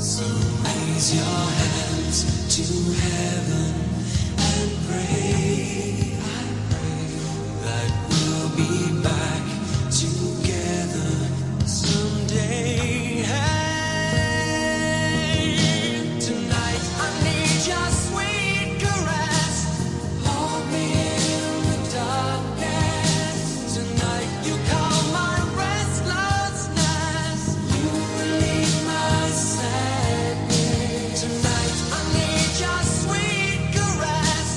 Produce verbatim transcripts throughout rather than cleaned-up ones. So raise your hands to heaven and pray, I pray that we'll be back together someday. Hey, tonight I need your sweet caress, hold me in the darkness. Tonight you calm my restlessness, you relieve my sadness. Tonight I need your sweet caress,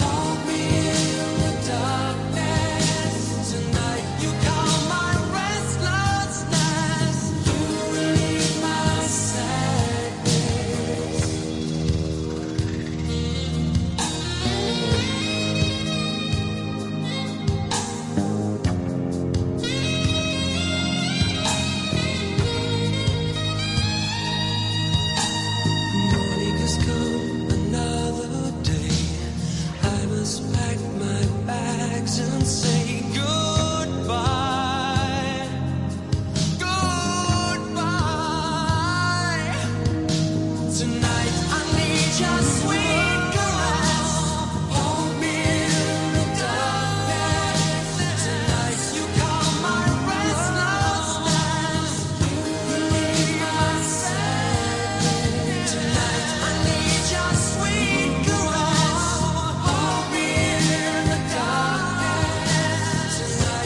hold me in the darkness. Tonight you calm my restlessness, you relieve my sadness. Morning has come, another day. I must pack my bags and say goodbye. Goodbye. Tonight I need your sweet caress. Hold me in the darkness. Tonight you calm my restlessness. You relieve my sadness. Tonight I need your sweet caress. Hold me in the darkness. Tonight you calm my restlessness. Calm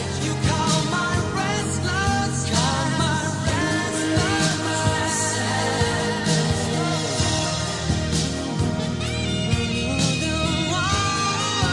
my restlessness.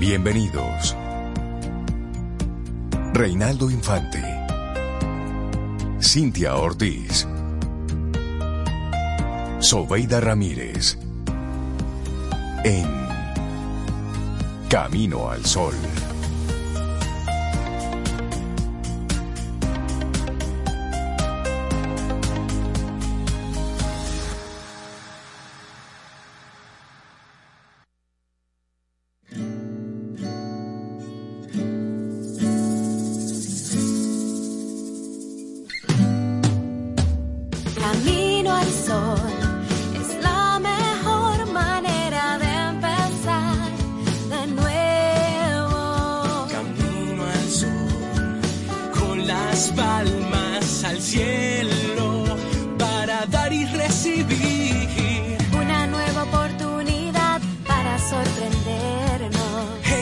Bienvenidos. Reinaldo Infante, Cintia Ortiz, Sobeida Ramírez, en Camino al Sol. Camino al sol es la mejor manera de empezar de nuevo. Camino al sol, con las palmas al cielo, para dar y recibir una nueva oportunidad para sorprendernos.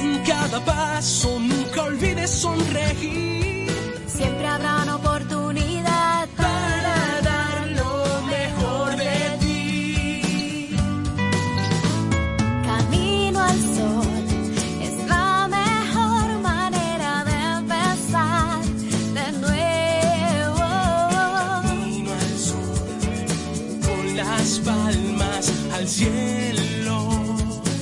En cada paso nunca olvides sonreír. Siempre habrá una oportunidad para dar lo mejor de ti. Camino al sol es la mejor manera de empezar de nuevo. Camino al sol, con las palmas al cielo,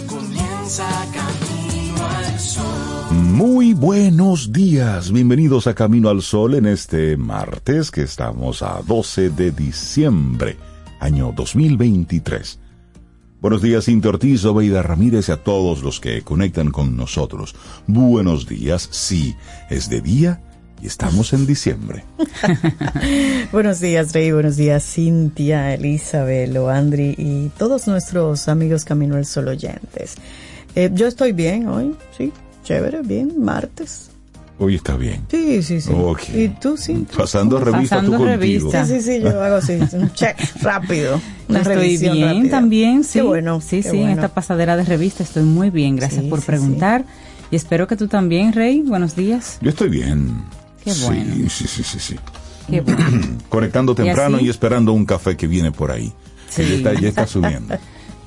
comienza Camino al Sol. Muy buenos días, bienvenidos a Camino al Sol en este martes que estamos a doce de diciembre, año dos mil veintitrés. Buenos días, Cintia Ortiz, Sobeida Ramírez y a todos los que conectan con nosotros. Buenos días, sí, es de día y estamos en diciembre. Buenos días, Rey, buenos días, Cintia, Elizabeth, Loandri y todos nuestros amigos Camino al Sol oyentes. Eh, yo estoy bien hoy, sí. Chévere, bien, martes. Hoy está bien. Sí, sí, sí. Okay. ¿Y tú, sí? Pasando revista, Pasando tú revista. contigo. Sí, sí, sí, yo hago así, un check rápido. Una estoy bien rápida. También, sí. Qué bueno. Sí, qué sí, bueno. En esta pasadera de revista estoy muy bien, gracias sí, por sí, preguntar. Sí. Y espero que tú también, Rey, buenos días. Yo estoy bien. Qué bueno. Sí, sí, sí, sí, sí. Qué bueno. Conectando temprano y, y esperando un café que viene por ahí. Sí. Que ya está, ya está subiendo.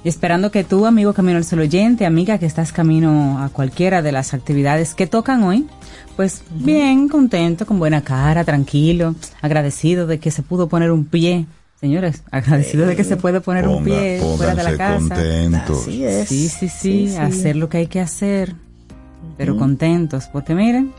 Y esperando que tú, amigo Camino al Sol oyente, amiga que estás camino a cualquiera de las actividades que tocan hoy, pues bien, contento, con buena cara, tranquilo, agradecido de que se pudo poner un pie. Señores, agradecido eh, de que se puede poner ponga, un pie fuera de la casa. Contentos. Así es. Sí, sí, sí, sí, hacer sí. lo que hay que hacer, uh-huh. pero contentos, porque miren,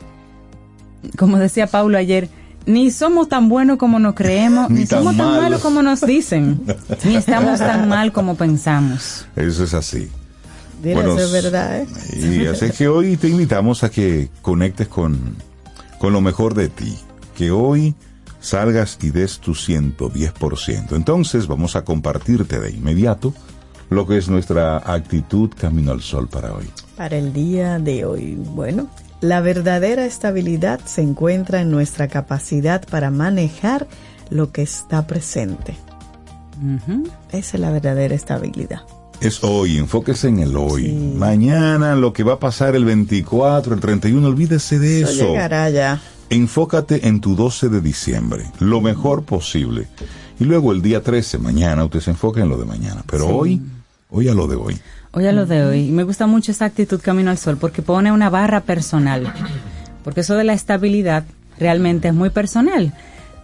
como decía Paulo ayer, ni somos tan buenos como nos creemos, ni, ni tan somos tan malos. malos como nos dicen, ni estamos tan mal como pensamos. Eso es así. Diles, bueno, es verdad, ¿eh? Y así que hoy te invitamos a que conectes con, con lo mejor de ti, que hoy salgas y des tu ciento diez por ciento. Entonces vamos a compartirte de inmediato lo que es nuestra actitud Camino al Sol para hoy. Para el día de hoy, bueno, la verdadera estabilidad se encuentra en nuestra capacidad para manejar lo que está presente. Uh-huh. Esa es la verdadera estabilidad. Es hoy, enfóquese en el hoy. Sí. Mañana, lo que va a pasar el veinticuatro, el treinta y uno, olvídese de eso. Eso llegará ya. Enfócate en tu doce de diciembre, lo mejor posible. Y luego el día trece, mañana, usted se enfoca en lo de mañana. Pero sí. hoy, hoy a lo de hoy. Hoy a lo de hoy. Y me gusta mucho esa actitud Camino al Sol, porque pone una barra personal. Porque eso de la estabilidad realmente es muy personal.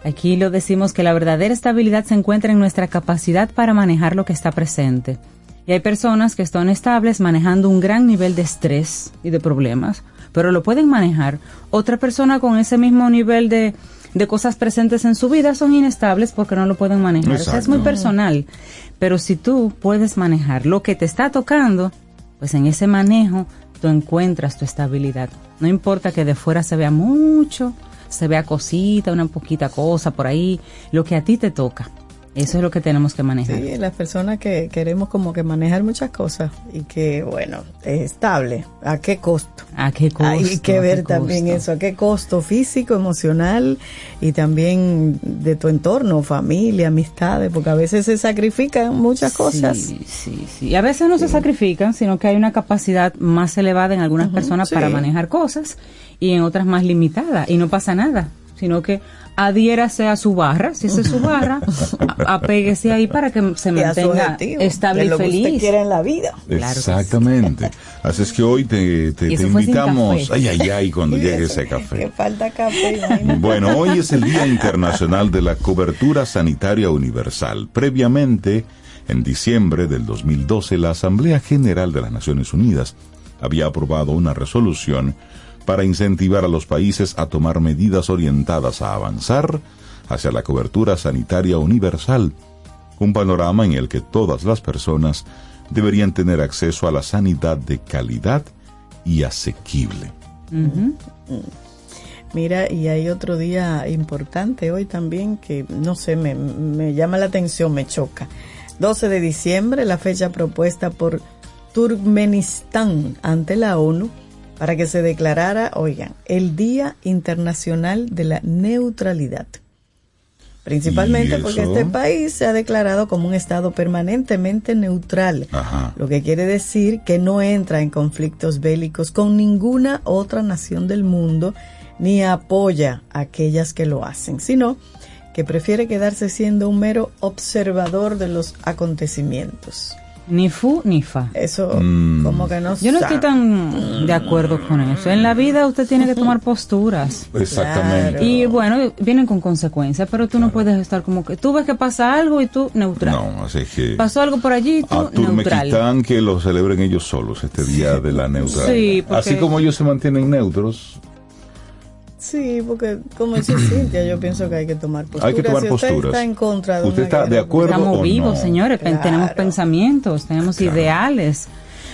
Aquí lo decimos que la verdadera estabilidad se encuentra en nuestra capacidad para manejar lo que está presente. Y hay personas que están estables manejando un gran nivel de estrés y de problemas, pero lo pueden manejar. Otra persona con ese mismo nivel de, de cosas presentes en su vida son inestables porque no lo pueden manejar. Exacto. O sea, es muy personal. Pero si tú puedes manejar lo que te está tocando, pues en ese manejo tú encuentras tu estabilidad. No importa que de fuera se vea mucho, se vea cosita, una poquita cosa por ahí, lo que a ti te toca. Eso es lo que tenemos que manejar. Sí, las personas que queremos como que manejar muchas cosas y que, bueno, es estable. ¿A qué costo? ¿A qué costo? Hay que ver también eso. ¿A qué costo físico, emocional y también de tu entorno, familia, amistades? Porque a veces se sacrifican muchas cosas. Sí, sí, sí. Y a veces no sí. se sacrifican, sino que hay una capacidad más elevada en algunas uh-huh, personas sí. para manejar cosas y en otras más limitada. Y no pasa nada, sino que adhiérase a su barra, si esa es su barra, apéguese ahí para que se mantenga estable y feliz. Lo que usted quiera en la vida. Exactamente. Así es que hoy te, te, te invitamos. Ay, ay, ay, cuando llegue ese café. Que falta café. Bueno, hoy es el Día Internacional de la Cobertura Sanitaria Universal. Previamente, en diciembre del dos mil doce, la Asamblea General de las Naciones Unidas había aprobado una resolución para incentivar a los países a tomar medidas orientadas a avanzar hacia la cobertura sanitaria universal, un panorama en el que todas las personas deberían tener acceso a la sanidad de calidad y asequible. Uh-huh. Mira, y hay otro día importante hoy también que, no sé, me, me llama la atención, me choca. doce de diciembre, la fecha propuesta por Turkmenistán ante la ONU, para que se declarara, oigan, el Día Internacional de la Neutralidad. Principalmente porque este país se ha declarado como un estado permanentemente neutral, ajá, lo que quiere decir que no entra en conflictos bélicos con ninguna otra nación del mundo, ni apoya a aquellas que lo hacen, sino que prefiere quedarse siendo un mero observador de los acontecimientos. Ni fu ni fa. Eso mm. como que no Yo no estoy tan de acuerdo con eso. En la vida usted tiene que tomar posturas. Exactamente. Claro. Y bueno, vienen con consecuencias, pero tú claro. no puedes estar como que tú ves que pasa algo y tú neutral. No, así que pasó algo por allí y tú a neutral. Turkmenistán que lo celebren ellos solos este día de la neutralidad. Sí, porque así como ellos se mantienen neutros. Sí, porque como dice Cintia, yo pienso que hay que tomar posturas. Hay que tomar si usted posturas. Está en contra de usted está guerra, de acuerdo. Estamos o vivos, no. señores. Claro. Tenemos pensamientos, tenemos claro. ideales.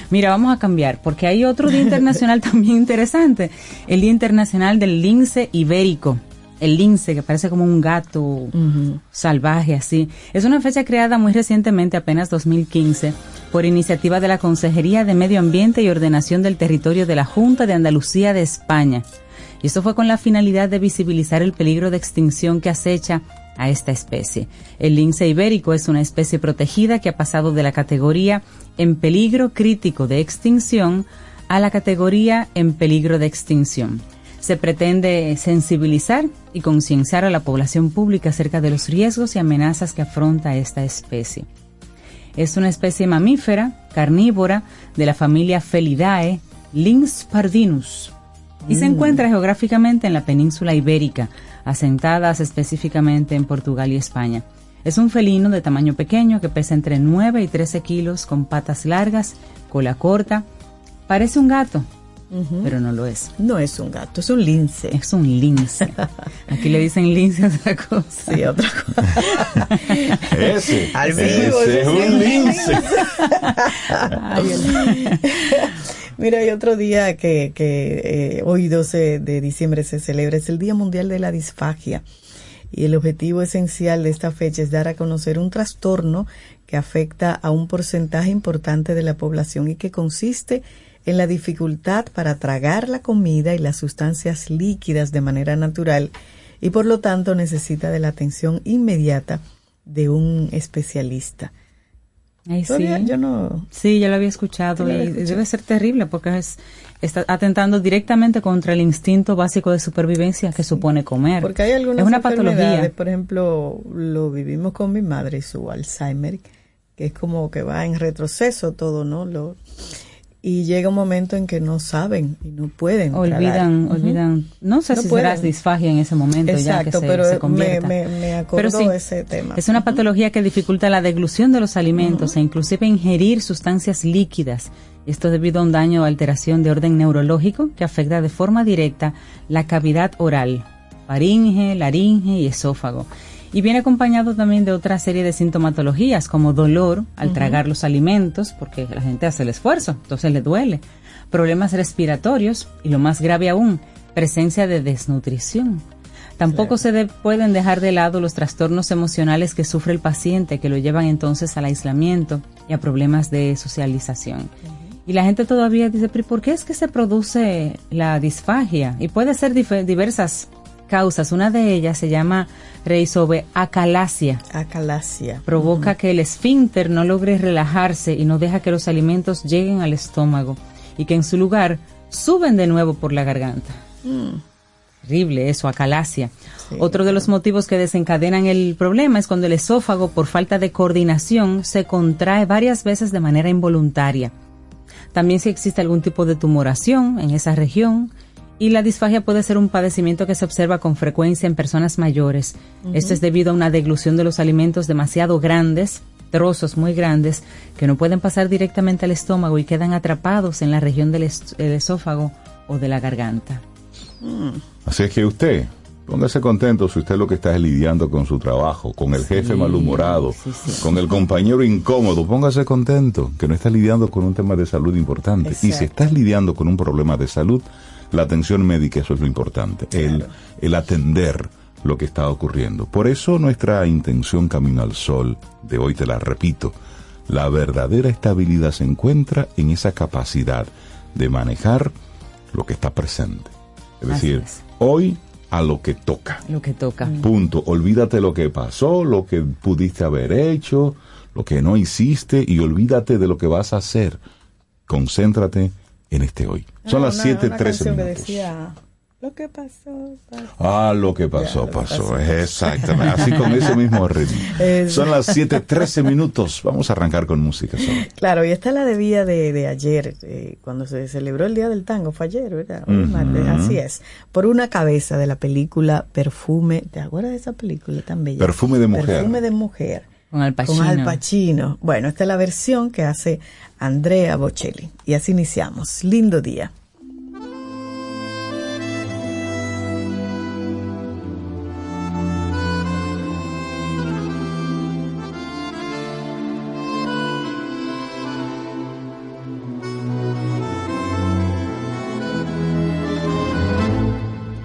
Mira, vamos a cambiar, porque hay otro día internacional también interesante. El Día Internacional del Lince Ibérico. El lince, que parece como un gato uh-huh. salvaje, así. Es una fecha creada muy recientemente, apenas dos mil quince, por iniciativa de la Consejería de Medio Ambiente Y Ordenación del Territorio de la Junta de Andalucía de España. Y esto fue con la finalidad de visibilizar el peligro de extinción que acecha a esta especie. El lince ibérico es una especie protegida que ha pasado de la categoría en peligro crítico de extinción a la categoría en peligro de extinción. Se pretende sensibilizar y concienciar a la población pública acerca de los riesgos y amenazas que afronta esta especie. Es una especie mamífera, carnívora, de la familia Felidae lynx pardinus. Y mm. se encuentra geográficamente en la península ibérica, asentadas específicamente en Portugal y España. Es un felino de tamaño pequeño que pesa entre nueve y trece kilos, con patas largas, cola corta. Parece un gato, uh-huh. pero no lo es. No es un gato, es un lince. Es un lince. Aquí le dicen lince a otra cosa. Sí, otra cosa. Ese, Ay, ese digo, es un lince. Ay, mira, hay otro día que, que eh, hoy doce de diciembre se celebra, es el Día Mundial de la Disfagia. Y el objetivo esencial de esta fecha es dar a conocer un trastorno que afecta a un porcentaje importante de la población y que consiste en la dificultad para tragar la comida y las sustancias líquidas de manera natural y por lo tanto necesita de la atención inmediata de un especialista. Ay, sí. Yo no, sí, ya lo había escuchado y debe ser terrible porque es, está atentando directamente contra el instinto básico de supervivencia que sí. supone comer. Porque hay algunas es una patología. Por ejemplo, lo vivimos con mi madre y su Alzheimer, que es como que va en retroceso todo, ¿no? Lo, y llega un momento en que no saben y no pueden. Olvidan, tragar. olvidan. Uh-huh. No sé no si pueden. será disfagia en ese momento. Exacto, ya que se, pero se convierta. Me, me, me acordó pero sí, ese tema. Es una patología uh-huh. que dificulta la deglución de los alimentos uh-huh. e inclusive ingerir sustancias líquidas. Esto es debido a un daño o alteración de orden neurológico que afecta de forma directa la cavidad oral, faringe, laringe y esófago. Y viene acompañado también de otra serie de sintomatologías como dolor al uh-huh. tragar los alimentos, porque la gente hace el esfuerzo, entonces le duele. Problemas respiratorios y lo más grave aún, presencia de desnutrición. Tampoco claro. se de, pueden dejar de lado los trastornos emocionales que sufre el paciente, que lo llevan entonces al aislamiento y a problemas de socialización. Uh-huh. Y la gente todavía dice, pero ¿por qué es que se produce la disfagia? Y puede ser dif- diversas causas. Una de ellas se llama Reisobe acalasia. Acalasia. Provoca uh-huh. que el esfínter no logre relajarse y no deja que los alimentos lleguen al estómago y que en su lugar suben de nuevo por la garganta. Mm. Terrible eso, acalasia. Sí, Otro claro. de los motivos que desencadenan el problema es cuando el esófago, por falta de coordinación, se contrae varias veces de manera involuntaria. También si existe algún tipo de tumoración en esa región. Y la disfagia puede ser un padecimiento que se observa con frecuencia en personas mayores. Uh-huh. Esto es debido a una deglución de los alimentos demasiado grandes, trozos muy grandes, que no pueden pasar directamente al estómago y quedan atrapados en la región del est- el esófago o de la garganta. Mm. Así es que usted, póngase contento si usted lo que está es lidiando con su trabajo, con el sí, jefe malhumorado, sí, sí. con el compañero incómodo. Póngase contento que no estás lidiando con un tema de salud importante. Exacto. Y si estás lidiando con un problema de salud, la atención médica, eso es lo importante, el, el atender lo que está ocurriendo. Por eso nuestra intención Camino al Sol de hoy, te la repito, la verdadera estabilidad se encuentra en esa capacidad de manejar lo que está presente. Es decir, es. hoy a lo que toca. Lo que toca. Punto. Olvídate lo que pasó, lo que pudiste haber hecho, lo que no hiciste y olvídate de lo que vas a hacer. Concéntrate en este hoy. Son no, las siete trece minutos. Que decía, lo que pasó, pasó. Ah, lo que pasó, ya, pasó. pasó. Exactamente. Así con ese mismo ritmo. Es... Son las siete trece minutos. Vamos a arrancar con música. Sobre. Claro, y esta es la de día de, de ayer, eh, cuando se celebró el Día del Tango. Fue ayer, ¿verdad? Uh-huh. Martes, así es. Por una cabeza de la película Perfume. ¿Te acuerdas de esa película tan bella? Perfume de mujer. Perfume de mujer. Con Al Pacino. Con Al Pacino. Bueno, esta es la versión que hace Andrea Bocelli. Y así iniciamos. Lindo día.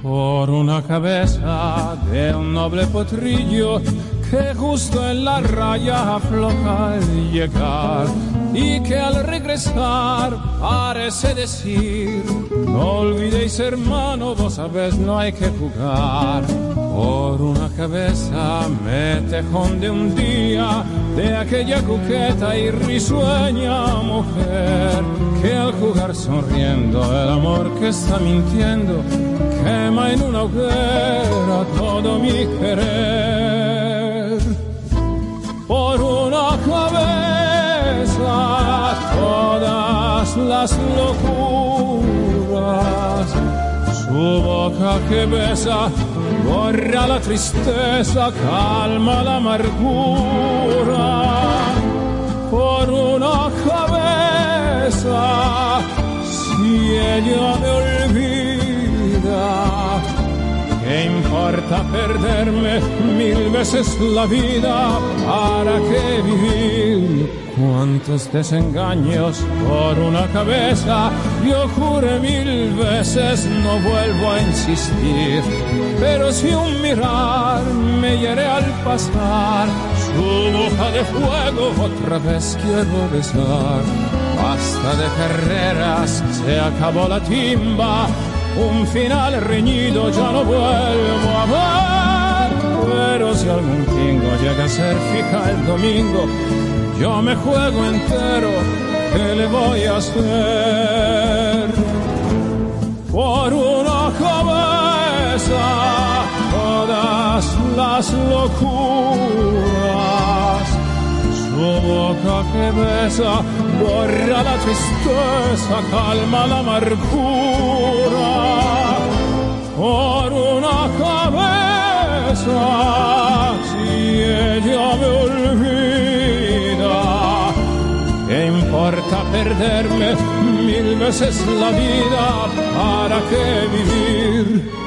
Por una cabeza de un noble potrillo que justo en la raya afloja al llegar y que al regresar parece decir: no olvidéis, hermano, vos sabés, no hay que jugar. Por una cabeza me tejón de un día de aquella coqueta y risueña mujer que al jugar sonriendo el amor que está mintiendo quema en una hoguera todo mi querer. Por una cabeza las locuras. Su boca que besa borra la tristeza, calma la amargura. Por una cabeza, si ella me olvida, ¿qué importa perderme mil veces la vida? ¿Para qué vivir? ¿Cuántos desengaños por una cabeza? Yo juré mil veces, no vuelvo a insistir. Pero si un mirar me hiere al pasar, su boca de fuego otra vez quiero besar. Basta de carreras, se acabó la timba. Un final reñido, ya no vuelvo a amar. Pero si algún tingo llega a ser fija el domingo, yo me juego entero, ¿qué le voy a hacer? Por una cabeza, todas las locuras. Su boca que besa borra la tristeza, calma la amargura. Por una cabeza, si ella me olvida, ¿qué importa perderme mil veces la vida? ¿Para qué vivir?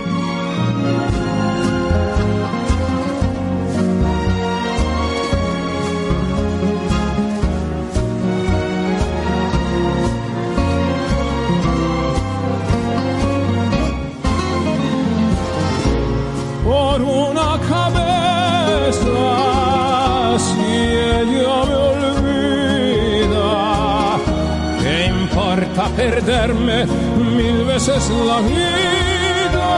Por una cabeza, si ella me olvida, ¿qué importa perderme mil veces la vida?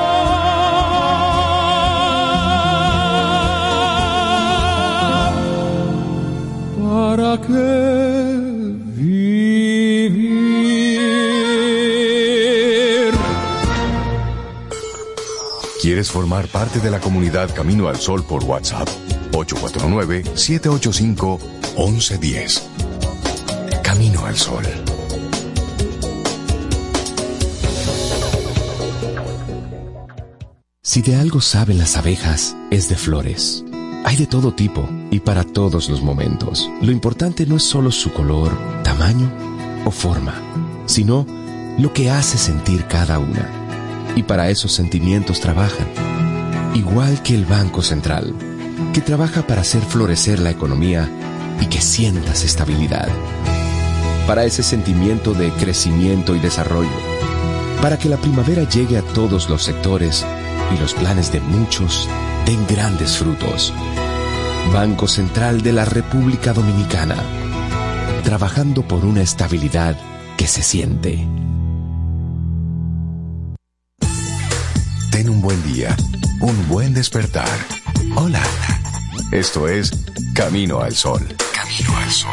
¿Para qué vivir? ¿Quieres formar parte de la comunidad Camino al Sol por WhatsApp? ocho cuatro nueve, siete ocho cinco, uno uno uno cero. Camino al Sol. Si de algo saben las abejas, es de flores. Hay de todo tipo y para todos los momentos. Lo importante no es solo su color, tamaño o forma, sino lo que hace sentir cada una. Y para esos sentimientos trabajan. Igual que el Banco Central, que trabaja para hacer florecer la economía y que sientas estabilidad. Para ese sentimiento de crecimiento y desarrollo. Para que la primavera llegue a todos los sectores y los planes de muchos den grandes frutos. Banco Central de la República Dominicana. Trabajando por una estabilidad que se siente. Ten un buen día. Un buen despertar. Hola. Esto es Camino al Sol. Camino al Sol.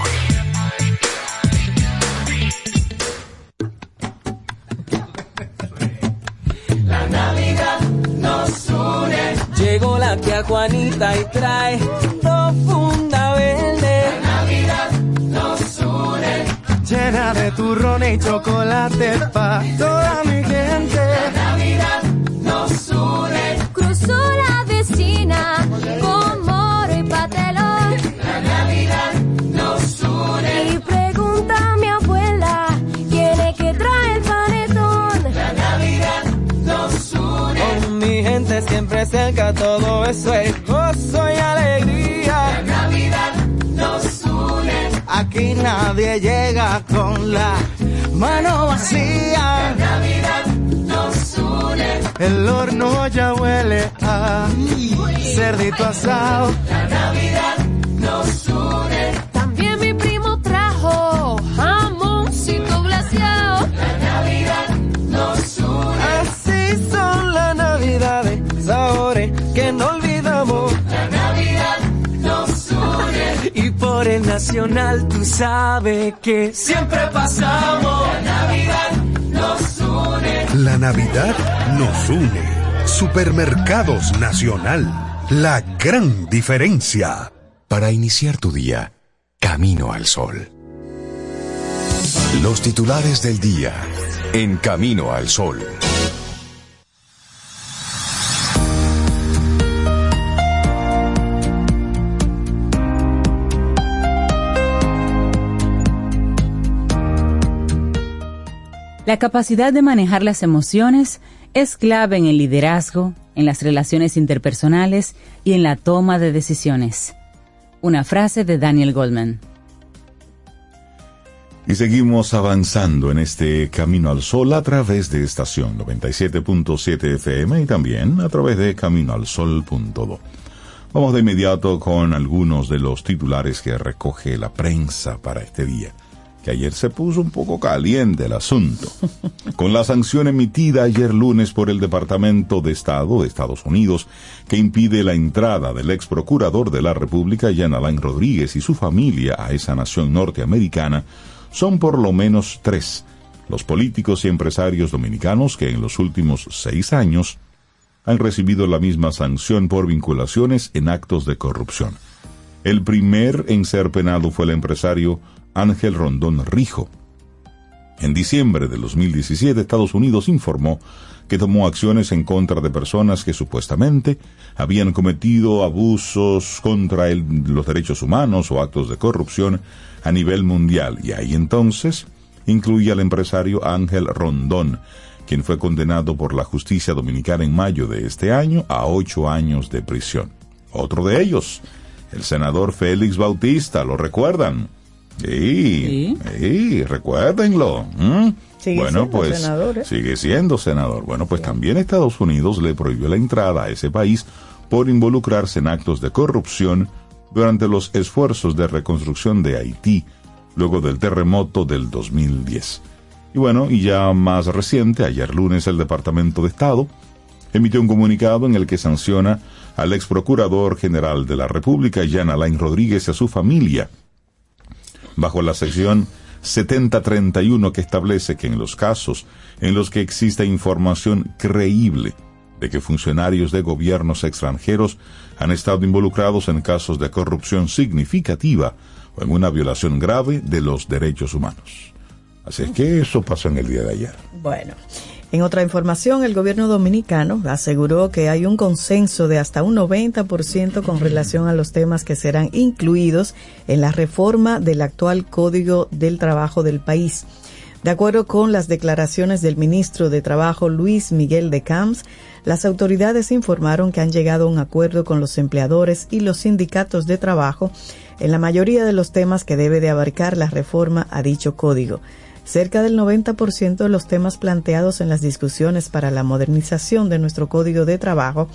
La Navidad nos une. Llegó la tía Juanita y trae dos fundas verdes. La Navidad nos une. Llena de turrones y chocolate para toda mi gente. La Navidad nos une. Cruzó la vecina con moro y patelón. La Navidad nos une. Y pregunta a mi abuela, ¿quién es que trae el panetón? La Navidad nos une. Con mi gente siempre cerca, todo eso es gozo y alegría. La Navidad nos une. Aquí nadie llega con la mano vacía. La Navidad nos une. El horno ya huele a cerdito asado. La Navidad nos une. También mi primo trajo jamoncito glaseado. La Navidad nos une. Así son las navidades, sabores que no olvidamos. La Navidad nos une. Y por el Nacional tú sabes que siempre pasamos. La Navidad nos une. La Navidad nos une. Supermercados Nacional. La gran diferencia. Para iniciar tu día, Camino al Sol. Los titulares del día en Camino al Sol. La capacidad de manejar las emociones es clave en el liderazgo, en las relaciones interpersonales y en la toma de decisiones. Una frase de Daniel Goldman. Y seguimos avanzando en este Camino al Sol a través de Estación noventa y siete punto siete F M y también a través de camino al sol punto do. Vamos de inmediato con algunos de los titulares que recoge la prensa para este día. Que ayer se puso un poco caliente el asunto. Con la sanción emitida ayer lunes por el Departamento de Estado de Estados Unidos, que impide la entrada del ex procurador de la República, Jean Alain Rodríguez, y su familia a esa nación norteamericana, son por lo menos tres los políticos y empresarios dominicanos que en los últimos seis años han recibido la misma sanción por vinculaciones en actos de corrupción. El primer en ser penado fue el empresario Ángel Rondón Rijo. En diciembre de dos mil diecisiete, Estados Unidos informó que tomó acciones en contra de personas que supuestamente habían cometido abusos contra el, los derechos humanos o actos de corrupción a nivel mundial. Y ahí entonces incluía al empresario Ángel Rondón, quien fue condenado por la justicia dominicana en mayo de este año a ocho años de prisión. Otro de ellos, el senador Félix Bautista, ¿lo recuerdan? Sí, sí. sí, recuérdenlo. ¿Mm? Sigue bueno, siendo pues senador, ¿eh? Sigue siendo senador. Bueno, pues sí. También Estados Unidos le prohibió la entrada a ese país por involucrarse en actos de corrupción durante los esfuerzos de reconstrucción de Haití luego del terremoto del dos mil diez. Y bueno, y ya más reciente, ayer lunes el Departamento de Estado emitió un comunicado en el que sanciona al ex procurador general de la República, Jean Alain Rodríguez, y a su familia, bajo la sección setenta treinta y uno, que establece que en los casos en los que exista información creíble de que funcionarios de gobiernos extranjeros han estado involucrados en casos de corrupción significativa o en una violación grave de los derechos humanos. Así es que eso pasó en el día de ayer. Bueno, en otra información, el gobierno dominicano aseguró que hay un consenso de hasta un noventa por ciento con relación a los temas que serán incluidos en la reforma del actual Código del Trabajo del país. De acuerdo con las declaraciones del ministro de Trabajo, Luis Miguel de Camps, las autoridades informaron que han llegado a un acuerdo con los empleadores y los sindicatos de trabajo en la mayoría de los temas que debe de abarcar la reforma a dicho código. Cerca del noventa por ciento de los temas planteados en las discusiones para la modernización de nuestro Código de Trabajo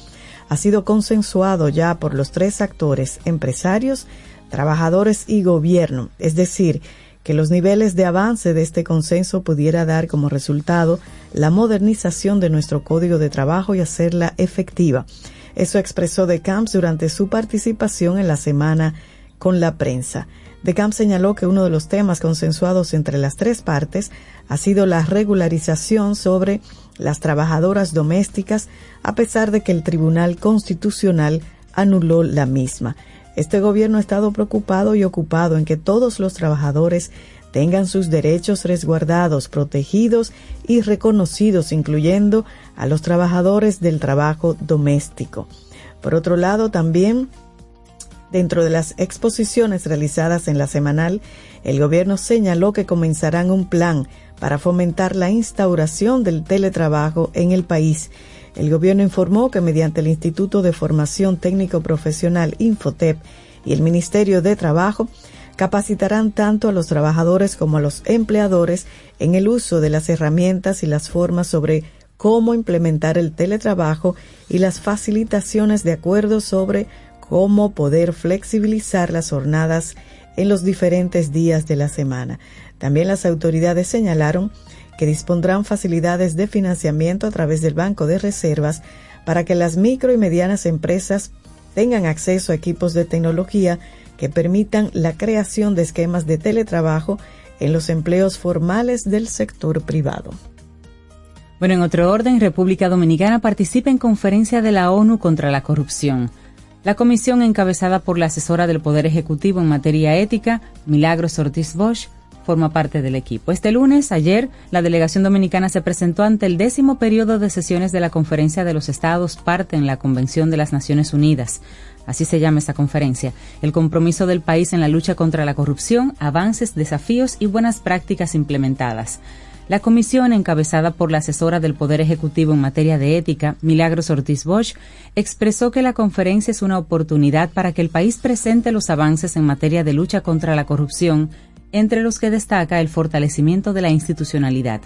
ha sido consensuado ya por los tres actores, empresarios, trabajadores y gobierno. Es decir, que los niveles de avance de este consenso pudiera dar como resultado la modernización de nuestro Código de Trabajo y hacerla efectiva. Eso expresó De Camps durante su participación en la semana con la prensa. De Camps señaló que uno de los temas consensuados entre las tres partes ha sido la regularización sobre las trabajadoras domésticas, a pesar de que el Tribunal Constitucional anuló la misma. Este gobierno ha estado preocupado y ocupado en que todos los trabajadores tengan sus derechos resguardados, protegidos y reconocidos, incluyendo a los trabajadores del trabajo doméstico. Por otro lado, también, dentro de las exposiciones realizadas en la semanal, el gobierno señaló que comenzarán un plan para fomentar la instauración del teletrabajo en el país. El gobierno informó que mediante el Instituto de Formación Técnico Profesional Infotep y el Ministerio de Trabajo, capacitarán tanto a los trabajadores como a los empleadores en el uso de las herramientas y las formas sobre cómo implementar el teletrabajo y las facilitaciones de acuerdo sobre cómo poder flexibilizar las jornadas en los diferentes días de la semana. También las autoridades señalaron que dispondrán facilidades de financiamiento a través del Banco de Reservas para que las micro y medianas empresas tengan acceso a equipos de tecnología que permitan la creación de esquemas de teletrabajo en los empleos formales del sector privado. Bueno, en otro orden, República Dominicana participa en conferencia de la ONU contra la corrupción. La comisión, encabezada por la asesora del Poder Ejecutivo en materia ética, Milagros Ortiz Bosch, forma parte del equipo. Este lunes, ayer, la delegación dominicana se presentó ante el décimo periodo de sesiones de la Conferencia de los Estados, parte en la Convención de las Naciones Unidas. Así se llama esta conferencia. El compromiso del país en la lucha contra la corrupción, avances, desafíos y buenas prácticas implementadas. La comisión, encabezada por la asesora del Poder Ejecutivo en materia de ética, Milagros Ortiz Bosch, expresó que la conferencia es una oportunidad para que el país presente los avances en materia de lucha contra la corrupción, entre los que destaca el fortalecimiento de la institucionalidad.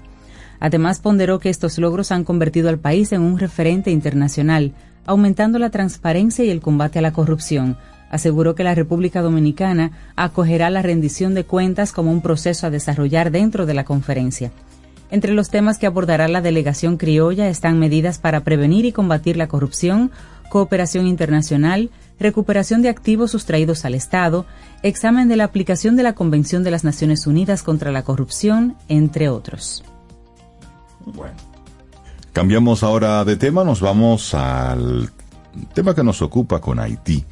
Además, ponderó que estos logros han convertido al país en un referente internacional, aumentando la transparencia y el combate a la corrupción. Aseguró que la República Dominicana acogerá la rendición de cuentas como un proceso a desarrollar dentro de la conferencia. Entre los temas que abordará la delegación criolla están medidas para prevenir y combatir la corrupción, cooperación internacional, recuperación de activos sustraídos al Estado, examen de la aplicación de la Convención de las Naciones Unidas contra la Corrupción, entre otros. Bueno, cambiamos ahora de tema, nos vamos al tema que nos ocupa con Haití.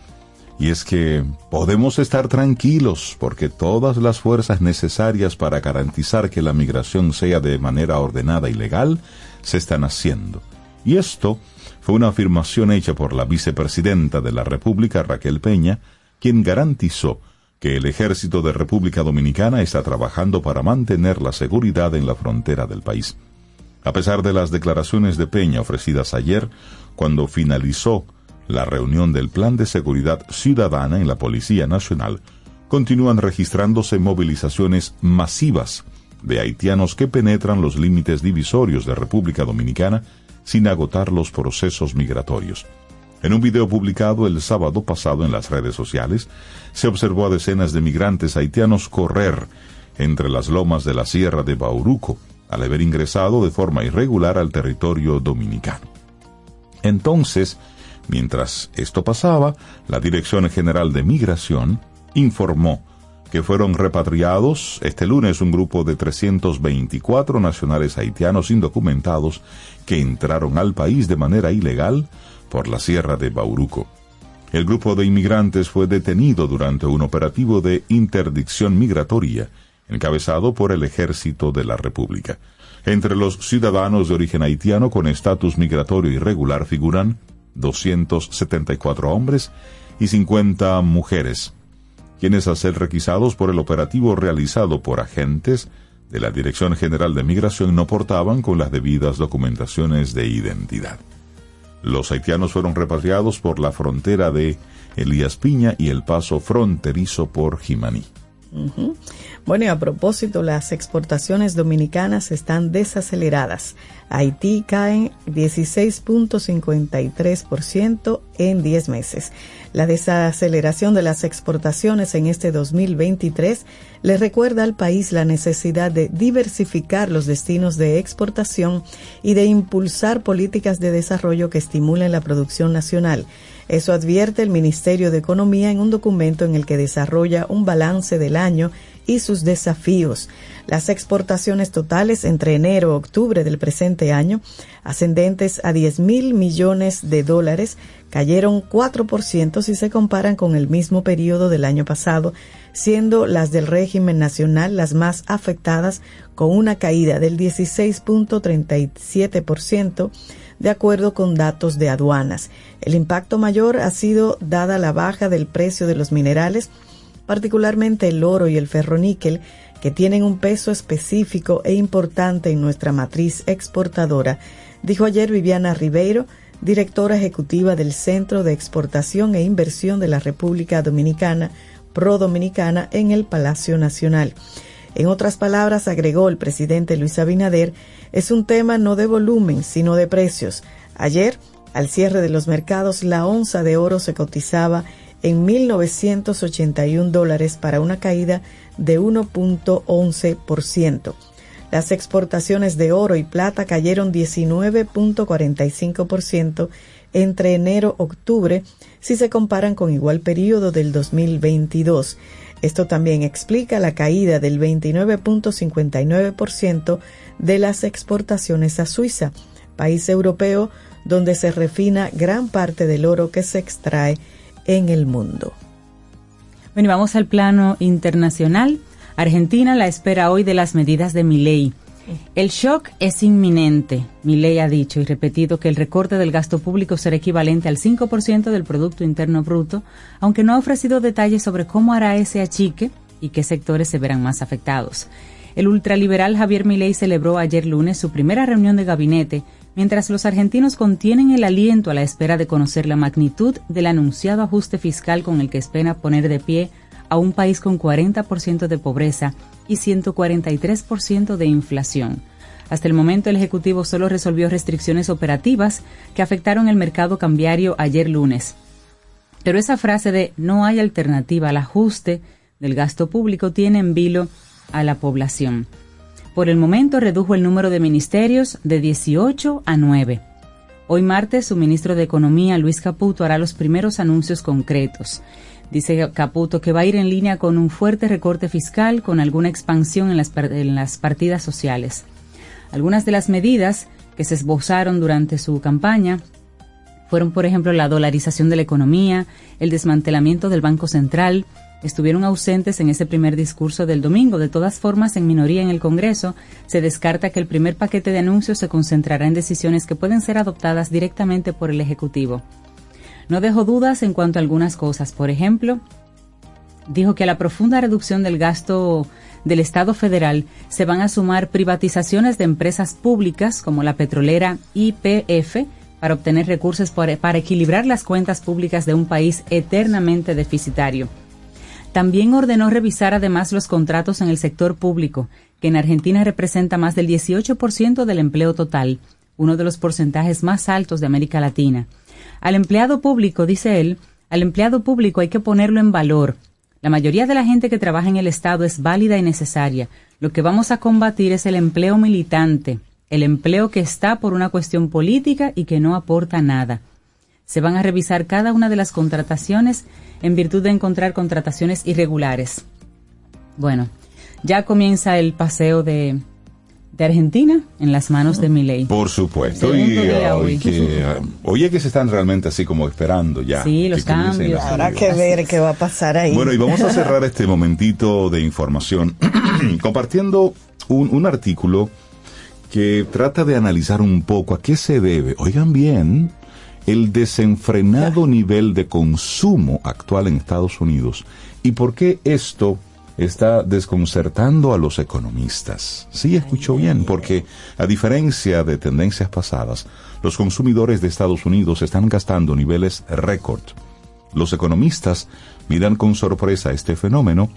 Y es que podemos estar tranquilos porque todas las fuerzas necesarias para garantizar que la migración sea de manera ordenada y legal se están haciendo. Y esto fue una afirmación hecha por la vicepresidenta de la República, Raquel Peña, quien garantizó que el Ejército de República Dominicana está trabajando para mantener la seguridad en la frontera del país. A pesar de las declaraciones de Peña ofrecidas ayer, cuando finalizó la reunión del Plan de Seguridad Ciudadana en la Policía Nacional, continúan registrándose movilizaciones masivas de haitianos que penetran los límites divisorios de República Dominicana sin agotar los procesos migratorios. En un video publicado el sábado pasado en las redes sociales, se observó a decenas de migrantes haitianos correr entre las lomas de la Sierra de Bahoruco al haber ingresado de forma irregular al territorio dominicano. Entonces, mientras esto pasaba, la Dirección General de Migración informó que fueron repatriados este lunes un grupo de trescientos veinticuatro nacionales haitianos indocumentados que entraron al país de manera ilegal por la Sierra de Bahoruco. El grupo de inmigrantes fue detenido durante un operativo de interdicción migratoria encabezado por el Ejército de la República. Entre los ciudadanos de origen haitiano con estatus migratorio irregular figuran doscientos setenta y cuatro hombres y cincuenta mujeres, quienes al ser requisados por el operativo realizado por agentes de la Dirección General de Migración no portaban con las debidas documentaciones de identidad. Los haitianos fueron repatriados por la frontera de Elías Piña y el paso fronterizo por Jimaní. Uh-huh. Bueno, y a propósito, las exportaciones dominicanas están desaceleradas. Haití cae dieciséis punto cincuenta y tres por ciento en diez meses. La desaceleración de las exportaciones en este dos mil veintitrés le recuerda al país la necesidad de diversificar los destinos de exportación y de impulsar políticas de desarrollo que estimulen la producción nacional. Eso advierte el Ministerio de Economía en un documento en el que desarrolla un balance del año y sus desafíos. Las exportaciones totales entre enero y octubre del presente año, ascendentes a diez mil millones de dólares, cayeron cuatro por ciento si se comparan con el mismo periodo del año pasado, siendo las del régimen nacional las más afectadas, con una caída del dieciséis punto treinta y siete por ciento, de acuerdo con datos de aduanas. El impacto mayor ha sido dada la baja del precio de los minerales, particularmente el oro y el ferroníquel, que tienen un peso específico e importante en nuestra matriz exportadora, dijo ayer Viviana Ribeiro, directora ejecutiva del Centro de Exportación e Inversión de la República Dominicana, Prodominicana, en el Palacio Nacional. En otras palabras, agregó el presidente Luis Abinader, es un tema no de volumen, sino de precios. Ayer, al cierre de los mercados, la onza de oro se cotizaba en mil novecientos ochenta y un dólares para una caída de uno punto once por ciento. Las exportaciones de oro y plata cayeron diecinueve punto cuarenta y cinco por ciento entre enero-octubre si se comparan con igual periodo del dos mil veintidós. Esto también explica la caída del veintinueve punto cincuenta y nueve por ciento de las exportaciones a Suiza, país europeo donde se refina gran parte del oro que se extrae en el mundo. Bueno, vamos al plano internacional. Argentina la espera hoy de las medidas de Milei. El shock es inminente. Milei ha dicho y repetido que el recorte del gasto público será equivalente al cinco por ciento del Producto Interno Bruto, aunque no ha ofrecido detalles sobre cómo hará ese achique y qué sectores se verán más afectados. El ultraliberal Javier Milei celebró ayer lunes su primera reunión de gabinete, mientras los argentinos contienen el aliento a la espera de conocer la magnitud del anunciado ajuste fiscal con el que espera poner de pie a un país con cuarenta por ciento de pobreza y ciento cuarenta y tres por ciento de inflación. Hasta el momento, el Ejecutivo solo resolvió restricciones operativas que afectaron el mercado cambiario ayer lunes. Pero esa frase de "no hay alternativa al ajuste" del gasto público tiene en vilo a la población. Por el momento, redujo el número de ministerios de dieciocho a nueve. Hoy martes, su ministro de Economía, Luis Caputo, hará los primeros anuncios concretos. Dice Caputo que va a ir en línea con un fuerte recorte fiscal con alguna expansión en las, en las partidas sociales. Algunas de las medidas que se esbozaron durante su campaña fueron, por ejemplo, la dolarización de la economía, el desmantelamiento del Banco Central. Estuvieron ausentes en ese primer discurso del domingo. De todas formas, en minoría en el Congreso, se descarta que el primer paquete de anuncios se concentrará en decisiones que pueden ser adoptadas directamente por el Ejecutivo. No dejó dudas en cuanto a algunas cosas. Por ejemplo, dijo que a la profunda reducción del gasto del Estado federal se van a sumar privatizaciones de empresas públicas como la petrolera Y P F para obtener recursos para, para equilibrar las cuentas públicas de un país eternamente deficitario. También ordenó revisar además los contratos en el sector público, que en Argentina representa más del dieciocho por ciento del empleo total, uno de los porcentajes más altos de América Latina. Al empleado público, dice él, al empleado público hay que ponerlo en valor. La mayoría de la gente que trabaja en el Estado es válida y necesaria. Lo que vamos a combatir es el empleo militante, el empleo que está por una cuestión política y que no aporta nada. Se van a revisar cada una de las contrataciones en virtud de encontrar contrataciones irregulares. Bueno, ya comienza el paseo de... de Argentina en las manos de Milei. Por supuesto. Y hoy que, oye, que se están realmente así como esperando ya. Sí, los cambios. Habrá que ver qué va a pasar ahí. Bueno, y vamos a cerrar este momentito de información compartiendo un, un artículo que trata de analizar un poco a qué se debe, oigan bien, el desenfrenado nivel de consumo actual en Estados Unidos y por qué esto está desconcertando a los economistas. Sí, escuchó bien, porque a diferencia de tendencias pasadas, los consumidores de Estados Unidos están gastando niveles récord. Los economistas miran con sorpresa este fenómeno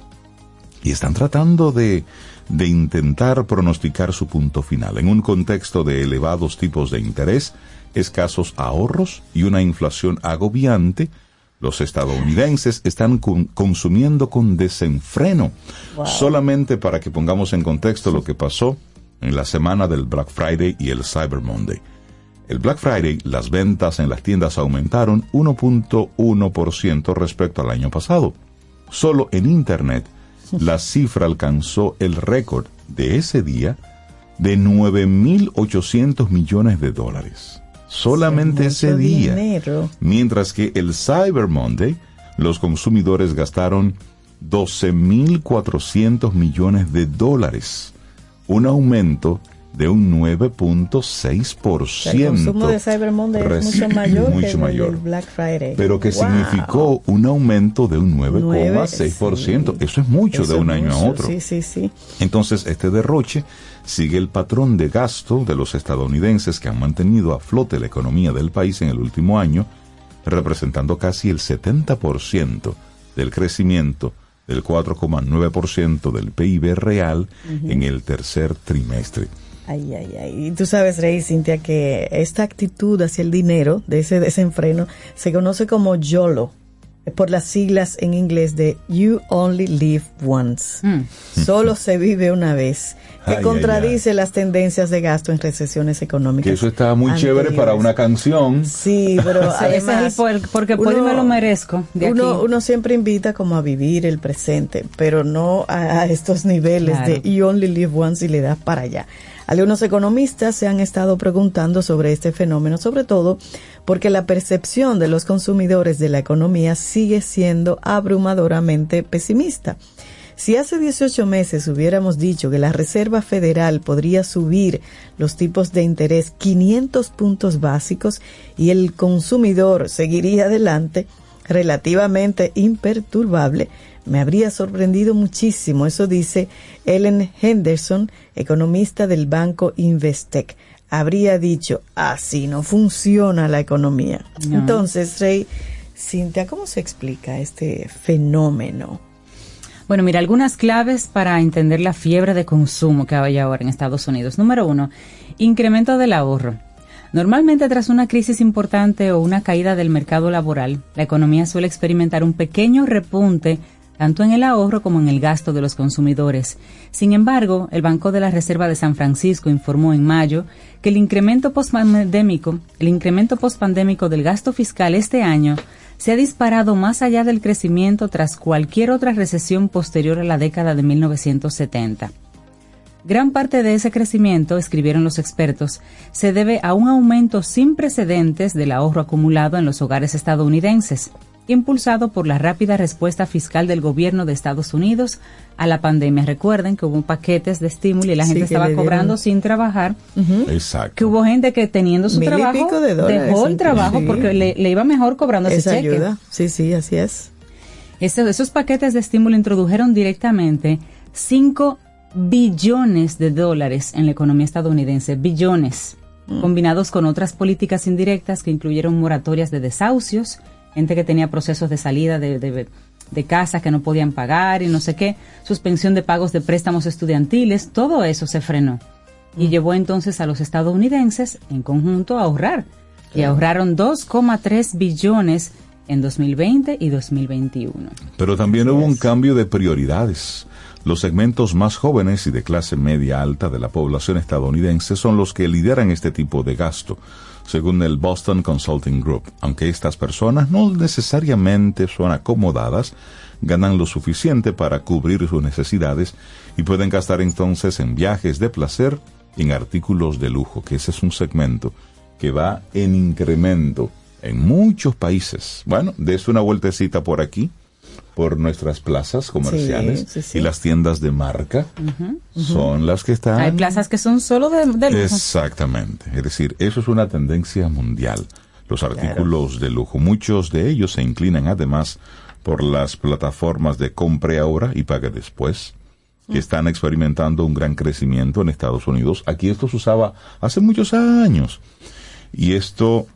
y están tratando de, de intentar pronosticar su punto final en un contexto de elevados tipos de interés, escasos ahorros y una inflación agobiante. Los estadounidenses están con, consumiendo con desenfreno. Wow. Solamente para que pongamos en contexto lo que pasó en la semana del Black Friday y el Cyber Monday. El Black Friday, las ventas en las tiendas aumentaron uno punto uno por ciento respecto al año pasado. Solo en Internet, la cifra alcanzó el récord de ese día de nueve mil ochocientos millones de dólares. Solamente ese día, dinero. Mientras que el Cyber Monday, los consumidores gastaron doce mil cuatrocientos millones de dólares, un aumento de un nueve punto seis por ciento. El consumo de Cyber Monday es mucho mayor mucho que mayor. El Black Friday. Pero que wow. significó un aumento de un nueve coma seis por ciento. Sí. Eso es mucho. Eso de un año mucho. A otro. Sí, sí, sí. Entonces, este derroche sigue el patrón de gasto de los estadounidenses que han mantenido a flote la economía del país en el último año, representando casi el setenta por ciento del crecimiento del cuatro coma nueve por ciento del P I B real uh-huh. en el tercer trimestre. Ay, ay, ay. Y tú sabes, Rey, Cintia, que esta actitud hacia el dinero, de ese desenfreno, se conoce como YOLO, por las siglas en inglés de You Only Live Once. Mm. Solo se vive una vez. Que ay, contradice ay, ay. las tendencias de gasto en recesiones económicas. Que eso está muy anteriores. Chévere para una canción. Sí, pero además... Sí, es el, porque uno, puedo y me lo merezco. De uno, aquí. Uno siempre invita como a vivir el presente, pero no a, a estos niveles claro. de You Only Live Once y le das para allá. Algunos economistas se han estado preguntando sobre este fenómeno, sobre todo porque la percepción de los consumidores de la economía sigue siendo abrumadoramente pesimista. Si hace dieciocho meses hubiéramos dicho que la Reserva Federal podría subir los tipos de interés quinientos puntos básicos y el consumidor seguiría adelante, relativamente imperturbable, me habría sorprendido muchísimo. Eso dice Ellen Henderson, economista del banco Investec. Habría dicho, así no funciona la economía. No. Entonces, Rey, Cintia, ¿cómo se explica este fenómeno? Bueno, mira, algunas claves para entender la fiebre de consumo que hay ahora en Estados Unidos. Número uno, incremento del ahorro. Normalmente, tras una crisis importante o una caída del mercado laboral, la economía suele experimentar un pequeño repunte tanto en el ahorro como en el gasto de los consumidores. Sin embargo, el Banco de la Reserva de San Francisco informó en mayo que el incremento postpandémico, el incremento postpandémico del gasto fiscal este año se ha disparado más allá del crecimiento tras cualquier otra recesión posterior a la década de mil novecientos setenta. Gran parte de ese crecimiento, escribieron los expertos, se debe a un aumento sin precedentes del ahorro acumulado en los hogares estadounidenses, impulsado por la rápida respuesta fiscal del gobierno de Estados Unidos a la pandemia. Recuerden que hubo paquetes de estímulo y la gente sí, estaba cobrando sin trabajar. Uh-huh. Exacto. Que hubo gente que teniendo su Mil trabajo, y pico de dólares, dejó el trabajo sí. porque le, le iba mejor cobrando ese cheque. Ayuda. Sí, sí, así es. Esos, esos paquetes de estímulo introdujeron directamente cinco billones de dólares en la economía estadounidense. Billones. Mm. Combinados con otras políticas indirectas que incluyeron moratorias de desahucios, gente que tenía procesos de salida de, de, de casas que no podían pagar y no sé qué, suspensión de pagos de préstamos estudiantiles, todo eso se frenó. Y mm. llevó entonces a los estadounidenses en conjunto a ahorrar. Claro. Y ahorraron dos coma tres billones en dos mil veinte y dos mil veintiuno. Pero también entonces, hubo un cambio de prioridades. Los segmentos más jóvenes y de clase media alta de la población estadounidense son los que lideran este tipo de gasto, según el Boston Consulting Group. Aunque estas personas no necesariamente son acomodadas, ganan lo suficiente para cubrir sus necesidades y pueden gastar entonces en viajes de placer y en artículos de lujo, que ese es un segmento que va en incremento en muchos países. Bueno, des una vueltecita por aquí, por nuestras plazas comerciales sí, sí, sí. y las tiendas de marca uh-huh, uh-huh. son las que están... Hay plazas que son solo de, de lujo. Exactamente. Es decir, eso es una tendencia mundial. Los artículos claro. de lujo, muchos de ellos se inclinan además por las plataformas de compre ahora y pague después, que uh-huh. están experimentando un gran crecimiento en Estados Unidos. Aquí esto se usaba hace muchos años. Y esto...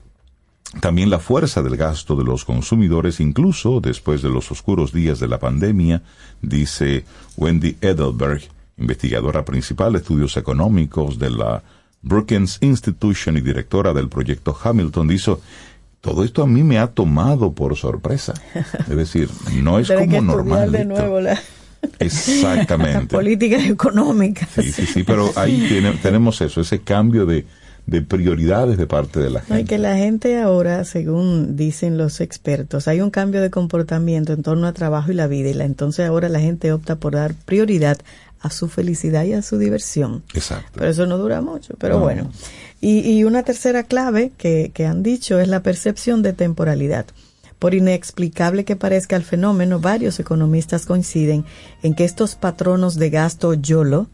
También la fuerza del gasto de los consumidores, incluso después de los oscuros días de la pandemia, dice Wendy Edelberg, investigadora principal de estudios económicos de la Brookings Institution y directora del proyecto Hamilton, dice, todo esto a mí me ha tomado por sorpresa. Es decir, no es como normal. De nuevo la... Exactamente. Políticas económicas. Sí, sí, sí, pero ahí tiene, tenemos eso, ese cambio de... de prioridades de parte de la gente. Ay, que la gente ahora, según dicen los expertos, hay un cambio de comportamiento en torno a trabajo y la vida, y la, entonces ahora la gente opta por dar prioridad a su felicidad y a su diversión. Exacto. Pero eso no dura mucho, pero no. bueno. Y, y una tercera clave que, que han dicho es la percepción de temporalidad. Por inexplicable que parezca el fenómeno, varios economistas coinciden en que estos patronos de gasto YOLO,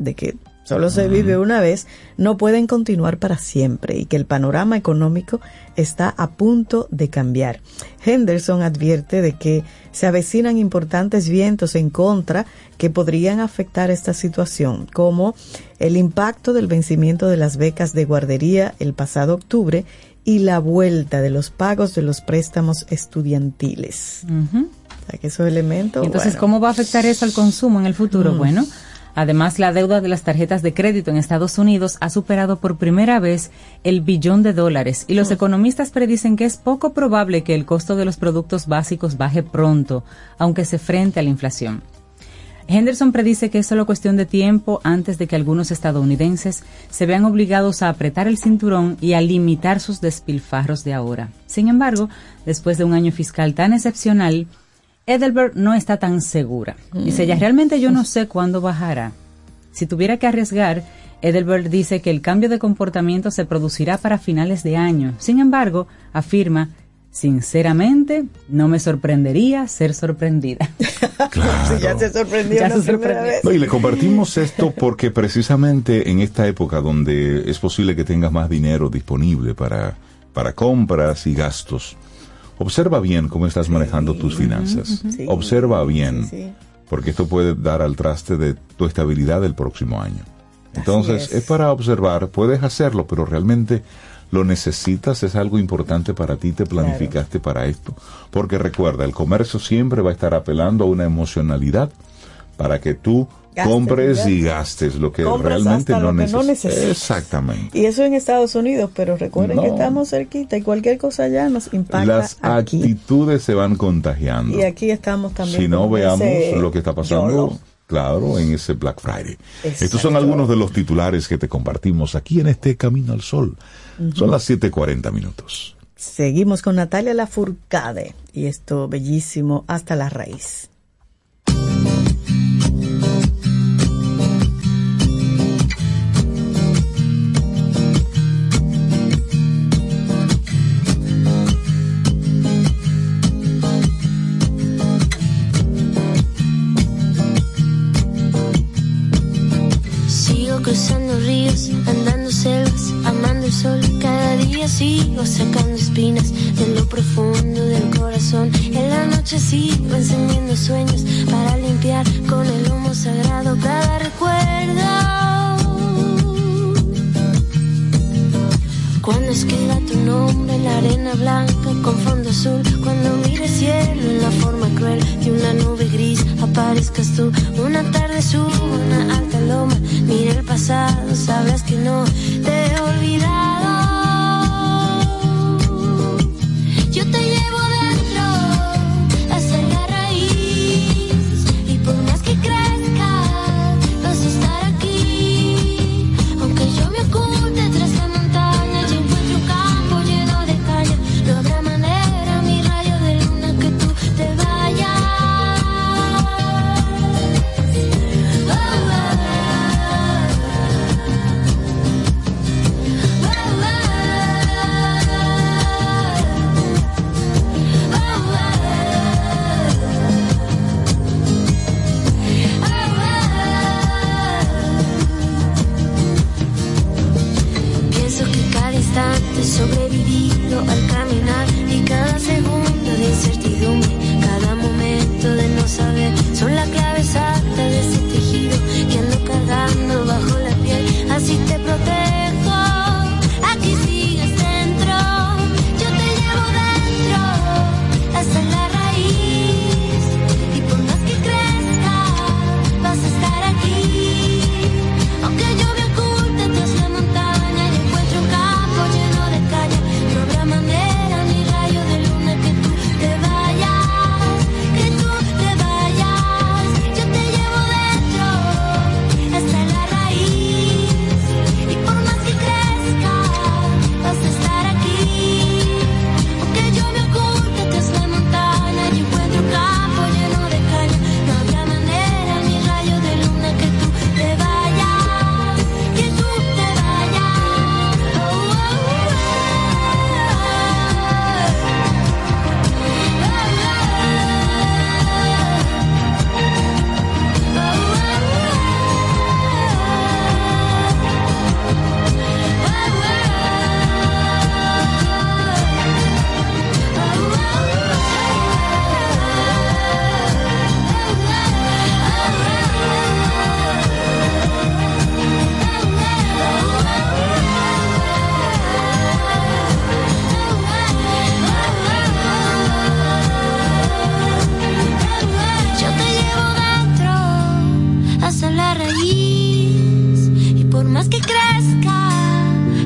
de que solo se vive una vez, no pueden continuar para siempre y que el panorama económico está a punto de cambiar. Henderson advierte de que se avecinan importantes vientos en contra que podrían afectar esta situación, como el impacto del vencimiento de las becas de guardería el pasado octubre y la vuelta de los pagos de los préstamos estudiantiles. Uh-huh. O sea, que esos elementos... Entonces, bueno. ¿cómo va a afectar eso al consumo en el futuro? Mm. Bueno... Además, la deuda de las tarjetas de crédito en Estados Unidos ha superado por primera vez el billón de dólares y los economistas predicen que es poco probable que el costo de los productos básicos baje pronto, aunque se frente a la inflación. Henderson predice que es solo cuestión de tiempo antes de que algunos estadounidenses se vean obligados a apretar el cinturón y a limitar sus despilfarros de ahora. Sin embargo, después de un año fiscal tan excepcional, Edelberg no está tan segura. Dice ella, realmente yo no sé cuándo bajará. Si tuviera que arriesgar, Edelberg dice que el cambio de comportamiento se producirá para finales de año. Sin embargo, afirma, Sinceramente, no me sorprendería ser sorprendida. Claro. Si ya se sorprendió ya una se sorprendió. Vez. No, y le compartimos esto porque precisamente en esta época donde es posible que tengas más dinero disponible para, para compras y gastos, observa bien cómo estás sí. manejando tus finanzas. Uh-huh. Sí. Observa bien, sí, sí. porque esto puede dar al traste de tu estabilidad del próximo año. Entonces, es. es para observar, puedes hacerlo, pero realmente... ¿Lo necesitas? ¿Es algo importante para ti? ¿Te planificaste claro. para esto? Porque recuerda, el comercio siempre va a estar apelando a una emocionalidad para que tú gastes, compres y gastes lo que realmente no, lo neces- que no necesitas. Exactamente. Y eso en Estados Unidos, pero recuerden no. que estamos cerquita y cualquier cosa allá nos impacta. Las aquí. Actitudes se van contagiando. Y aquí estamos también. Si no veamos lo que está pasando... Yolo. Claro, en ese Black Friday. Exacto. Estos son algunos de los titulares que te compartimos aquí en este Camino al Sol. Uh-huh. Son las siete cuarenta minutos. Seguimos con Natalia Lafourcade y esto bellísimo, Hasta la Raíz. Cruzando ríos, andando selvas, amando el sol. Cada día sigo sacando espinas de lo profundo del corazón. En la noche sigo encendiendo sueños para limpiar con el humo sagrado cada recuerdo. Cuando escriba tu nombre en la arena blanca con fondo azul, cuando mire el cielo en la forma cruel de una nube gris, aparezcas tú. Una tarde subo una alta loma, mira el pasado, sabrás que no te he olvidado. Yo te llevo dentro hasta la raíz, y por más que crezca vas a estar aquí. Aunque yo me oculte tras la montaña, yo encuentro un campo lleno de caña. No habrá manera, mi rayo de luna, que tú te vayas. Sobrevivido al caminar y cada segundo de incertidumbre, cada momento de no saber, son la clave exacta de ese tejido que ando cargando bajo la piel. Así te protejo, aquí sigues dentro, yo te llevo dentro hasta la raíz, y por más que crezca vas a estar aquí, aunque yo me oculte tras la montaña, yo encuentro un campo lleno. No habrá manera, ni rayo de luna, que tú te vayas, que tú te vayas. Yo te llevo dentro, hasta la raíz, y por más que crezca,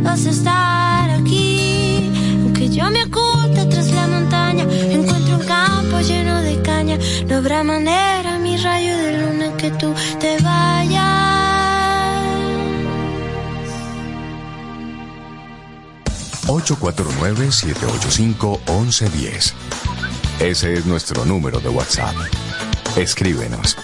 vas a estar aquí. Aunque yo me oculte tras la montaña, yo encuentro un campo lleno de caña. No habrá manera, ni rayo de luna, que tú te vayas, que tú te vayas. Oh, oh, oh. cuatro nueve siete ocho cinco once diez. Ese es nuestro número de WhatsApp. Escríbenos.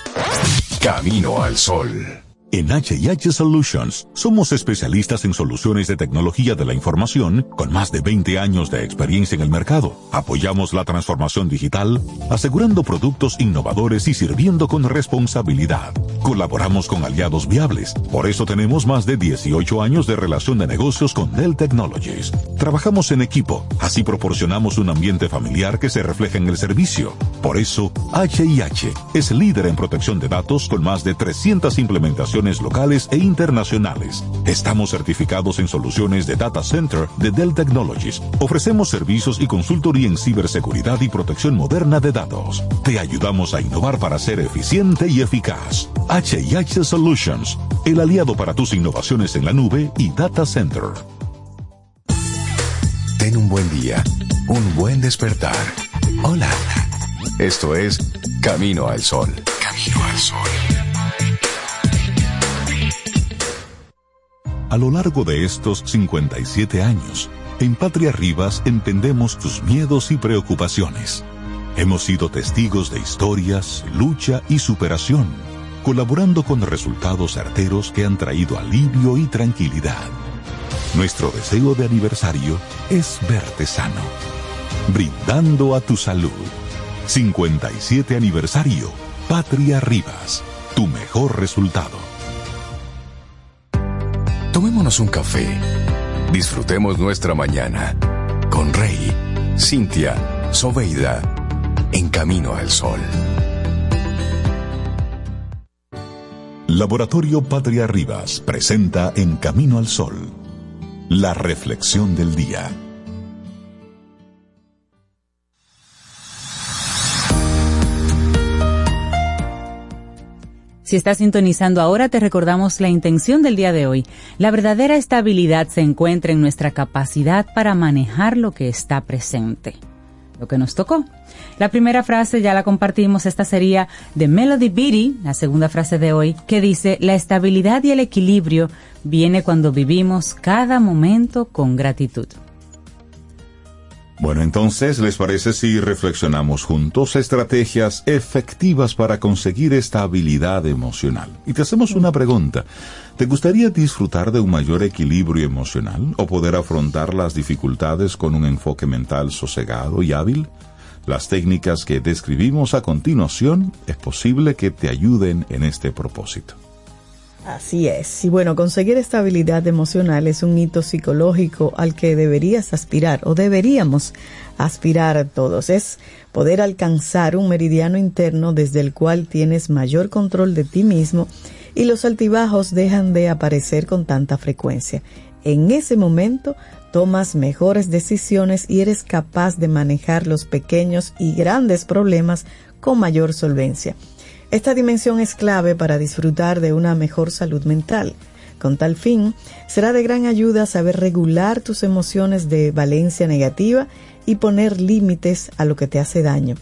Camino al Sol. En H and H Solutions, somos especialistas en soluciones de tecnología de la información con más de veinte años de experiencia en el mercado. Apoyamos la transformación digital, asegurando productos innovadores y sirviendo con responsabilidad. Colaboramos con aliados viables, por eso tenemos más de dieciocho años de relación de negocios con Dell Technologies. Trabajamos en equipo, así proporcionamos un ambiente familiar que se refleja en el servicio. Por eso, H and H es líder en protección de datos con más de trescientas implementaciones locales e internacionales. Estamos certificados en soluciones de Data Center de Dell Technologies. Ofrecemos servicios y consultoría en ciberseguridad y protección moderna de datos. Te ayudamos a innovar para ser eficiente y eficaz. H and H Solutions, el aliado para tus innovaciones en la nube y Data Center. Ten un buen día, un buen despertar. Hola. Esto es Camino al Sol. Camino al Sol. A lo largo de estos cincuenta y siete años, en Patria Rivas entendemos tus miedos y preocupaciones. Hemos sido testigos de historias, lucha y superación, colaborando con resultados certeros que han traído alivio y tranquilidad. Nuestro deseo de aniversario es verte sano, brindando a tu salud. cincuenta y siete aniversario, Patria Rivas, tu mejor resultado. Tomémonos un café, disfrutemos nuestra mañana, con Rey, Cintia, Sobeida, en Camino al Sol. Laboratorio Patria Rivas presenta en Camino al Sol, la reflexión del día. Si estás sintonizando ahora, te recordamos la intención del día de hoy. La verdadera estabilidad se encuentra en nuestra capacidad para manejar lo que está presente, lo que nos tocó. La primera frase ya la compartimos, esta sería de Melody Beattie, la segunda frase de hoy, que dice: la estabilidad y el equilibrio viene cuando vivimos cada momento con gratitud. Bueno, entonces, ¿les parece si reflexionamos juntos estrategias efectivas para conseguir estabilidad emocional? Y te hacemos una pregunta. ¿Te gustaría disfrutar de un mayor equilibrio emocional o poder afrontar las dificultades con un enfoque mental sosegado y hábil? Las técnicas que describimos a continuación es posible que te ayuden en este propósito. Así es. Y bueno, conseguir estabilidad emocional es un hito psicológico al que deberías aspirar o deberíamos aspirar todos. Es poder alcanzar un meridiano interno desde el cual tienes mayor control de ti mismo y los altibajos dejan de aparecer con tanta frecuencia. En ese momento tomas mejores decisiones y eres capaz de manejar los pequeños y grandes problemas con mayor solvencia. Esta dimensión es clave para disfrutar de una mejor salud mental. Con tal fin, será de gran ayuda saber regular tus emociones de valencia negativa y poner límites a lo que te hace daño.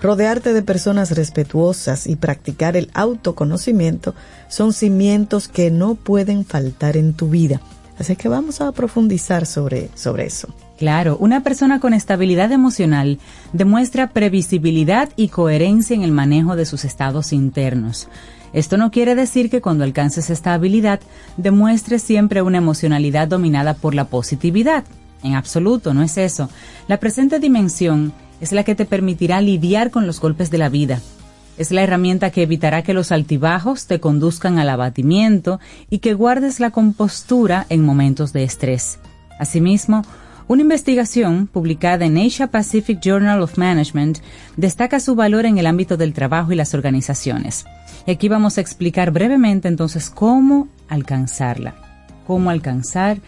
Rodearte de personas respetuosas y practicar el autoconocimiento son cimientos que no pueden faltar en tu vida. Así que vamos a profundizar sobre, sobre eso. Claro, una persona con estabilidad emocional demuestra previsibilidad y coherencia en el manejo de sus estados internos. Esto no quiere decir que cuando alcances esta habilidad demuestres siempre una emocionalidad dominada por la positividad. En absoluto, no es eso. La presente dimensión es la que te permitirá lidiar con los golpes de la vida. Es la herramienta que evitará que los altibajos te conduzcan al abatimiento y que guardes la compostura en momentos de estrés. Asimismo, una investigación publicada en Asia Pacific Journal of Management destaca su valor en el ámbito del trabajo y las organizaciones. Y aquí vamos a explicar brevemente entonces cómo alcanzarla, cómo alcanzar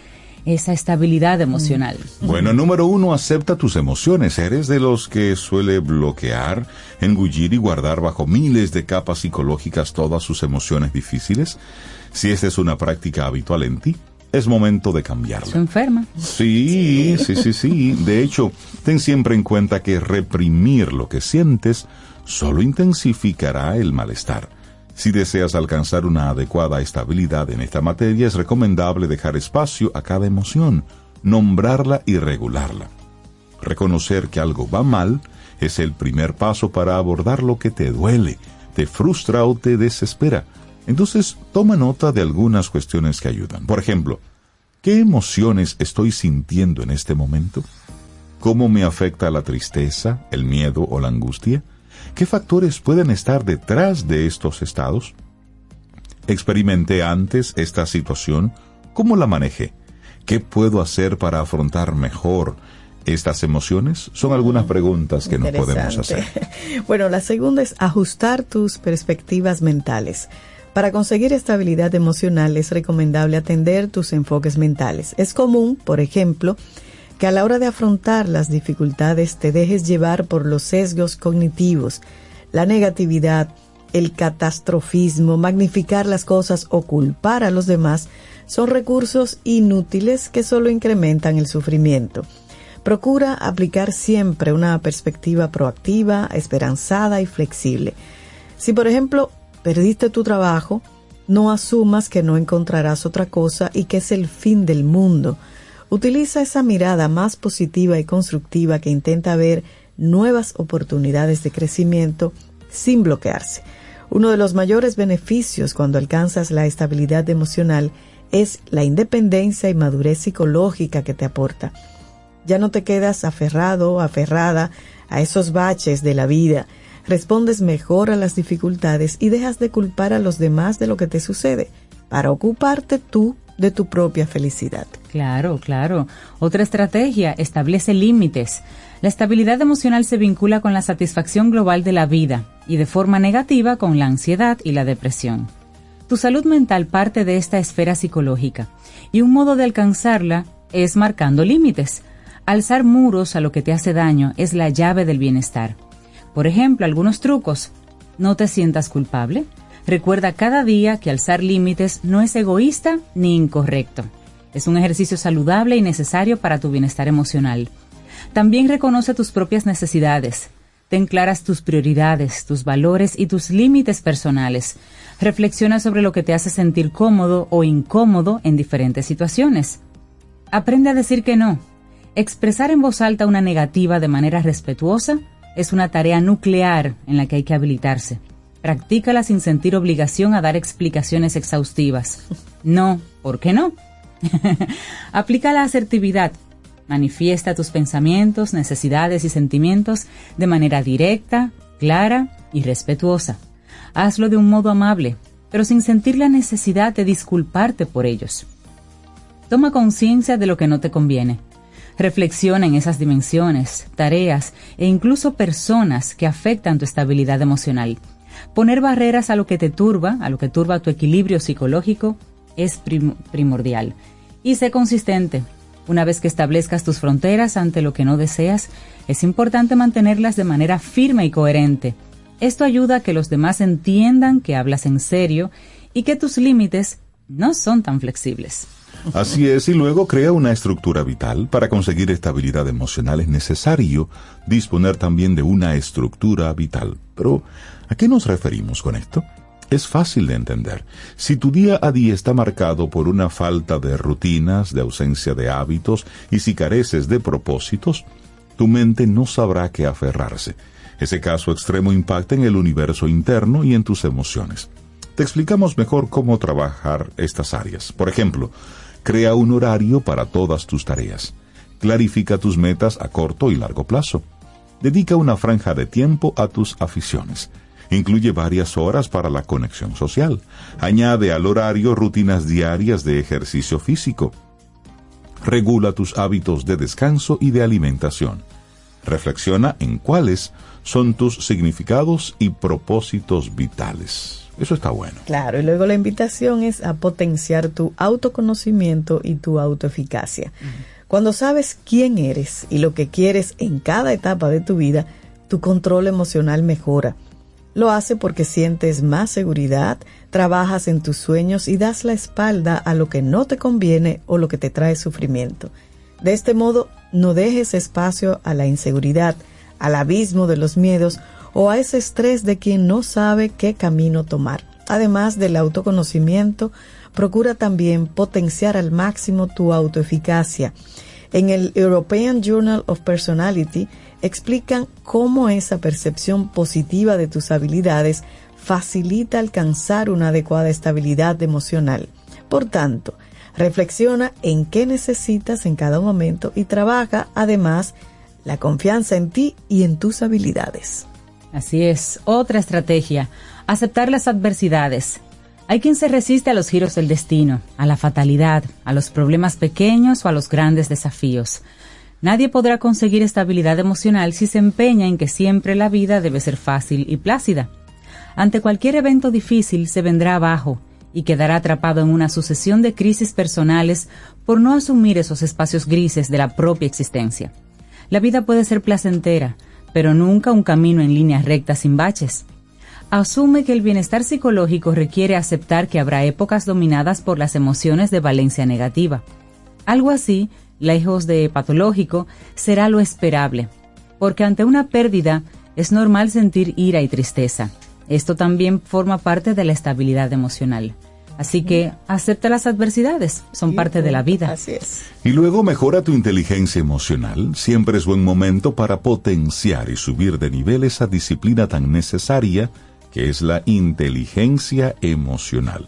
esa estabilidad emocional. Bueno, número uno, acepta tus emociones. Eres de los que suele bloquear, engullir y guardar bajo miles de capas psicológicas todas sus emociones difíciles. Si esta es una práctica habitual en ti, es momento de cambiarla. Se enferma. Sí, sí, sí, sí, sí. De hecho, ten siempre en cuenta que reprimir lo que sientes solo intensificará el malestar. Si deseas alcanzar una adecuada estabilidad en esta materia, es recomendable dejar espacio a cada emoción, nombrarla y regularla. Reconocer que algo va mal es el primer paso para abordar lo que te duele, te frustra o te desespera. Entonces, toma nota de algunas cuestiones que ayudan. Por ejemplo, ¿qué emociones estoy sintiendo en este momento? ¿Cómo me afecta la tristeza, el miedo o la angustia? ¿Qué factores pueden estar detrás de estos estados? ¿Experimenté antes esta situación? ¿Cómo la manejé? ¿Qué puedo hacer para afrontar mejor estas emociones? Son algunas preguntas que nos podemos hacer. Bueno, la segunda es ajustar tus perspectivas mentales. Para conseguir estabilidad emocional es recomendable atender tus enfoques mentales. Es común, por ejemplo, que a la hora de afrontar las dificultades te dejes llevar por los sesgos cognitivos, la negatividad, el catastrofismo, magnificar las cosas o culpar a los demás son recursos inútiles que solo incrementan el sufrimiento. Procura aplicar siempre una perspectiva proactiva, esperanzada y flexible. Si, por ejemplo, perdiste tu trabajo, no asumas que no encontrarás otra cosa y que es el fin del mundo. Utiliza esa mirada más positiva y constructiva que intenta ver nuevas oportunidades de crecimiento sin bloquearse. Uno de los mayores beneficios cuando alcanzas la estabilidad emocional es la independencia y madurez psicológica que te aporta. Ya no te quedas aferrado, aferrada a esos baches de la vida. Respondes mejor a las dificultades y dejas de culpar a los demás de lo que te sucede para ocuparte tú de tu propia felicidad. Claro, claro. Otra estrategia, establece límites. La estabilidad emocional se vincula con la satisfacción global de la vida y de forma negativa con la ansiedad y la depresión. Tu salud mental parte de esta esfera psicológica y un modo de alcanzarla es marcando límites. Alzar muros a lo que te hace daño es la llave del bienestar. Por ejemplo, algunos trucos. No te sientas culpable. Recuerda cada día que alzar límites no es egoísta ni incorrecto. Es un ejercicio saludable y necesario para tu bienestar emocional. También reconoce tus propias necesidades. Ten claras tus prioridades, tus valores y tus límites personales. Reflexiona sobre lo que te hace sentir cómodo o incómodo en diferentes situaciones. Aprende a decir que no. Expresar en voz alta una negativa de manera respetuosa es una tarea nuclear en la que hay que habilitarse. Practícala sin sentir obligación a dar explicaciones exhaustivas. No, ¿por qué no? Aplica la asertividad. Manifiesta tus pensamientos, necesidades y sentimientos de manera directa, clara y respetuosa. Hazlo de un modo amable, pero sin sentir la necesidad de disculparte por ellos. Toma conciencia de lo que no te conviene. Reflexiona en esas dimensiones, tareas e incluso personas que afectan tu estabilidad emocional. Poner barreras a lo que te turba, a lo que turba tu equilibrio psicológico, es prim- primordial. Y sé consistente. Una vez que establezcas tus fronteras ante lo que no deseas, es importante mantenerlas de manera firme y coherente. Esto ayuda a que los demás entiendan que hablas en serio y que tus límites no son tan flexibles. Así es, y luego crea una estructura vital. Para conseguir estabilidad emocional es necesario disponer también de una estructura vital. Pero, ¿a qué nos referimos con esto? Es fácil de entender. Si tu día a día está marcado por una falta de rutinas, de ausencia de hábitos, y si careces de propósitos, tu mente no sabrá a qué aferrarse. Ese caso extremo impacta en el universo interno y en tus emociones. Te explicamos mejor cómo trabajar estas áreas. Por ejemplo, crea un horario para todas tus tareas. Clarifica tus metas a corto y largo plazo. Dedica una franja de tiempo a tus aficiones. Incluye varias horas para la conexión social. Añade al horario rutinas diarias de ejercicio físico. Regula tus hábitos de descanso y de alimentación. Reflexiona en cuáles son tus significados y propósitos vitales. Eso está bueno. Claro, y luego la invitación es a potenciar tu autoconocimiento y tu autoeficacia. Uh-huh. Cuando sabes quién eres y lo que quieres en cada etapa de tu vida, tu control emocional mejora. Lo hace porque sientes más seguridad, trabajas en tus sueños y das la espalda a lo que no te conviene o lo que te trae sufrimiento. De este modo, no dejes espacio a la inseguridad, al abismo de los miedos o a ese estrés de quien no sabe qué camino tomar. Además del autoconocimiento, procura también potenciar al máximo tu autoeficacia. en el European Journal of Personality explican cómo esa percepción positiva de tus habilidades facilita alcanzar una adecuada estabilidad emocional. Por tanto, reflexiona en qué necesitas en cada momento y trabaja, además, la confianza en ti y en tus habilidades. Así es. Otra estrategia, aceptar las adversidades. Hay quien se resiste a los giros del destino, a la fatalidad, a los problemas pequeños o a los grandes desafíos. Nadie podrá conseguir estabilidad emocional si se empeña en que siempre la vida debe ser fácil y plácida. Ante cualquier evento difícil se vendrá abajo y quedará atrapado en una sucesión de crisis personales por no asumir esos espacios grises de la propia existencia. La vida puede ser placentera, pero nunca un camino en línea recta sin baches. Asume que el bienestar psicológico requiere aceptar que habrá épocas dominadas por las emociones de valencia negativa. Algo así, lejos de patológico, será lo esperable, porque ante una pérdida es normal sentir ira y tristeza. Esto también forma parte de la estabilidad emocional. Así que acepta las adversidades, son parte de la vida. Así es. Y luego mejora tu inteligencia emocional. Siempre es buen momento para potenciar y subir de nivel esa disciplina tan necesaria que es la inteligencia emocional.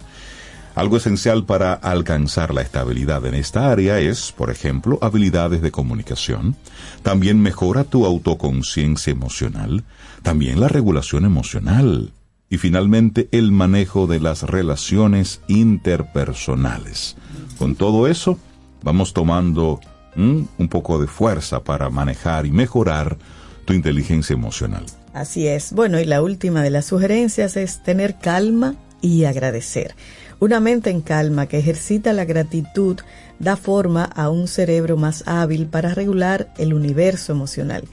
Algo esencial para alcanzar la estabilidad en esta área es, por ejemplo, habilidades de comunicación. También mejora tu autoconciencia emocional, también la regulación emocional y, finalmente, el manejo de las relaciones interpersonales. Con todo eso, vamos tomando mm, un poco de fuerza para manejar y mejorar tu inteligencia emocional. Así es. Bueno, y la última de las sugerencias es tener calma y agradecer. Una mente en calma que ejercita la gratitud da forma a un cerebro más hábil para regular el universo emocional.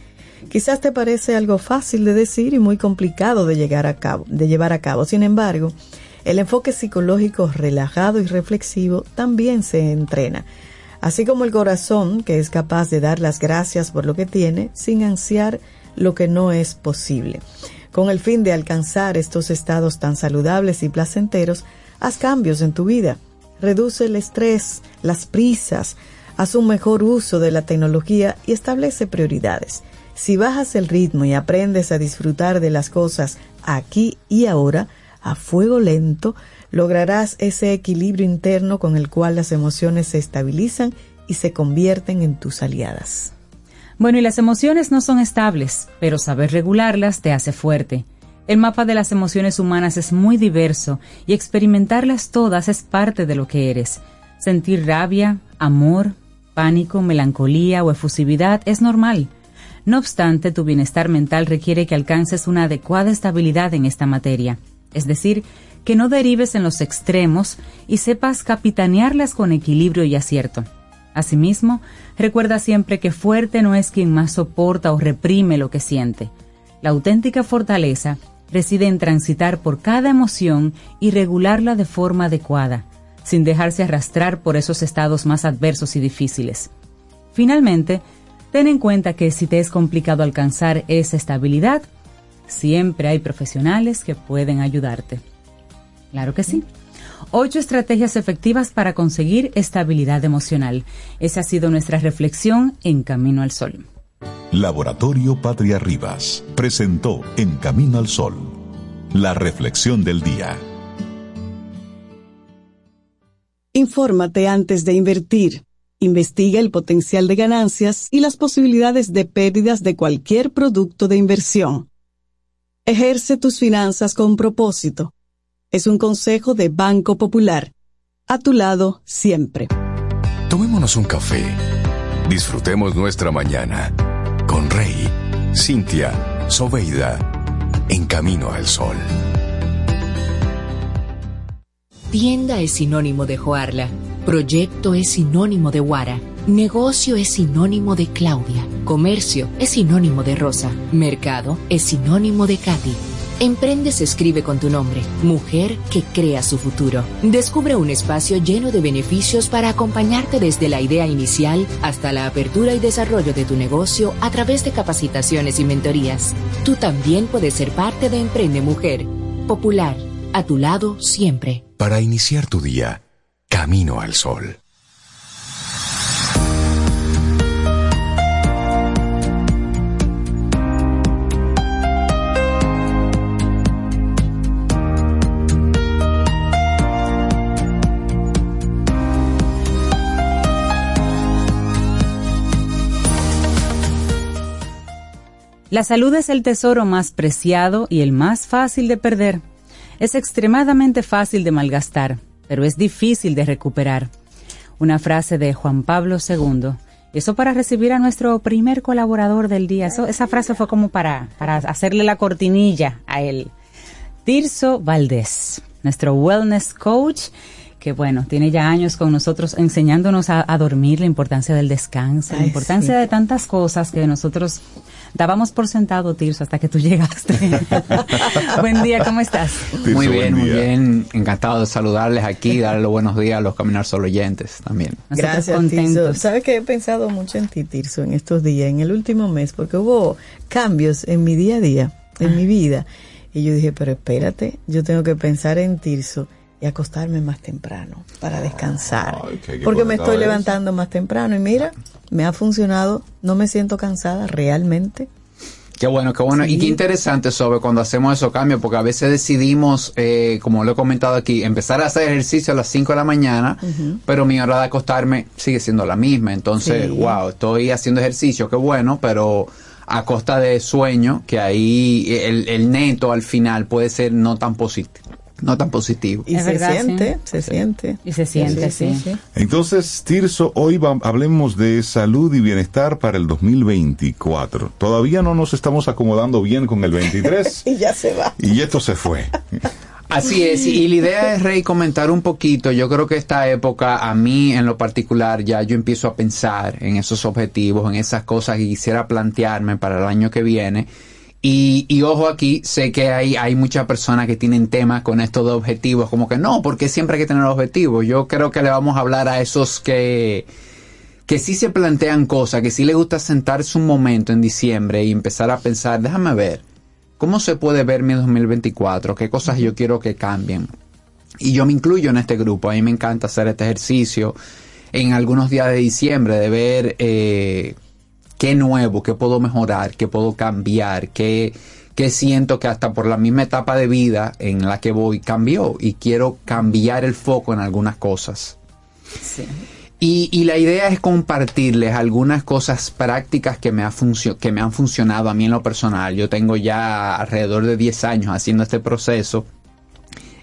Quizás te parece algo fácil de decir y muy complicado de llegar a cabo, de llevar a cabo. Sin embargo, el enfoque psicológico relajado y reflexivo también se entrena. Así como el corazón, que es capaz de dar las gracias por lo que tiene, sin ansiar lo que no es posible. Con el fin de alcanzar estos estados tan saludables y placenteros, haz cambios en tu vida, reduce el estrés, las prisas, haz un mejor uso de la tecnología y establece prioridades. Si bajas el ritmo y aprendes a disfrutar de las cosas aquí y ahora, a fuego lento, lograrás ese equilibrio interno con el cual las emociones se estabilizan y se convierten en tus aliadas. Bueno, y las emociones no son estables, pero saber regularlas te hace fuerte. El mapa de las emociones humanas es muy diverso y experimentarlas todas es parte de lo que eres. Sentir rabia, amor, pánico, melancolía o efusividad es normal. No obstante, tu bienestar mental requiere que alcances una adecuada estabilidad en esta materia. Es decir, que no derives en los extremos y sepas capitanearlas con equilibrio y acierto. Asimismo, recuerda siempre que fuerte no es quien más soporta o reprime lo que siente. La auténtica fortaleza reside en transitar por cada emoción y regularla de forma adecuada, sin dejarse arrastrar por esos estados más adversos y difíciles. Finalmente, ten en cuenta que si te es complicado alcanzar esa estabilidad, siempre hay profesionales que pueden ayudarte. Claro que sí. Ocho estrategias efectivas para conseguir estabilidad emocional. Esa ha sido nuestra reflexión en Camino al Sol. Laboratorio Patria Rivas presentó En Camino al Sol, la reflexión del día. Infórmate antes de invertir. Investiga el potencial de ganancias y las posibilidades de pérdidas de cualquier producto de inversión. Ejerce tus finanzas con propósito. Es un consejo de Banco Popular. A tu lado siempre. Tomémonos un café. Disfrutemos nuestra mañana con Rey, Cintia, Sobeida, en Camino al Sol. Tienda es sinónimo de Joarla, proyecto es sinónimo de Guara, negocio es sinónimo de Claudia, comercio es sinónimo de Rosa, mercado es sinónimo de Katy. Emprende se escribe con tu nombre, mujer que crea su futuro. Descubre un espacio lleno de beneficios para acompañarte desde la idea inicial hasta la apertura y desarrollo de tu negocio a través de capacitaciones y mentorías. Tú también puedes ser parte de Emprende Mujer. Popular, a tu lado siempre. Para iniciar tu día, Camino al Sol. La salud es el tesoro más preciado y el más fácil de perder. Es extremadamente fácil de malgastar, pero es difícil de recuperar. Una frase de Juan Pablo segundo. Eso para recibir a nuestro primer colaborador del día. Eso, esa frase fue como para, para hacerle la cortinilla a él. Tirso Valdés, nuestro wellness coach, que bueno, tiene ya años con nosotros enseñándonos a, a dormir, la importancia del descanso, Ay, la importancia sí. de tantas cosas que nosotros dábamos por sentado, Tirso, hasta que tú llegaste. Buen día, ¿cómo estás? Tirso, muy bien, muy bien. Encantado de saludarles aquí, darle los buenos días a los Caminar Sol oyentes también. Nosotros Gracias, contentos. Tirso. Sabes que he pensado mucho en ti, Tirso, en estos días, en el último mes, porque hubo cambios en mi día a día, en ah. mi vida. Y yo dije, pero espérate, yo tengo que pensar en Tirso y acostarme más temprano para descansar, oh, okay, porque me estoy levantando más temprano y mira, me ha funcionado, no me siento cansada realmente. Qué bueno, qué bueno. Sí. Y qué interesante sobre cuando hacemos esos cambios, porque a veces decidimos, eh, como lo he comentado aquí, empezar a hacer ejercicio a las cinco de la mañana, uh-huh. pero mi hora de acostarme sigue siendo la misma. Entonces, sí. wow, estoy haciendo ejercicio, qué bueno, pero a costa de sueño, que ahí el, el neto al final puede ser no tan positivo. No tan positivo. Y es se verdad, siente, sí. se sí. siente. Y se siente, sí. sí. sí. Entonces, Tirso, hoy va, hablemos de salud y bienestar para el dos mil veinticuatro. Todavía no nos estamos acomodando bien con el veintitrés. Y ya se va. Y esto se fue. Así es, y la idea es, Rey, comentar un poquito. Yo creo que esta época, a mí en lo particular, ya yo empiezo a pensar en esos objetivos, en esas cosas que quisiera plantearme para el año que viene. Y, y ojo aquí, sé que hay, hay muchas personas que tienen temas con estos dos objetivos, como que no, porque siempre hay que tener objetivos. Yo creo que le vamos a hablar a esos que, que sí se plantean cosas, que sí les gusta sentarse un momento en diciembre y empezar a pensar, déjame ver, ¿cómo se puede ver mi dos mil veinticuatro? ¿Qué cosas yo quiero que cambien? Y yo me incluyo en este grupo, a mí me encanta hacer este ejercicio en algunos días de diciembre, de ver eh, ¿qué nuevo? ¿Qué puedo mejorar? ¿Qué puedo cambiar? ¿Qué, qué siento que hasta por la misma etapa de vida en la que voy cambió? Y quiero cambiar el foco en algunas cosas. Sí. Y, y la idea es compartirles algunas cosas prácticas que me, ha funcio- que me han funcionado a mí en lo personal. Yo tengo ya alrededor de diez años haciendo este proceso.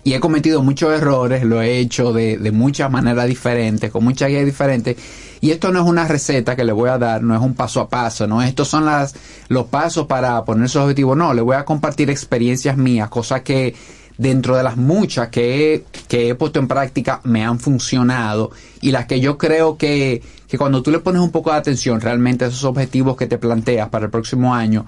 Y he cometido muchos errores, lo he hecho de, de muchas maneras diferentes, con muchas guías diferentes. Y esto no es una receta que le voy a dar, no es un paso a paso, no estos son las, los pasos para poner esos objetivos. No, le voy a compartir experiencias mías, cosas que dentro de las muchas que he, que he puesto en práctica me han funcionado. Y las que yo creo que, que cuando tú le pones un poco de atención realmente a esos objetivos que te planteas para el próximo año,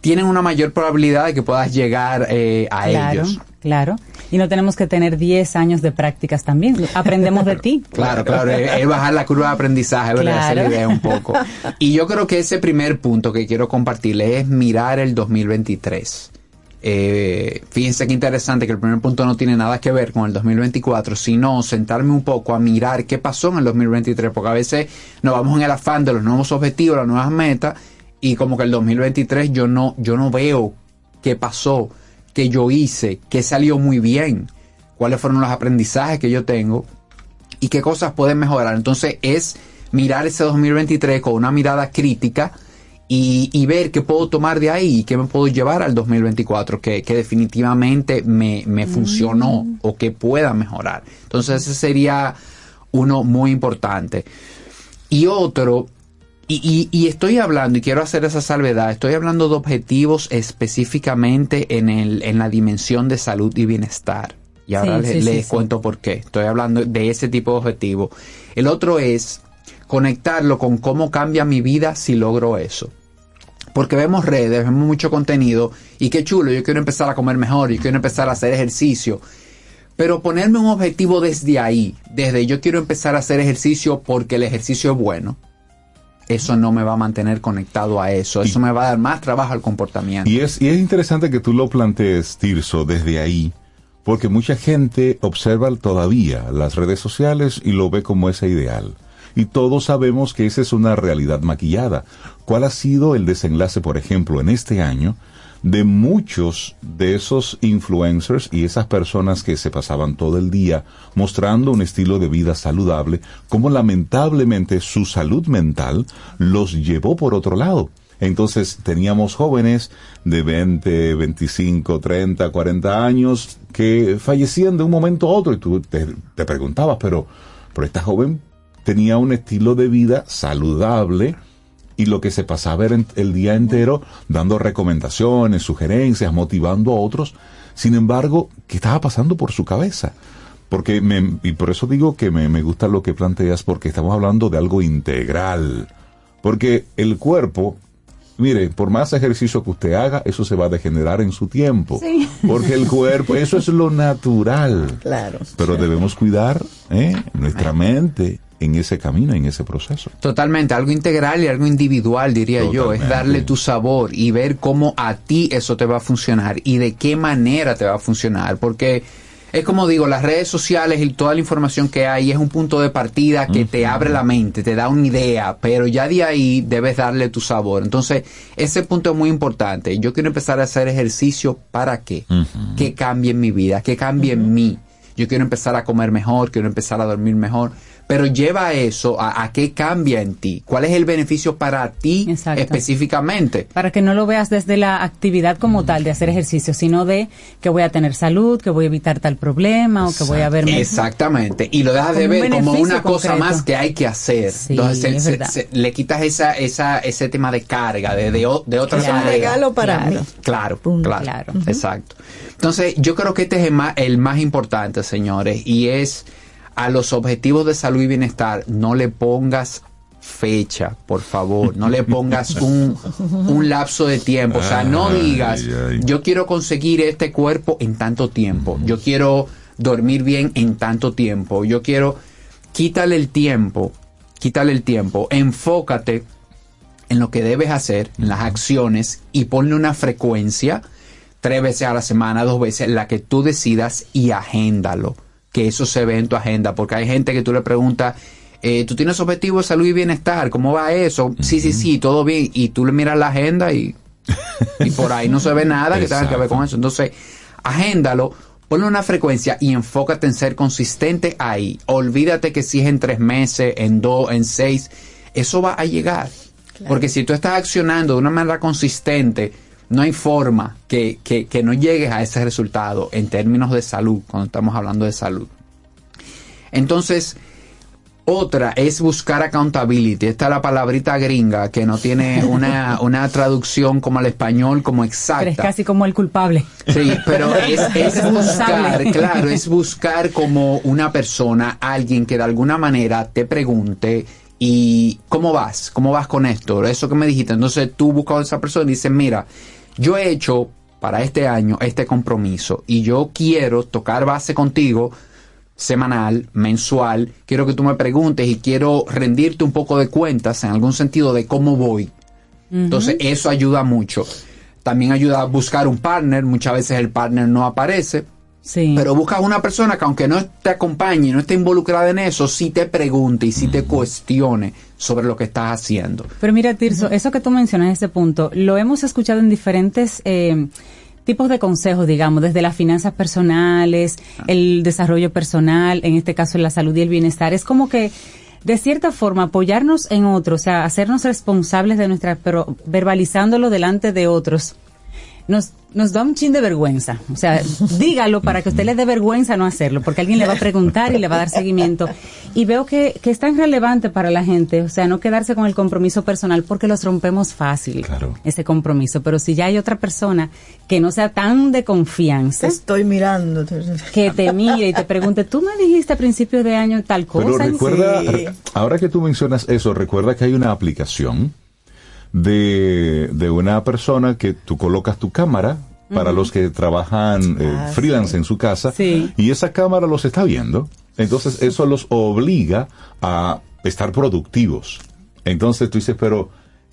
tienen una mayor probabilidad de que puedas llegar eh, a claro. ellos. Claro, y no tenemos que tener diez años de prácticas también, aprendemos de ti. Claro, claro, es bajar la curva de aprendizaje, ¿verdad? Claro. Esa idea un poco. Y yo creo que ese primer punto que quiero compartirles es mirar el dos mil veintitrés. Eh, fíjense qué interesante que el primer punto no tiene nada que ver con el dos mil veinticuatro, sino sentarme un poco a mirar qué pasó en el dos mil veintitrés, porque a veces nos vamos en el afán de los nuevos objetivos, las nuevas metas, y como que el dos mil veintitrés yo no, yo no veo qué pasó, que yo hice, que salió muy bien, cuáles fueron los aprendizajes que yo tengo y qué cosas pueden mejorar. Entonces es mirar ese dos mil veintitrés con una mirada crítica y, y ver qué puedo tomar de ahí y qué me puedo llevar al dos mil veinticuatro que, que definitivamente me, me funcionó mm. o que pueda mejorar. Entonces ese sería uno muy importante. Y otro... Y, y, y estoy hablando, y quiero hacer esa salvedad, estoy hablando de objetivos específicamente en el en la dimensión de salud y bienestar. Y ahora sí, les, sí, les sí, cuento sí. por qué. Estoy hablando de ese tipo de objetivos. El otro es conectarlo con cómo cambia mi vida si logro eso. Porque vemos redes, vemos mucho contenido, y qué chulo, yo quiero empezar a comer mejor, yo quiero empezar a hacer ejercicio. Pero ponerme un objetivo desde ahí, desde yo quiero empezar a hacer ejercicio porque el ejercicio es bueno. Eso no me va a mantener conectado a eso. Eso y, me va a dar más trabajo al comportamiento. Y es, y es interesante que tú lo plantees, Tirso, desde ahí, porque mucha gente observa todavía las redes sociales y lo ve como ese ideal. Y todos sabemos que esa es una realidad maquillada. ¿Cuál ha sido el desenlace, por ejemplo, en este año, de muchos de esos influencers y esas personas que se pasaban todo el día mostrando un estilo de vida saludable, como lamentablemente su salud mental los llevó por otro lado? Entonces teníamos jóvenes de veinte, veinticinco, treinta, cuarenta años que fallecían de un momento a otro, y tú te, te preguntabas, pero, pero esta joven tenía un estilo de vida saludable, y lo que se pasaba era el día entero dando recomendaciones, sugerencias, motivando a otros. Sin embargo, ¿qué estaba pasando por su cabeza? Porque me, y por eso digo que me, me gusta lo que planteas, porque estamos hablando de algo integral. Porque el cuerpo, mire, por más ejercicio que usted haga, eso se va a degenerar en su tiempo. Sí. Porque el cuerpo, eso es lo natural. Claro. Pero claro, debemos cuidar ¿eh? nuestra mente en ese camino, en ese proceso. Totalmente, algo integral y algo individual, diría Totalmente. yo, es darle tu sabor y ver cómo a ti eso te va a funcionar y de qué manera te va a funcionar, porque es como digo, las redes sociales y toda la información que hay es un punto de partida que uh-huh. te abre la mente, te da una idea, pero ya de ahí debes darle tu sabor. Entonces, ese punto es muy importante. Yo quiero empezar a hacer ejercicio, ¿para qué? Uh-huh. Que cambie en mi vida, que cambie en uh-huh. mí. Yo quiero empezar a comer mejor, quiero empezar a dormir mejor. Pero lleva eso a, a qué cambia en ti. ¿Cuál es el beneficio para ti Exacto. específicamente? Para que no lo veas desde la actividad como mm. tal de hacer ejercicio, sino de que voy a tener salud, que voy a evitar tal problema Exacto. o que voy a verme. Exactamente. Y lo dejas como de ver un como una concreto. cosa más que hay que hacer. Sí, Entonces se, se, se, le quitas esa, esa, ese tema de carga, de, de, de otra claro, manera. Es un regalo para claro. mí. Claro, Pum, claro. claro. Uh-huh. Exacto. Entonces yo creo que este es el más, el más importante, señores, y es... A los objetivos de salud y bienestar no le pongas fecha, por favor. No le pongas un, un lapso de tiempo. O sea, no digas, yo quiero conseguir este cuerpo en tanto tiempo. Yo quiero dormir bien en tanto tiempo. Yo quiero... Quítale el tiempo. Quítale el tiempo. Enfócate en lo que debes hacer, en las acciones, y ponle una frecuencia, tres veces a la semana, dos veces, la que tú decidas, y agéndalo. Que eso se ve en tu agenda, porque hay gente que tú le preguntas, eh, ¿tú tienes objetivos de salud y bienestar? ¿Cómo va eso? Uh-huh. Sí, sí, sí, todo bien. Y tú le miras la agenda y, y por ahí no se ve nada que tenga que ver con eso. Entonces, agéndalo, ponle una frecuencia y enfócate en ser consistente ahí. Olvídate que si es en tres meses, en dos, en seis, eso va a llegar. Claro. Porque si tú estás accionando de una manera consistente, no hay forma que, que, que no llegues a ese resultado en términos de salud, cuando estamos hablando de salud. Entonces, otra es buscar accountability. Esta es la palabrita gringa que no tiene una, una traducción como al español, como exacta. Pero es casi como el culpable. Sí, pero es, es buscar, claro, es buscar como una persona, alguien que de alguna manera te pregunte, ¿y cómo vas? ¿Cómo vas con esto? Eso que me dijiste. Entonces tú buscas a esa persona y dices, mira, yo he hecho para este año este compromiso y yo quiero tocar base contigo semanal, mensual. Quiero que tú me preguntes y quiero rendirte un poco de cuentas en algún sentido de cómo voy. Uh-huh. Entonces eso ayuda mucho. También ayuda a buscar un partner. Muchas veces el partner no aparece. Sí. Pero buscas una persona que aunque no te acompañe, no esté involucrada en eso, sí te pregunte y sí te cuestione sobre lo que estás haciendo. Pero mira, Tirso, eso que tú mencionas, ese punto, lo hemos escuchado en diferentes eh, tipos de consejos, digamos, desde las finanzas personales, el desarrollo personal, en este caso la salud y el bienestar. Es como que, de cierta forma, apoyarnos en otros, o sea, hacernos responsables de nuestra, pero verbalizándolo delante de otros. Nos, nos da un chin de vergüenza. O sea, dígalo para que usted le dé vergüenza no hacerlo, porque alguien le va a preguntar y le va a dar seguimiento. Y veo que, que es tan relevante para la gente, o sea, no quedarse con el compromiso personal, porque los rompemos fácil, claro, ese compromiso. Pero si ya hay otra persona que no sea tan de confianza. Te estoy mirando. Que te mire y te pregunte, tú me dijiste a principios de año tal cosa. Pero recuerda, sí. ahora que tú mencionas eso, recuerda que hay una aplicación de de una persona que tú colocas tu cámara para uh-huh. los que trabajan eh, ah, freelance sí. en su casa sí. y esa cámara los está viendo, entonces eso los obliga a estar productivos. Entonces tú dices, pero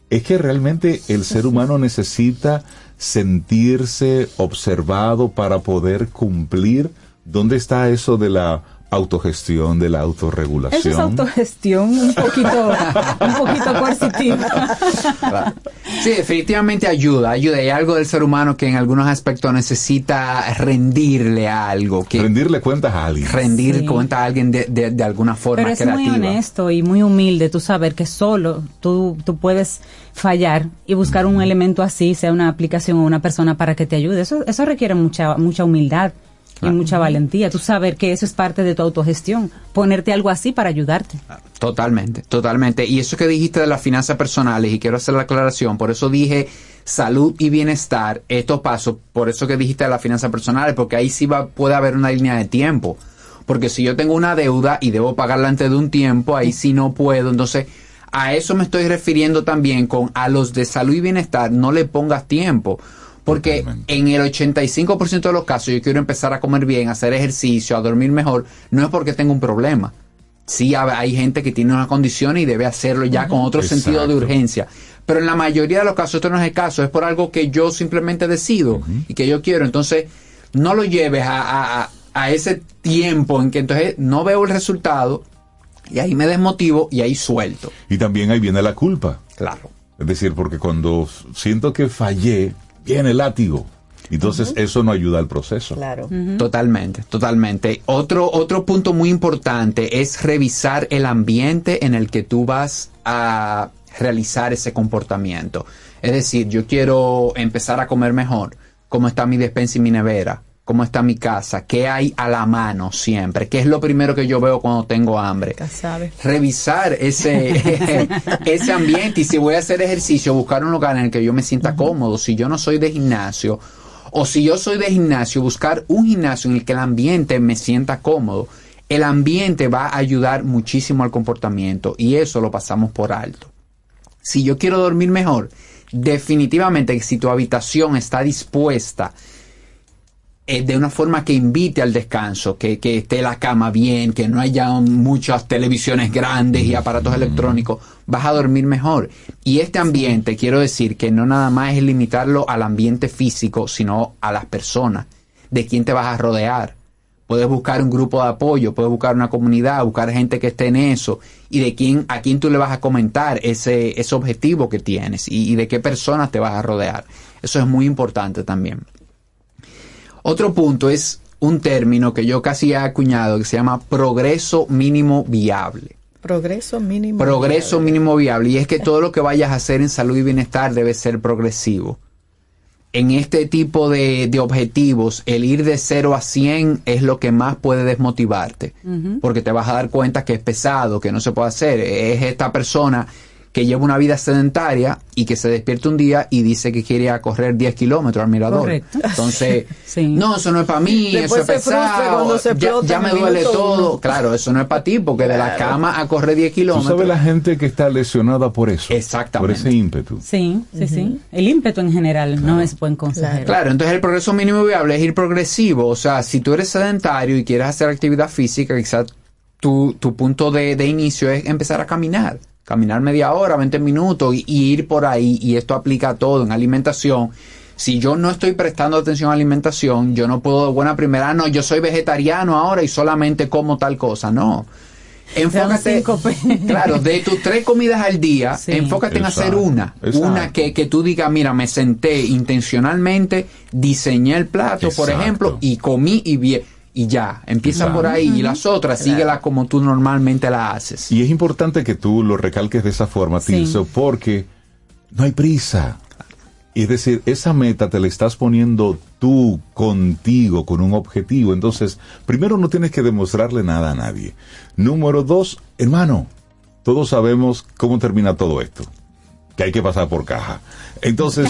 es que realmente el ser humano necesita sentirse observado para poder cumplir. ¿Dónde está eso de la autogestión, de la autorregulación. Eso es autogestión un poquito, un poquito coercitiva. Sí, definitivamente ayuda, ayuda. Hay algo del ser humano que en algunos aspectos necesita rendirle a algo. Que rendirle cuentas a alguien. Rendir sí. cuentas a alguien de, de, de alguna forma creativa. Pero es creativa. Muy honesto y muy humilde tú saber que solo tú, tú puedes fallar y buscar un elemento así, sea una aplicación o una persona para que te ayude. Eso, eso requiere mucha, mucha humildad. Claro. Y mucha valentía, tú saber que eso es parte de tu autogestión, ponerte algo así para ayudarte. Totalmente, totalmente. Y eso que dijiste de las finanzas personales, y quiero hacer la aclaración, por eso dije salud y bienestar, estos pasos, por eso que dijiste de las finanzas personales, porque ahí sí va, puede haber una línea de tiempo. Porque si yo tengo una deuda y debo pagarla antes de un tiempo, ahí sí no puedo, entonces... A eso me estoy refiriendo también con a los de salud y bienestar, no le pongas tiempo. Porque Totalmente. En el ochenta y cinco por ciento de los casos yo quiero empezar a comer bien, a hacer ejercicio, a dormir mejor. No es porque tengo un problema. Sí, hay gente que tiene una condición y debe hacerlo ya uh-huh. con otro Exacto. sentido de urgencia. Pero en la mayoría de los casos, esto no es el caso. Es por algo que yo simplemente decido uh-huh. y que yo quiero. Entonces, no lo lleves a, a, a, a ese tiempo en que entonces no veo el resultado y ahí me desmotivo y ahí suelto. Y también ahí viene la culpa. Claro. Es decir, porque cuando siento que fallé, viene el látigo. Entonces, uh-huh. eso no ayuda al proceso. Claro. Uh-huh. Totalmente, totalmente. Otro, otro punto muy importante es revisar el ambiente en el que tú vas a realizar ese comportamiento. Es decir, yo quiero empezar a comer mejor. ¿Cómo está mi despensa y mi nevera? ¿Cómo está mi casa? ¿Qué hay a la mano siempre? ¿Qué es lo primero que yo veo cuando tengo hambre? Revisar ese, ese ambiente. Y si voy a hacer ejercicio, buscar un lugar en el que yo me sienta uh-huh. cómodo. Si yo no soy de gimnasio, o si yo soy de gimnasio, buscar un gimnasio en el que el ambiente me sienta cómodo. El ambiente va a ayudar muchísimo al comportamiento y eso lo pasamos por alto. Si yo quiero dormir mejor, definitivamente si tu habitación está dispuesta de una forma que invite al descanso, que, que esté la cama bien, que no haya muchas televisiones grandes y aparatos mm. electrónicos, vas a dormir mejor. Y este ambiente, sí. quiero decir, que no nada más es limitarlo al ambiente físico, sino a las personas, de quién te vas a rodear. Puedes buscar un grupo de apoyo, puedes buscar una comunidad, buscar gente que esté en eso, y de quién, a quién tú le vas a comentar ese, ese objetivo que tienes, y, y de qué personas te vas a rodear. Eso es muy importante también. Otro punto es un término que yo casi he acuñado que se llama progreso mínimo viable. Progreso mínimo Progreso viable. mínimo viable. Y es que todo lo que vayas a hacer en salud y bienestar debe ser progresivo. En este tipo de, de objetivos, el ir de cero a cien es lo que más puede desmotivarte. Uh-huh. Porque te vas a dar cuenta que es pesado, que no se puede hacer. Es esta persona que lleva una vida sedentaria y que se despierta un día y dice que quiere correr diez kilómetros al mirador. Correcto. Entonces, sí. no, eso no es para mí, Después eso es pesado, ya, ya me duele todo. Uno. Claro, eso no es para ti, porque claro. de la cama a correr diez kilómetros. ¿Tú sabes la gente que está lesionada por eso? Exactamente. Por ese ímpetu. Sí, sí, uh-huh. sí. El ímpetu en general claro. no es buen consejero. Claro, entonces el progreso mínimo viable es ir progresivo. O sea, si tú eres sedentario y quieres hacer actividad física, quizás tu, tu punto de, de inicio es empezar a caminar. Caminar media hora, veinte minutos y, y ir por ahí, y esto aplica a todo en alimentación. Si yo no estoy prestando atención a alimentación, yo no puedo de buena primera, ah, no, yo soy vegetariano ahora y solamente como tal cosa, no. Enfócate, claro, de tus tres comidas al día, sí. enfócate Exacto. en hacer una, Exacto. una que, que tú digas, mira, me senté intencionalmente, diseñé el plato, Exacto. por ejemplo, y comí y bien. Y ya, empieza claro. por ahí, y las otras, claro. síguelas como tú normalmente las haces. Y es importante que tú lo recalques de esa forma, sí. Tirso, porque no hay prisa. Es decir, esa meta te la estás poniendo tú contigo, con un objetivo. Entonces, primero, no tienes que demostrarle nada a nadie. Número dos, hermano, todos sabemos cómo termina todo esto. Que hay que pasar por caja. Entonces,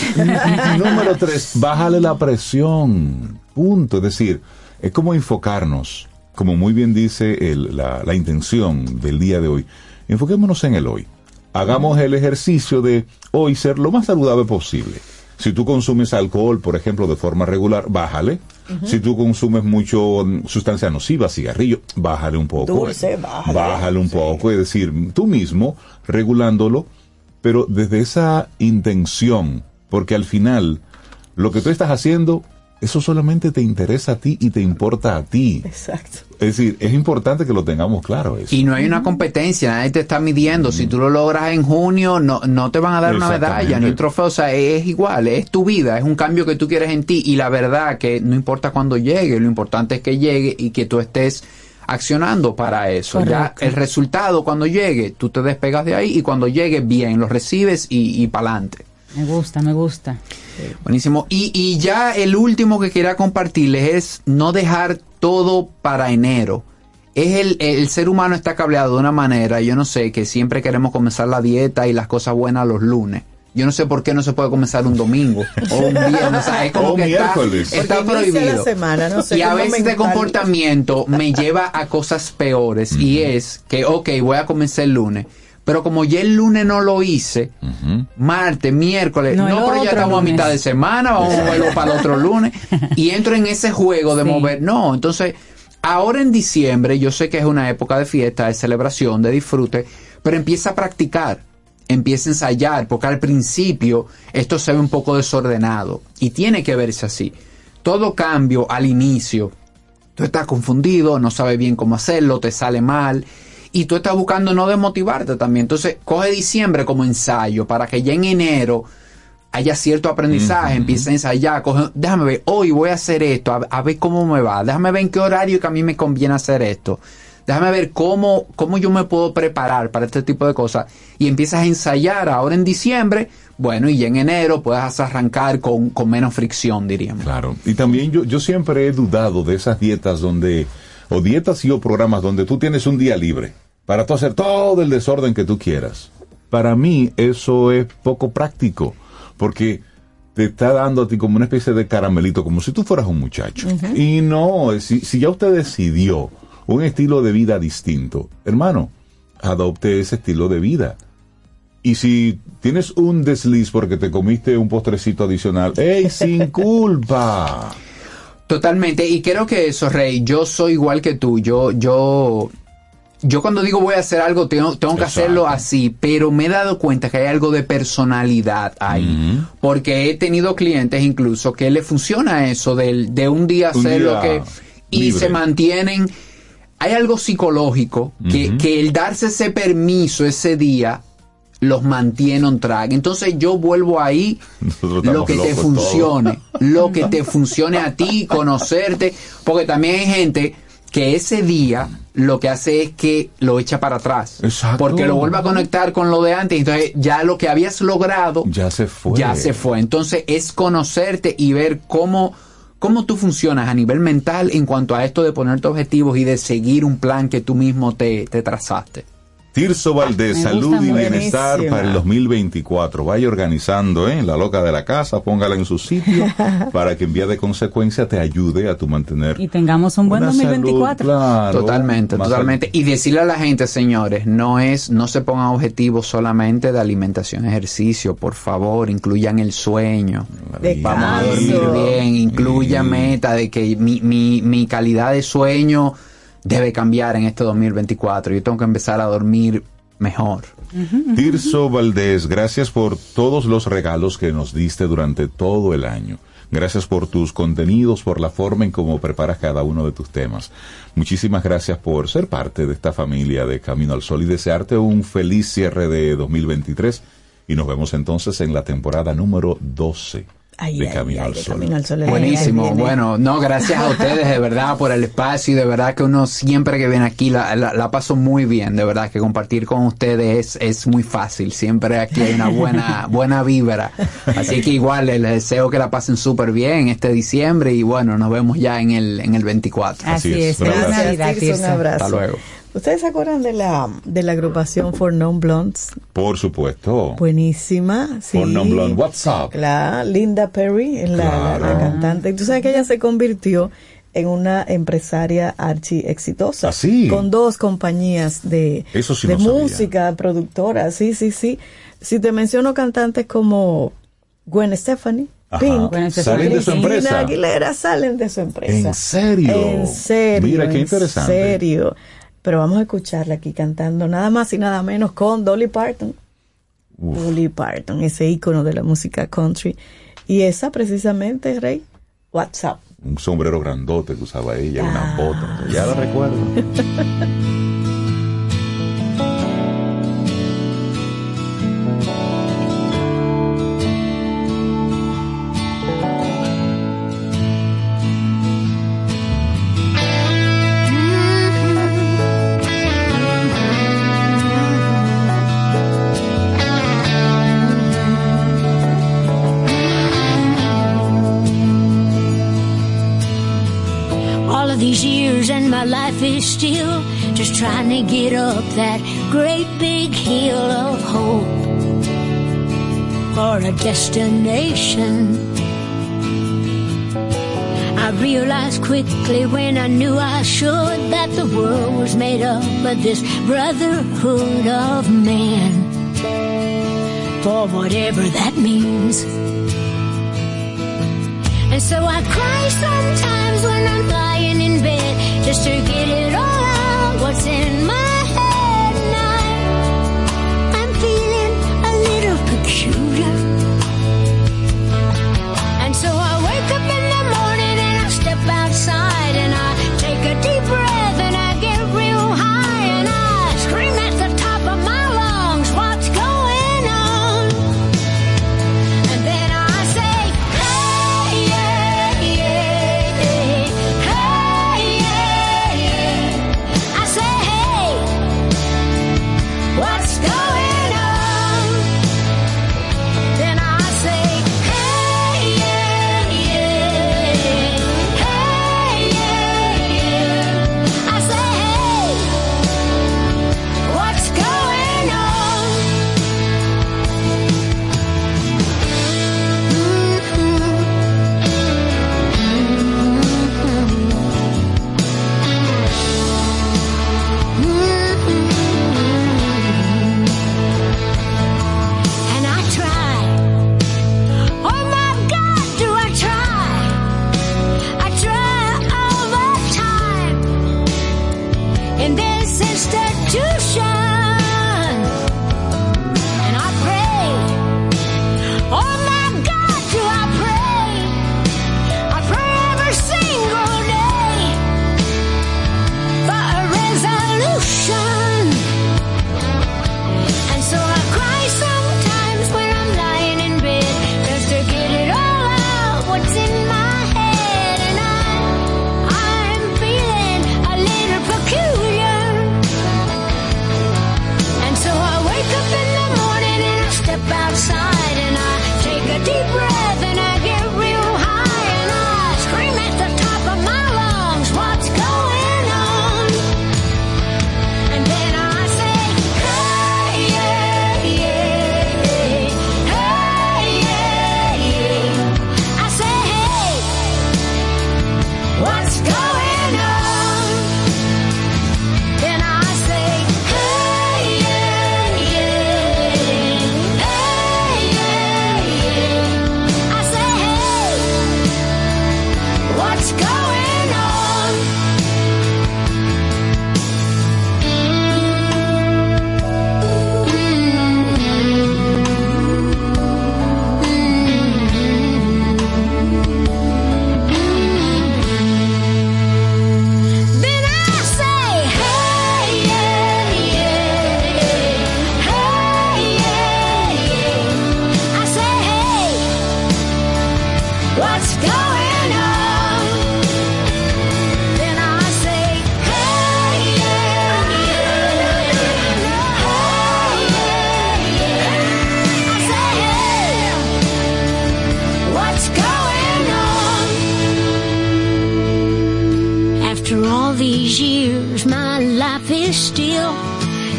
número tres, bájale la presión. Punto. Es decir... Es como enfocarnos, como muy bien dice el, la, la intención del día de hoy. Enfoquémonos en el hoy. Hagamos el ejercicio de hoy ser lo más saludable posible. Si tú consumes alcohol, por ejemplo, de forma regular, bájale. Uh-huh. Si tú consumes mucho sustancias nocivas, cigarrillo, bájale un poco. Dulce, bájale. Bájale un sí. poco. Es decir, tú mismo, regulándolo, pero desde esa intención. Porque al final, lo que tú estás haciendo... Eso solamente te interesa a ti y te importa a ti. Exacto. Es decir, es importante que lo tengamos claro eso. Y no hay una competencia, nadie te está midiendo. Mm. Si tú lo logras en junio, no, no te van a dar una medalla, ni un trofeo. O sea, es igual, es tu vida, es un cambio que tú quieres en ti. Y la verdad que no importa cuándo llegue, lo importante es que llegue y que tú estés accionando para eso. Correcto. Ya el resultado cuando llegue, tú te despegas de ahí y cuando llegue, bien, lo recibes y, y para adelante. Me gusta, me gusta. Buenísimo. Y, y ya el último que quería compartirles es no dejar todo para enero. Es el, el ser humano está cableado de una manera, yo no sé, que siempre queremos comenzar la dieta y las cosas buenas los lunes. Yo no sé por qué no se puede comenzar un domingo o un viernes, o sea, es como que está, está prohibido. La semana, no sé, y a veces este comportamiento me lleva a cosas peores, uh-huh. y es que, ok, voy a comenzar el lunes, pero como ya el lunes no lo hice, uh-huh. martes, miércoles, no, no pero ya estamos lunes. A mitad de semana, vamos a moverlo para el otro lunes, y entro en ese juego de sí. mover, no, entonces, ahora en diciembre, yo sé que es una época de fiesta, de celebración, de disfrute, pero empieza a practicar. Empieza a ensayar, porque al principio esto se ve un poco desordenado y tiene que verse así. Todo cambio al inicio, tú estás confundido, no sabes bien cómo hacerlo, te sale mal y tú estás buscando no desmotivarte también. Entonces, coge diciembre como ensayo para que ya en enero haya cierto aprendizaje, uh-huh. empieza a ensayar, coge, déjame ver, hoy voy a hacer esto, a, a ver cómo me va, déjame ver en qué horario que a mí me conviene hacer esto. Déjame ver cómo, cómo yo me puedo preparar para este tipo de cosas. Y empiezas a ensayar ahora en diciembre, bueno, y ya en enero puedes arrancar con, con menos fricción, diríamos. Claro, y también yo, yo siempre he dudado de esas dietas donde, o dietas y o programas donde tú tienes un día libre para tú hacer todo el desorden que tú quieras. Para mí eso es poco práctico, porque te está dando a ti como una especie de caramelito, como si tú fueras un muchacho. Uh-huh. Y no, si, si ya usted decidió un estilo de vida distinto. Hermano, adopte ese estilo de vida. Y si tienes un desliz porque te comiste un postrecito adicional, ¡ey, sin culpa! Totalmente. Y creo que eso, Rey, yo soy igual que tú. Yo, yo, yo cuando digo voy a hacer algo, tengo, tengo que hacerlo así. Pero me he dado cuenta que hay algo de personalidad ahí. Uh-huh. Porque he tenido clientes incluso que le funciona eso de, de un día hacer lo que... Y libre. Se mantienen... Hay algo psicológico que, uh-huh. que el darse ese permiso ese día los mantiene on track. Entonces yo vuelvo ahí, lo que te funcione, todo. Lo que te funcione a ti, conocerte, porque también hay gente que ese día lo que hace es que lo echa para atrás. Exacto. Porque lo vuelve a conectar con lo de antes. Entonces ya lo que habías logrado ya se fue. Ya se fue. Entonces es conocerte y ver cómo... ¿Cómo tú funcionas a nivel mental en cuanto a esto de ponerte objetivos y de seguir un plan que tú mismo te, te trazaste? Tirso Valdés, salud y bienestar buenísimo. Para el dos mil veinticuatro. Vaya organizando, ¿eh? La loca de la casa, póngala en su sitio para que en vía de consecuencia te ayude a tu mantener. Y tengamos un buen dos mil veinticuatro. Salud, claro, totalmente, totalmente. Al... Y decirle a la gente, señores, no es, no se pongan objetivos solamente de alimentación, ejercicio, por favor, incluyan el sueño. De vamos a dormir bien, incluya sí. meta de que mi, mi, mi calidad de sueño debe cambiar en este dos mil veinticuatro. Yo tengo que empezar a dormir mejor. Uh-huh, uh-huh. Tirso Valdés, gracias por todos los regalos que nos diste durante todo el año. Gracias por tus contenidos, por la forma en cómo preparas cada uno de tus temas. Muchísimas gracias por ser parte de esta familia de Camino al Sol y desearte un feliz cierre de dos mil veintitrés. Y nos vemos entonces en la temporada número doce. Ay, de, ay, Camino, ay, al de Camino al Sol. Buenísimo, ay, bueno, no, gracias a ustedes de verdad por el espacio y de verdad que uno siempre que viene aquí la, la, la paso muy bien, de verdad que compartir con ustedes es, es muy fácil, siempre aquí hay una buena buena vibra, así que igual les deseo que la pasen súper bien este diciembre y bueno, nos vemos ya en el en el veinticuatro. Así, así es, un abrazo. Un abrazo. Hasta luego. ¿Ustedes se acuerdan de la de la agrupación For Non Blondes? Por supuesto. Buenísima, sí. For Non Blondes, what's up? La Linda Perry, la, claro. la, la cantante. Y tú sabes que ella se convirtió en una empresaria archi exitosa. Así. Con dos compañías de, Eso sí de no música, sabía. Productora, sí, sí, sí. Si te menciono cantantes como Gwen Stefani, Pink, bueno, salen de su empresa. Gina Aguilera, salen de su empresa. ¿En serio? En serio. Mira, qué interesante. En serio. Pero vamos a escucharla aquí cantando nada más y nada menos con Dolly Parton. Uf. Dolly Parton, ese ícono de la música country. Y esa precisamente, Rey, What's Up. un sombrero grandote que usaba ella, ah. unas botas, ya la recuerdo. Is still just trying to get up that great big hill of hope for a destination. I realized quickly when I knew I should that the world was made up of this brotherhood of man, for whatever that means. And so I cry sometimes when I'm lying in bed, just to get it all out, what's in my head now. I'm feeling a little peculiar. And so I wake up in the morning and I step outside and I take a deep breath and I get real high and I scream at the top of my lungs, what's going on? And then I say, hey, yeah, yeah, yeah. What's going on? Then I say, hey, yeah, yeah, hey, yeah, yeah. I say, hey, what's going on? Mm-hmm. Mm-hmm. And I try. Oh my God, do I try? I try all the time in this institution. And I pray. Oh my God, do I pray? I pray every single day for a resolution. And so I cry sometimes when I'm lying in bed, just to get it all out, what's in my head. And I, I'm feeling a little peculiar. And so I wake up in the morning and I step outside and I take a deep breath and I get real high and I scream at the top of my lungs, what's going on? And then I say, hey, yeah, yeah, hey, yeah, yeah. I say, hey, what's going on? Then I say, hey, yeah, yeah, hey, yeah, yeah. I say, hey, what's going on? Then I say, hey, yeah, yeah, hey, yeah, yeah. I say, hey, what's going on? Then I say, hey, yeah, yeah, hey, yeah, yeah. I say, hey, what's going on? After all these years, my life is still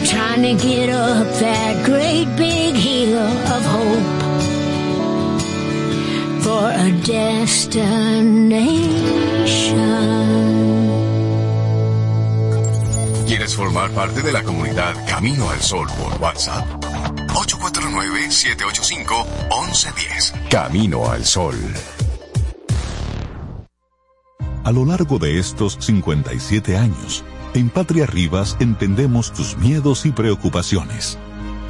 trying to get up that great big hill of hope for a destination. ¿Quieres formar parte de la comunidad Camino al Sol por WhatsApp? ocho cuatro nueve, siete ocho cinco, uno uno uno cero. Camino al Sol. A lo largo de estos cincuenta y siete años, en Patria Rivas entendemos tus miedos y preocupaciones.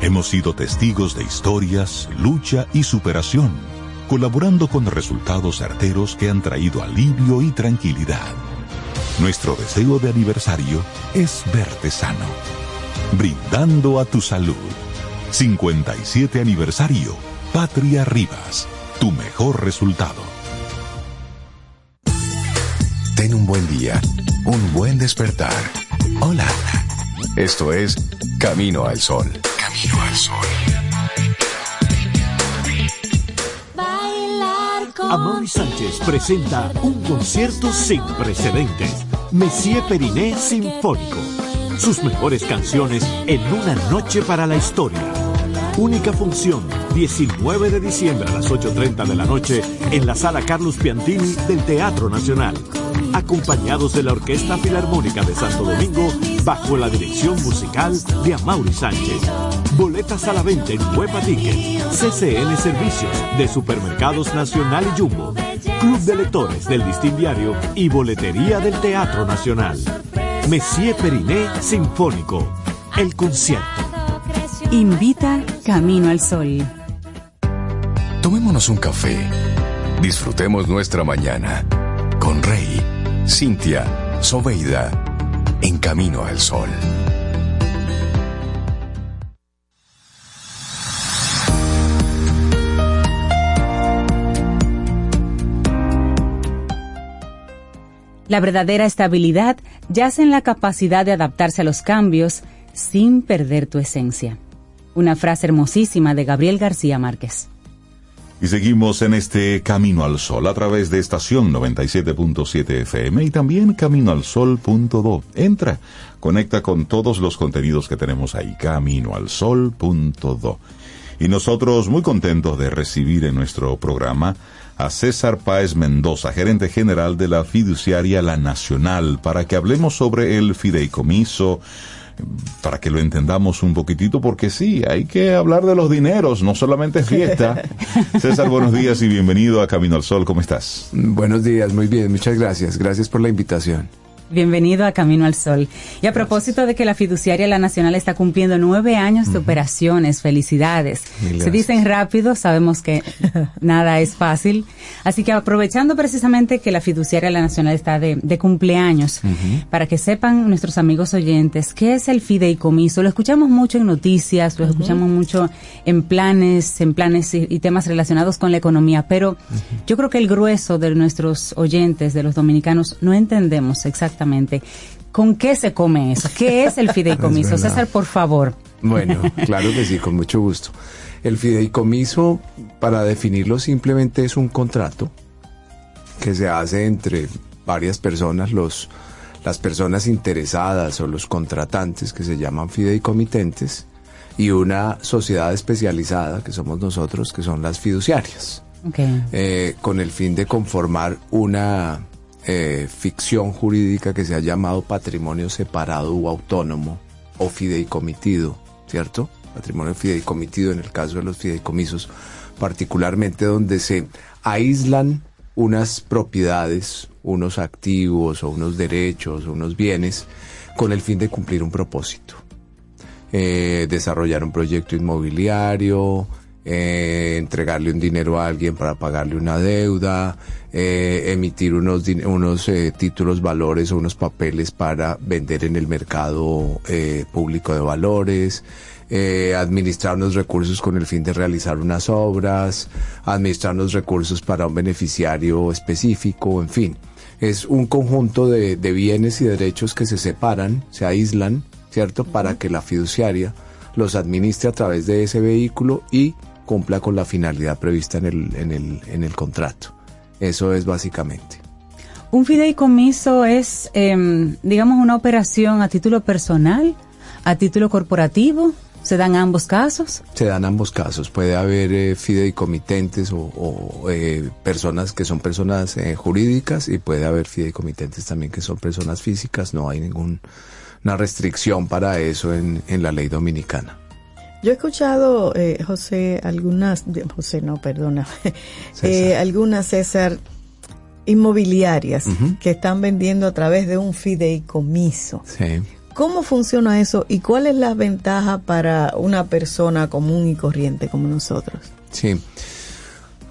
Hemos sido testigos de historias, lucha y superación, colaborando con resultados certeros que han traído alivio y tranquilidad. Nuestro deseo de aniversario es verte sano, brindando a tu salud. cincuenta y siete aniversario, Patria Rivas, tu mejor resultado. Ten un buen día, un buen despertar. Hola, esto es Camino al Sol. Camino al Sol. Amaury Sánchez presenta un concierto sin precedentes, Messier Periné Sinfónico. Sus mejores canciones en una noche para la historia. Única función, diecinueve de diciembre a las ocho y media de la noche en la Sala Carlos Piantini del Teatro Nacional. Acompañados de la Orquesta Filarmónica de Santo Domingo bajo la dirección musical de Amaury Sánchez. Boletas a la venta en Huepa Tickets, C C N Servicios de Supermercados Nacional y Jumbo, Club de Lectores del Listín Diario y Boletería del Teatro Nacional. Messier Periné Sinfónico, el concierto. Invita Camino al Sol. Tomémonos un café. Disfrutemos nuestra mañana con Rey, Cintia, Sobeida, en Camino al Sol. La verdadera estabilidad yace en la capacidad de adaptarse a los cambios sin perder tu esencia. Una frase hermosísima de Gabriel García Márquez. Y seguimos en este Camino al Sol a través de Estación noventa y siete punto siete F M y también camino al sol punto do. Entra, conecta con todos los contenidos que tenemos ahí, camino al sol punto do. Y nosotros muy contentos de recibir en nuestro programa a César Páez Mendoza, gerente general de la fiduciaria La Nacional, para que hablemos sobre el fideicomiso, para que lo entendamos un poquitito, porque sí, hay que hablar de los dineros, no solamente es fiesta. César, buenos días y bienvenido a Camino al Sol, ¿cómo estás? Buenos días, muy bien, muchas gracias, gracias por la invitación. Bienvenido a Camino al Sol. Y a propósito de que la fiduciaria La Nacional está cumpliendo nueve años de operaciones, felicidades. Se dicen rápido, sabemos que nada es fácil. Así que aprovechando precisamente que la fiduciaria La Nacional está de, de cumpleaños, uh-huh. para que sepan nuestros amigos oyentes, ¿qué es el fideicomiso? Lo escuchamos mucho en noticias, lo uh-huh. escuchamos mucho en planes, en planes y, y temas relacionados con la economía, pero uh-huh. yo creo que el grueso de nuestros oyentes, de los dominicanos, no entendemos exactamente Exactamente. ¿Con qué se come eso? ¿Qué es el fideicomiso? César, por favor. Bueno, claro que sí, con mucho gusto. El fideicomiso, para definirlo simplemente, es un contrato que se hace entre varias personas, los, las personas interesadas o los contratantes, que se llaman fideicomitentes, y una sociedad especializada, que somos nosotros, que son las fiduciarias, okay. eh, con el fin de conformar una... Eh, ficción jurídica que se ha llamado patrimonio separado o autónomo o fideicomitido, ¿cierto? Patrimonio fideicomitido en el caso de los fideicomisos, particularmente donde se aíslan unas propiedades, unos activos o unos derechos o unos bienes con el fin de cumplir un propósito, eh, desarrollar un proyecto inmobiliario, Eh, entregarle un dinero a alguien para pagarle una deuda, eh, emitir unos, unos eh, títulos, valores o unos papeles para vender en el mercado eh, público de valores, eh, administrar unos recursos con el fin de realizar unas obras, administrar unos recursos para un beneficiario específico, en fin. Es un conjunto de, de bienes y derechos que se separan, se aíslan, ¿cierto?, para que la fiduciaria los administre a través de ese vehículo y cumpla con la finalidad prevista en el, en el, en el contrato. Eso es básicamente. ¿Un fideicomiso es, eh, digamos, una operación a título personal, a título corporativo? ¿Se dan ambos casos? Se dan ambos casos. Puede haber eh, fideicomitentes o, o eh, personas que son personas eh, jurídicas, y puede haber fideicomitentes también que son personas físicas. No hay ningún... una restricción para eso en, en la ley dominicana. Yo he escuchado, eh, José, algunas, José no, perdóname, eh, algunas, César, inmobiliarias uh-huh. que están vendiendo a través de un fideicomiso. Sí. ¿Cómo funciona eso y cuál es la ventaja para una persona común y corriente como nosotros? Sí.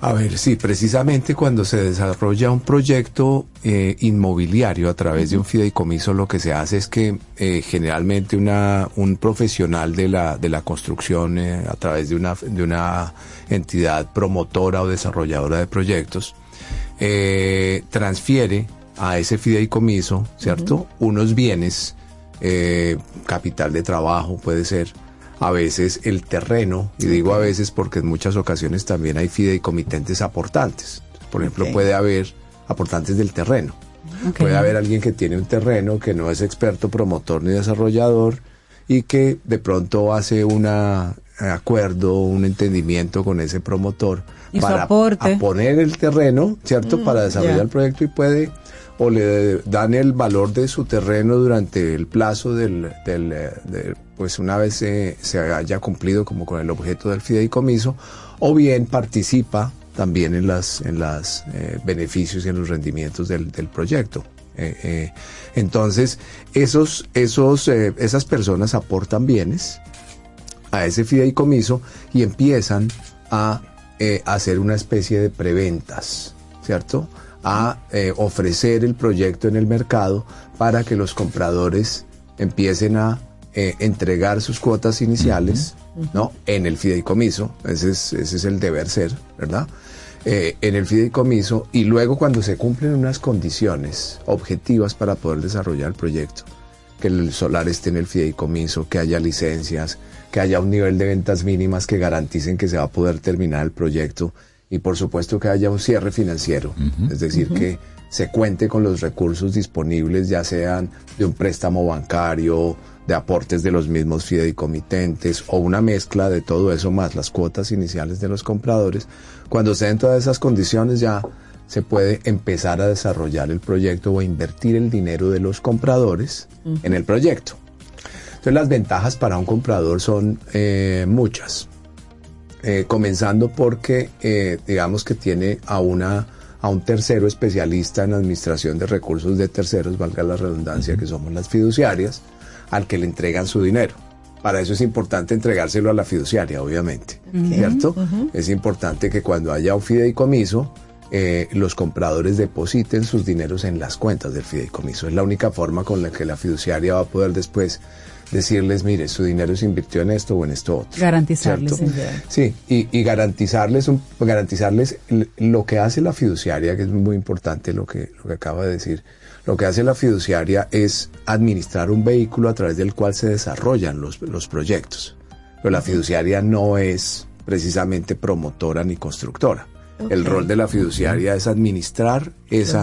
A ver, sí, precisamente cuando se desarrolla un proyecto eh, inmobiliario a través de un fideicomiso, lo que se hace es que eh, generalmente una un profesional de la de la construcción eh, a través de una de una entidad promotora o desarrolladora de proyectos eh, transfiere a ese fideicomiso, ¿cierto? Uh-huh. Unos bienes, eh, capital de trabajo puede ser, a veces el terreno, y digo a veces porque en muchas ocasiones también hay fideicomitentes aportantes. Por ejemplo, okay. puede haber aportantes del terreno. Okay. Puede haber alguien que tiene un terreno que no es experto, promotor ni desarrollador y que de pronto hace un acuerdo, un entendimiento con ese promotor y para poner el terreno, ¿cierto? Mm, para desarrollar yeah. el proyecto y puede... o le dan el valor de su terreno durante el plazo del, del de, pues una vez se, se haya cumplido como con el objeto del fideicomiso, o bien participa también en las en las eh, beneficios y en los rendimientos del, del proyecto. Eh, eh, entonces esos esos eh, esas personas aportan bienes a ese fideicomiso y empiezan a eh, hacer una especie de preventas, ¿cierto? a eh, ofrecer el proyecto en el mercado para que los compradores empiecen a eh, entregar sus cuotas iniciales, uh-huh. ¿no? En el fideicomiso, ese es, ese es el deber ser, ¿verdad? Eh, en el fideicomiso, y luego cuando se cumplen unas condiciones objetivas para poder desarrollar el proyecto, que el solar esté en el fideicomiso, que haya licencias, que haya un nivel de ventas mínimas que garanticen que se va a poder terminar el proyecto, y por supuesto que haya un cierre financiero, uh-huh, es decir, uh-huh. que se cuente con los recursos disponibles, ya sean de un préstamo bancario, de aportes de los mismos fideicomitentes, o una mezcla de todo eso más las cuotas iniciales de los compradores. Cuando se den todas esas condiciones ya se puede empezar a desarrollar el proyecto o invertir el dinero de los compradores uh-huh. en el proyecto. Entonces las ventajas para un comprador son eh, muchas. Eh, comenzando porque eh, digamos que tiene a una a un tercero especialista en administración de recursos de terceros, valga la redundancia, uh-huh. que somos las fiduciarias, al que le entregan su dinero. Para eso es importante entregárselo a la fiduciaria, obviamente, okay. ¿cierto? Uh-huh. Es importante que cuando haya un fideicomiso, eh, los compradores depositen sus dineros en las cuentas del fideicomiso. Es la única forma con la que la fiduciaria va a poder después decirles, mire, su dinero se invirtió en esto o en esto otro. Garantizarles. Sí, y, y garantizarles, un, garantizarles lo que hace la fiduciaria, que es muy importante lo que, lo que acaba de decir. Lo que hace la fiduciaria es administrar un vehículo a través del cual se desarrollan los, los proyectos. Pero la fiduciaria no es precisamente promotora ni constructora. Okay. El rol de la fiduciaria es administrar ese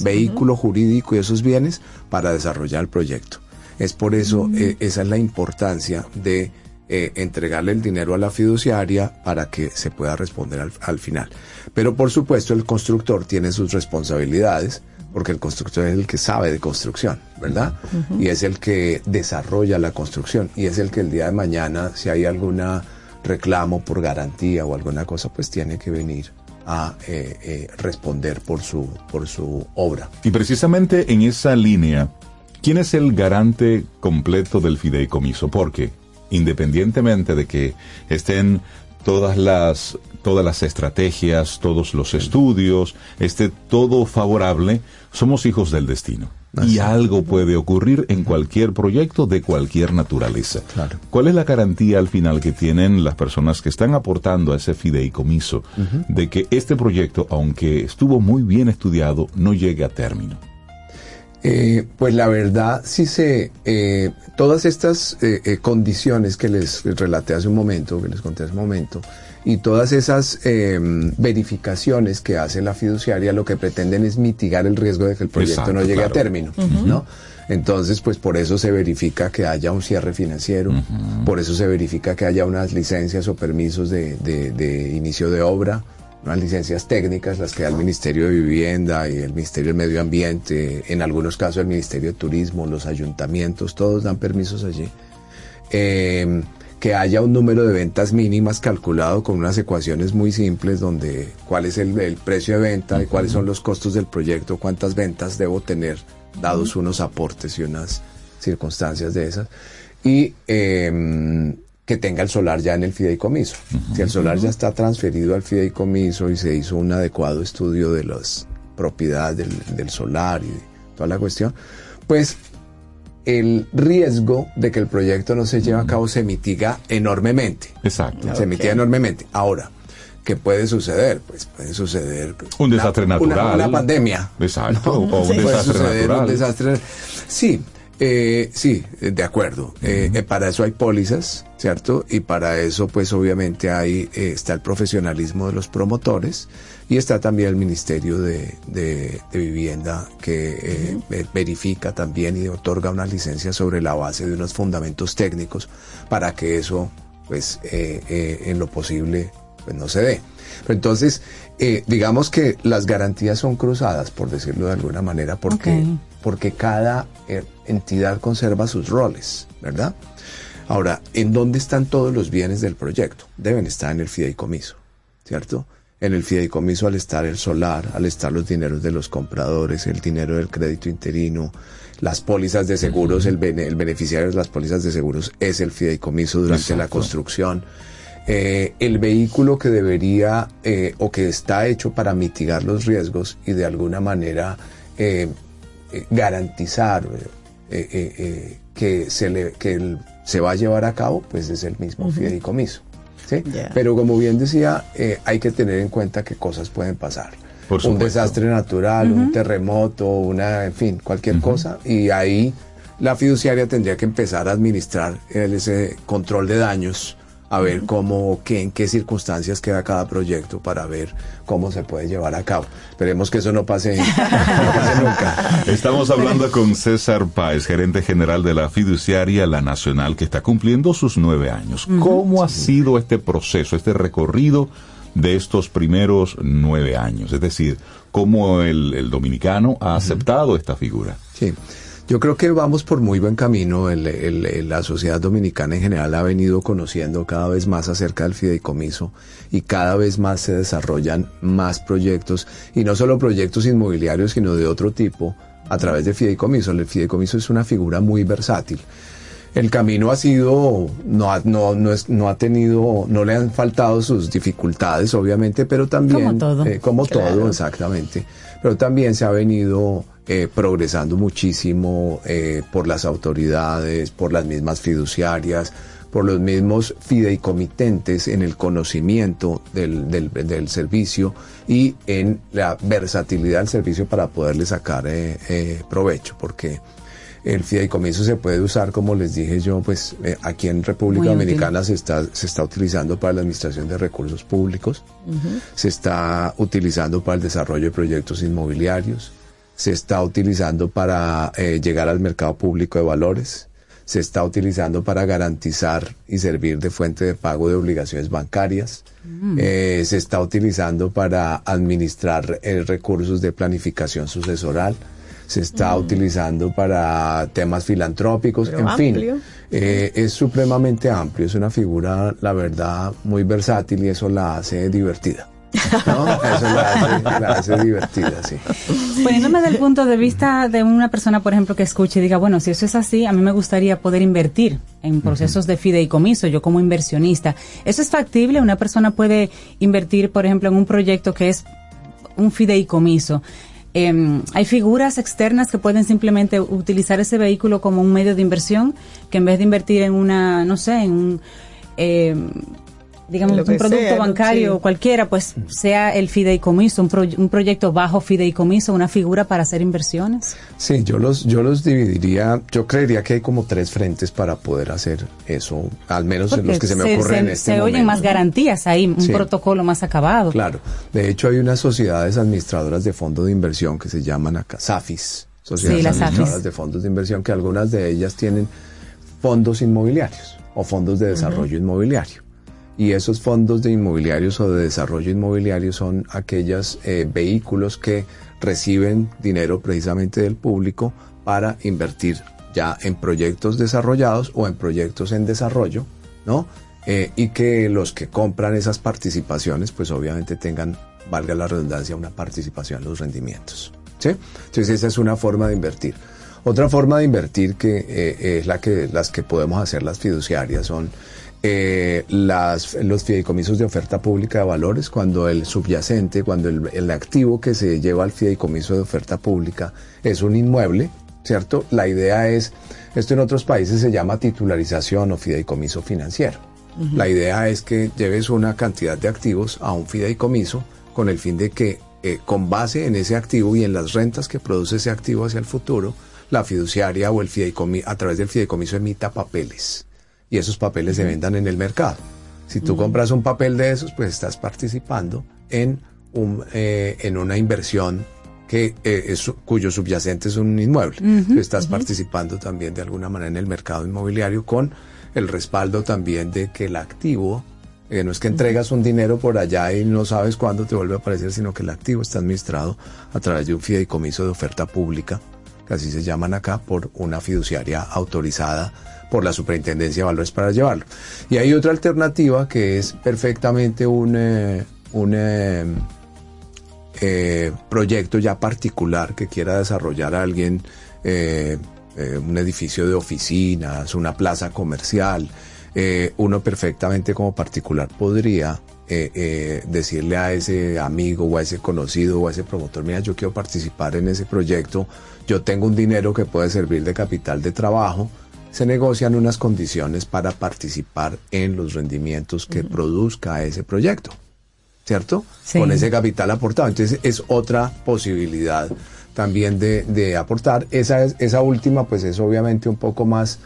vehículo uh-huh. jurídico y esos bienes para desarrollar el proyecto. Es por eso, eh, esa es la importancia de eh, entregarle el dinero a la fiduciaria para que se pueda responder al, al final. Pero por supuesto el constructor tiene sus responsabilidades, porque el constructor es el que sabe de construcción, ¿verdad? Uh-huh. Y es el que desarrolla la construcción, y es el que el día de mañana, si hay algún reclamo por garantía o alguna cosa, pues tiene que venir a eh, eh, responder por su, por su obra. Y precisamente en esa línea, ¿quién es el garante completo del fideicomiso? Porque, independientemente de que estén todas las, todas las estrategias, todos los estudios, esté todo favorable, somos hijos del destino. Así. Y algo puede ocurrir en cualquier proyecto de cualquier naturaleza. Claro. ¿Cuál es la garantía al final que tienen las personas que están aportando a ese fideicomiso uh-huh. de que este proyecto, aunque estuvo muy bien estudiado, no llegue a término? Eh, pues la verdad, si se eh, todas estas eh, eh, condiciones que les relaté hace un momento, que les conté hace un momento, y todas esas eh, verificaciones que hace la fiduciaria, lo que pretenden es mitigar el riesgo de que el proyecto Exacto, no llegue claro. a término, uh-huh. ¿no? Entonces, pues por eso se verifica que haya un cierre financiero, uh-huh. por eso se verifica que haya unas licencias o permisos de, de, de inicio de obra, unas licencias técnicas, las que da el Ministerio de Vivienda y el Ministerio del Medio Ambiente, en algunos casos el Ministerio de Turismo, los ayuntamientos, todos dan permisos allí. Eh, que haya un número de ventas mínimas calculado con unas ecuaciones muy simples, donde cuál es el, el precio de venta, uh-huh. y cuáles son los costos del proyecto, cuántas ventas debo tener, dados uh-huh. unos aportes y unas circunstancias de esas. Y... Eh, que tenga el solar ya en el fideicomiso. Uh-huh. Si el solar ya está transferido al fideicomiso y se hizo un adecuado estudio de las propiedades del, del solar y de toda la cuestión, pues el riesgo de que el proyecto no se lleve a cabo se mitiga enormemente. Exacto. Se okay. mitiga enormemente. Ahora, ¿qué puede suceder? Pues puede suceder un desastre una, natural. Una, una pandemia. Exacto. ¿No? O un sí. desastre puede suceder natural. Un desastre. Sí, eh, sí, de acuerdo. Uh-huh. Eh, para eso hay pólizas, ¿cierto? Y para eso, pues obviamente, hay eh, está el profesionalismo de los promotores y está también el Ministerio de, de, de Vivienda, que eh, uh-huh. verifica también y otorga una licencia sobre la base de unos fundamentos técnicos para que eso, pues, eh, eh, en lo posible, pues no se dé. Pero entonces, eh, digamos que las garantías son cruzadas, por decirlo de alguna manera, porque, okay. porque cada entidad conserva sus roles, ¿verdad? Ahora, ¿en dónde están todos los bienes del proyecto? Deben estar en el fideicomiso, ¿cierto? En el fideicomiso, al estar el solar, al estar los dineros de los compradores, el dinero del crédito interino, las pólizas de seguros, uh-huh. el, bene, el beneficiario de las pólizas de seguros es el fideicomiso durante Exacto. la construcción. Eh, el vehículo que debería eh, o que está hecho para mitigar los riesgos y de alguna manera eh, eh, garantizar eh, eh, eh, que, se le, que el, se va a llevar a cabo, pues es el mismo uh-huh. fideicomiso, ¿sí? Yeah. Pero como bien decía, eh, hay que tener en cuenta que cosas pueden pasar. Por supuesto. Un desastre natural, uh-huh. un terremoto, una, en fin, cualquier uh-huh. cosa, y ahí la fiduciaria tendría que empezar a administrar el, ese control de daños, a ver cómo, qué, en qué circunstancias queda cada proyecto para ver cómo se puede llevar a cabo. Esperemos que eso no pase, no pase nunca. Estamos hablando con César Páez, gerente general de la fiduciaria La Nacional, que está cumpliendo sus nueve años. Uh-huh. ¿Cómo ha sido este proceso, este recorrido de estos primeros nueve años? Es decir, ¿cómo el, el dominicano ha aceptado uh-huh. esta figura? Sí. Yo creo que vamos por muy buen camino. El, el, el, la sociedad dominicana en general ha venido conociendo cada vez más acerca del fideicomiso y cada vez más se desarrollan más proyectos, y no solo proyectos inmobiliarios, sino de otro tipo, a través del fideicomiso. El fideicomiso es una figura muy versátil. El camino ha sido, no ha, no, no es, no ha tenido, no le han faltado sus dificultades, obviamente, pero también... Como todo. Eh, como claro. todo, exactamente. Pero también se ha venido... Eh, progresando muchísimo eh, por las autoridades, por las mismas fiduciarias, por los mismos fideicomitentes en el conocimiento del, del, del servicio y en la versatilidad del servicio para poderle sacar eh, eh, provecho, porque el fideicomiso se puede usar, como les dije yo, pues eh, aquí en República Dominicana se está, se está utilizando para la administración de recursos públicos, uh-huh. se está utilizando para el desarrollo de proyectos inmobiliarios, se está utilizando para eh, llegar al mercado público de valores, se está utilizando para garantizar y servir de fuente de pago de obligaciones bancarias, mm. eh, se está utilizando para administrar eh, recursos de planificación sucesoral, se está mm. utilizando para temas filantrópicos, Pero en amplio. fin, eh, es supremamente amplio, es una figura, la verdad, muy versátil, y eso la hace divertida. No, eso la hace, la hace divertida, sí. Poniéndome del punto de vista de una persona, por ejemplo, que escuche y diga, bueno, si eso es así, a mí me gustaría poder invertir en procesos uh-huh. de fideicomiso, yo como inversionista. ¿Eso es factible? ¿Una persona puede invertir, por ejemplo, en un proyecto que es un fideicomiso? Eh, ¿Hay figuras externas que pueden simplemente utilizar ese vehículo como un medio de inversión, que en vez de invertir en una, no sé, en un... Eh, digamos, un producto sea, bancario sí. cualquiera, pues sea el fideicomiso, un, pro, un proyecto bajo fideicomiso, una figura para hacer inversiones? Sí, yo los yo los dividiría, yo creería que hay como tres frentes para poder hacer eso, al menos Porque en los que se me se, ocurren se, en este se momento. Se oyen más garantías ahí, un sí. protocolo más acabado. Claro, de hecho hay unas sociedades administradoras de fondos de inversión que se llaman acá, SAFIs, sociedades sí, administradoras SAFIs. de fondos de inversión, que algunas de ellas tienen fondos inmobiliarios o fondos de desarrollo uh-huh. inmobiliario. Y esos fondos de inmobiliarios o de desarrollo inmobiliario son aquellos eh, vehículos que reciben dinero precisamente del público para invertir ya en proyectos desarrollados o en proyectos en desarrollo, ¿no? Eh, y que los que compran esas participaciones, pues obviamente tengan, valga la redundancia, una participación en los rendimientos, ¿sí? Entonces esa es una forma de invertir. Otra forma de invertir que eh, es la que las que podemos hacer las fiduciarias son eh, las, los fideicomisos de oferta pública de valores, cuando el subyacente, cuando el, el activo que se lleva al fideicomiso de oferta pública es un inmueble, ¿cierto? La idea es, esto en otros países se llama titularización o fideicomiso financiero. Uh-huh. La idea es que lleves una cantidad de activos a un fideicomiso con el fin de que, eh, con base en ese activo y en las rentas que produce ese activo hacia el futuro, la fiduciaria o el fideicomiso, a través del fideicomiso, emita papeles. Y esos papeles se vendan en el mercado. Si tú uh-huh. compras un papel de esos, pues estás participando en, un, eh, en una inversión que eh, es, cuyo subyacente es un inmueble. Uh-huh, estás uh-huh. participando también de alguna manera en el mercado inmobiliario, con el respaldo también de que el activo, eh, no es que entregas un dinero por allá y no sabes cuándo te vuelve a aparecer, sino que el activo está administrado a través de un fideicomiso de oferta pública, que así se llaman acá, por una fiduciaria autorizada por la Superintendencia de Valores para llevarlo. Y hay otra alternativa que es perfectamente un... Eh, un eh, Eh, proyecto ya particular que quiera desarrollar a alguien, eh, eh, un edificio de oficinas, una plaza comercial, eh, uno perfectamente como particular podría eh, eh, decirle a ese amigo o a ese conocido o a ese promotor: mira, yo quiero participar en ese proyecto, yo tengo un dinero que puede servir de capital de trabajo, se negocian unas condiciones para participar en los rendimientos que uh-huh. produzca ese proyecto, ¿cierto? Sí. Con ese capital aportado. Entonces es otra posibilidad también de, de aportar. Esa, es, esa última pues es obviamente un poco más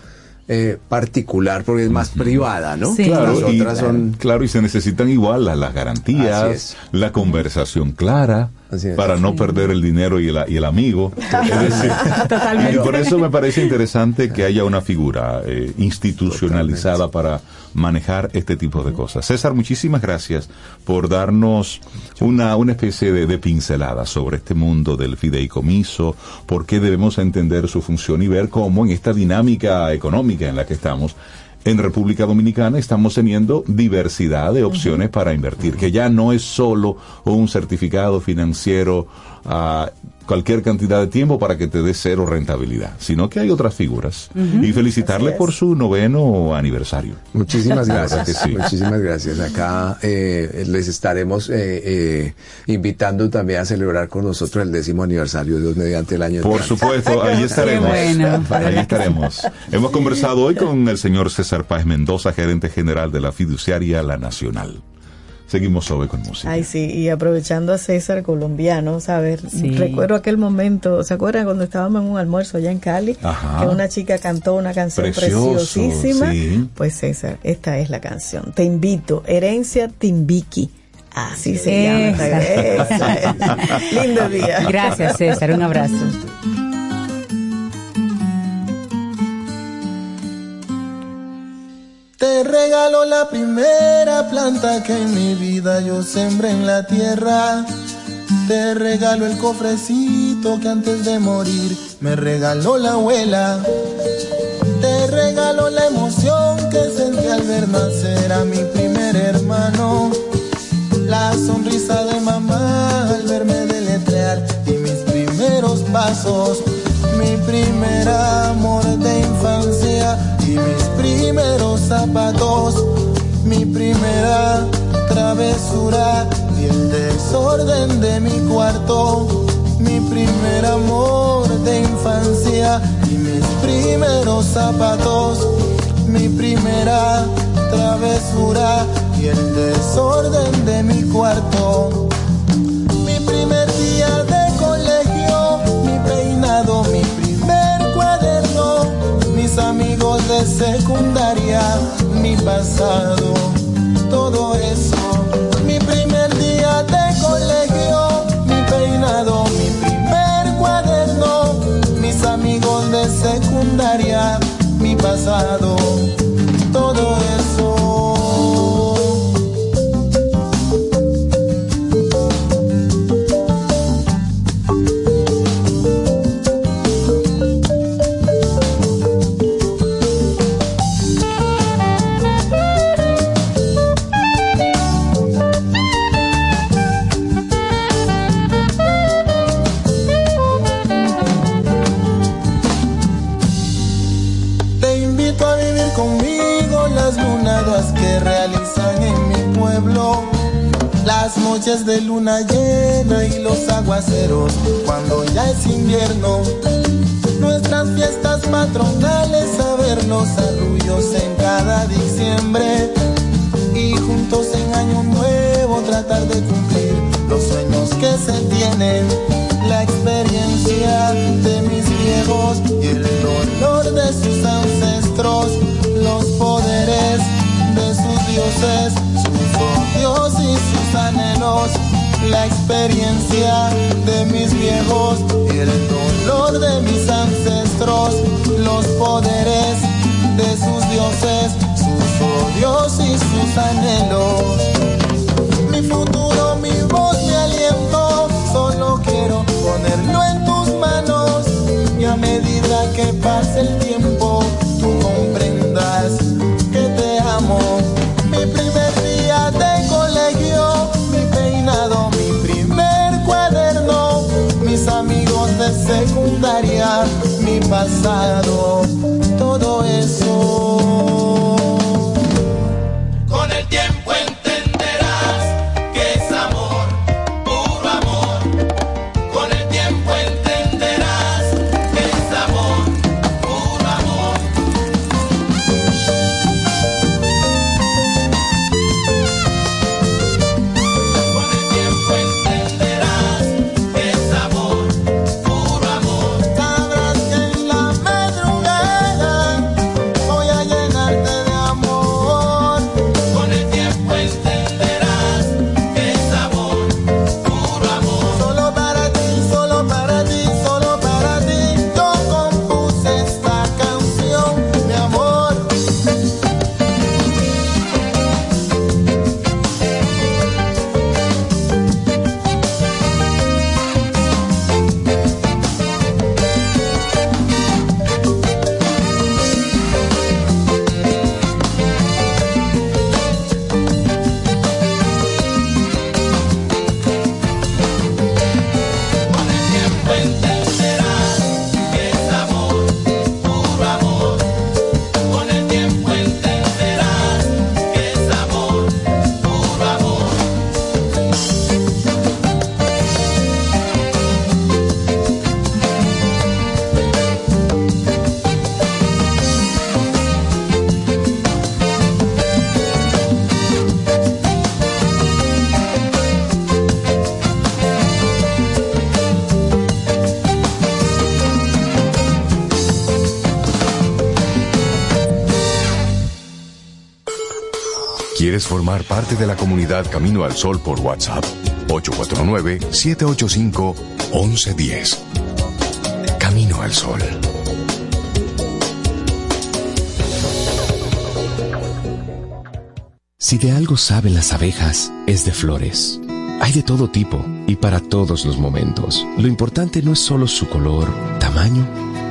eh, particular, porque es más uh-huh. privada, ¿no? Sí. Claro, las otras y, son... claro, y se necesitan igual las, las garantías, la conversación clara, para no sí. perder el dinero y el, y el amigo. Es decir, totalmente. Y por eso me parece interesante que haya una figura eh, institucionalizada totalmente. Para manejar este tipo de cosas. César, muchísimas gracias por darnos una, una especie de, de pincelada sobre este mundo del fideicomiso, por qué debemos entender su función y ver cómo en esta dinámica económica en la que estamos, en República Dominicana estamos teniendo diversidad de opciones uh-huh. para invertir, uh-huh. que ya no es solo un certificado financiero a uh, cualquier cantidad de tiempo para que te dé cero rentabilidad, sino que hay otras figuras. Uh-huh. Y felicitarle por su noveno aniversario. Muchísimas gracias. Que sí. Muchísimas gracias. Acá eh, les estaremos eh, eh, invitando también a celebrar con nosotros el décimo aniversario de Dios mediante el año. Por supuesto, ahí estaremos. Bueno. Ahí estaremos. Hemos conversado hoy con el señor César Páez Mendoza, gerente general de la Fiduciaria La Nacional. Seguimos sobre con música. Ay, sí, y aprovechando a César, colombiano, ¿sabes? Sí. Recuerdo aquel momento, ¿se acuerdan cuando estábamos en un almuerzo allá en Cali? Ajá. Que una chica cantó una canción Precioso, preciosísima. Sí. Pues César, esta es la canción. Te invito, Herencia Timbiqui. Así sí. se llama. Esa, esa. Lindo día. Gracias, César, un abrazo. Te regalo la primera planta que en mi vida yo sembré en la tierra. Te regalo el cofrecito que antes de morir me regaló la abuela. Te regalo la emoción que sentí al ver nacer a mi primer hermano. La sonrisa de mamá al verme deletrear y mis primeros pasos. Mi primer amor de infancia y mis primeros zapatos, mi primera travesura y el desorden de mi cuarto, mi primer amor de infancia y mis primeros zapatos, mi primera travesura y el desorden de mi cuarto, mi primer día de colegio, mi peinado, mi primer cuaderno, mis amigos de secundaria, mi pasado, todo eso. Mi primer día de colegio, mi peinado, mi primer cuaderno, mis amigos de secundaria, mi pasado, todo eso. noches de luna llena y los aguaceros, cuando ya es invierno, nuestras fiestas patronales, a ver los arrullos en cada diciembre, y juntos en año nuevo tratar de cumplir los sueños que se tienen, la experiencia de mis viejos y el dolor de sus ancestros, los poderes de sus dioses, sus odios y sus anhelos, la experiencia de mis viejos y el dolor de mis ancestros, los poderes de sus dioses, sus odios y sus anhelos. Mi futuro, mi voz, mi aliento, solo quiero ponerlo en tus manos, y a medida que pase el tiempo, tú comprendas que te amo. Mi primer día de colegio, mi peinado, mi primer cuaderno, mis amigos de secundaria, mi pasado, todo eso. Con el tiempo entenderás que es amor, puro amor. Con el tiempo entenderás que es amor, puro amor. Con el tiempo entenderás que es amor, puro amor. Sabrás que en la madrugada voy a llenarte de amor. Con el tiempo entenderás que es amor, puro amor. Solo para ti, solo para ti, solo para ti, yo compuse esta canción, mi amor. Con el tiempo entenderás que es amor, puro amor. Con el tiempo entenderás que es amor, puro amor. ¿Quieres formar parte de la comunidad Camino al Sol por WhatsApp? ocho cuatro nueve, siete ocho cinco, uno uno uno cero. Camino al Sol. Si de algo saben las abejas, es de flores. Hay de todo tipo y para todos los momentos. Lo importante no es solo su color, tamaño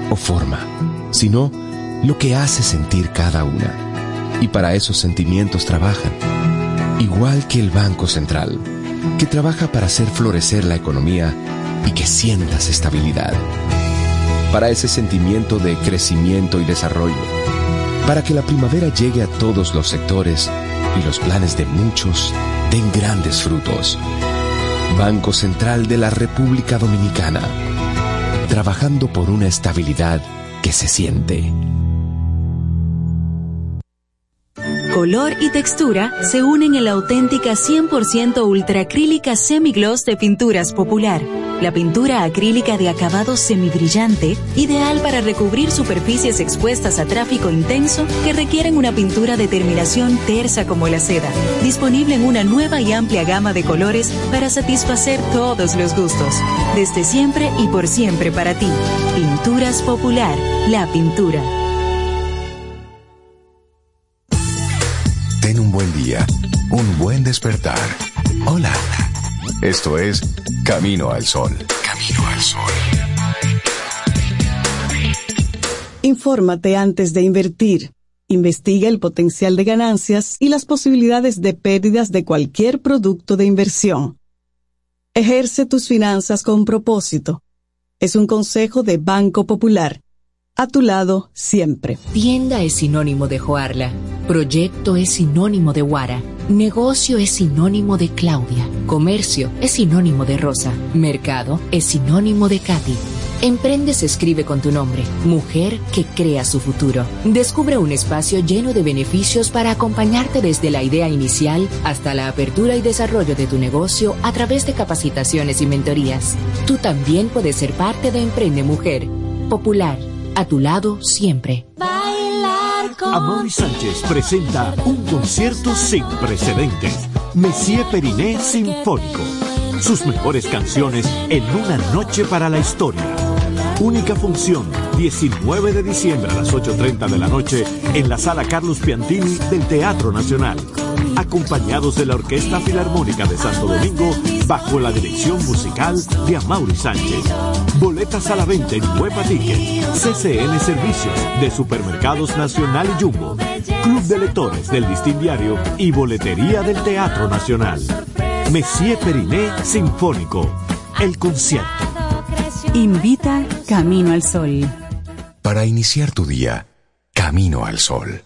o forma, sino lo que hace sentir cada una. Y para esos sentimientos trabajan, igual que el Banco Central, que trabaja para hacer florecer la economía y que sientas estabilidad, para ese sentimiento de crecimiento y desarrollo, para que la primavera llegue a todos los sectores y los planes de muchos den grandes frutos. Banco Central de la República Dominicana, trabajando por una estabilidad que se siente. Color y textura se unen en la auténtica cien por ciento ultraacrílica semigloss de Pinturas Popular. La pintura acrílica de acabado semibrillante, ideal para recubrir superficies expuestas a tráfico intenso que requieren una pintura de terminación tersa como la seda. Disponible en una nueva y amplia gama de colores para satisfacer todos los gustos. Desde siempre y por siempre para ti. Pinturas Popular, la pintura. Ten un buen día, un buen despertar. Hola. Esto es Camino al Sol. Camino al Sol. Infórmate antes de invertir. Investiga el potencial de ganancias y las posibilidades de pérdidas de cualquier producto de inversión. Ejerce tus finanzas con propósito. Es un consejo de Banco Popular. A tu lado, siempre. Tienda es sinónimo de Joarla. Proyecto es sinónimo de Guara. Negocio es sinónimo de Claudia. Comercio es sinónimo de Rosa. Mercado es sinónimo de Katy. Emprende se escribe con tu nombre, mujer que crea su futuro. Descubre un espacio lleno de beneficios para acompañarte desde la idea inicial hasta la apertura y desarrollo de tu negocio a través de capacitaciones y mentorías. Tú también puedes ser parte de Emprende Mujer. Popular, a tu lado siempre. Amaury Sánchez presenta un concierto sin precedentes. Messier Periné Sinfónico. Sus mejores canciones en una noche para la historia. Única función, diecinueve de diciembre a las ocho y media de la noche en la Sala Carlos Piantini del Teatro Nacional. Acompañados de la Orquesta Filarmónica de Santo Domingo, bajo la dirección musical de Amaury Sánchez. Boletas a la venta en Huepa Ticket, C C N Servicios de Supermercados Nacional y Jumbo, Club de Lectores del Listín Diario y Boletería del Teatro Nacional. Messier Periné Sinfónico, el concierto. Invita Camino al Sol. Para iniciar tu día, Camino al Sol.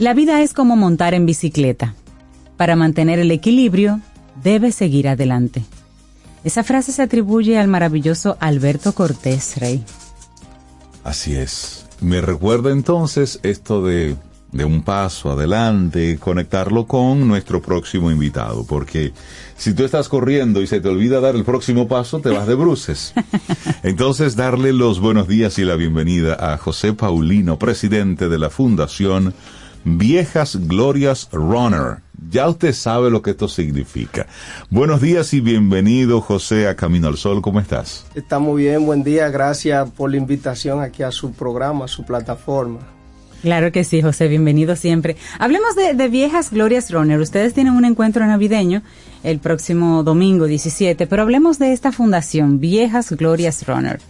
La vida es como montar en bicicleta. Para mantener el equilibrio, debes seguir adelante. Esa frase se atribuye al maravilloso Alberto Cortés Rey. Así es. Me recuerda entonces esto de, de un paso adelante, conectarlo con nuestro próximo invitado, porque si tú estás corriendo y se te olvida dar el próximo paso, te vas de bruces. Entonces, darle los buenos días y la bienvenida a José Paulino, presidente de la Fundación Viejas Glorias Runner. Ya usted sabe lo que esto significa. Buenos días y bienvenido, José, a Camino al Sol. ¿Cómo estás? Estamos bien, buen día. Gracias por la invitación aquí a su programa, a su plataforma. Claro que sí, José. Bienvenido siempre. Hablemos de, de Viejas Glorias Runner. Ustedes tienen un encuentro navideño el próximo domingo diecisiete, pero hablemos de esta fundación, Viejas Glorias Runner.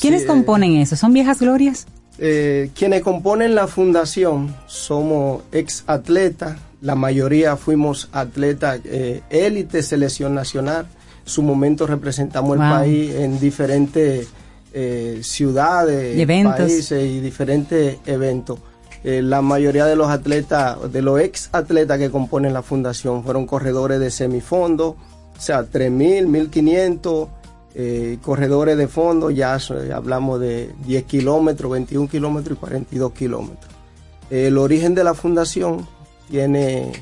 ¿Quiénes sí, componen eso? ¿Son Viejas Glorias? Eh, quienes componen la fundación somos ex atletas, la mayoría fuimos atletas eh, élite, selección nacional. En su momento representamos wow. el país en diferentes eh, ciudades, eventos. países y diferentes eventos. Eh, la mayoría de los atletas, de los ex atletas que componen la fundación fueron corredores de semifondo, o sea, tres mil, mil quinientos. Eh, corredores de fondo, ya eh, hablamos de diez kilómetros, veintiún kilómetros y cuarenta y dos kilómetros. Eh, el origen de la fundación tiene,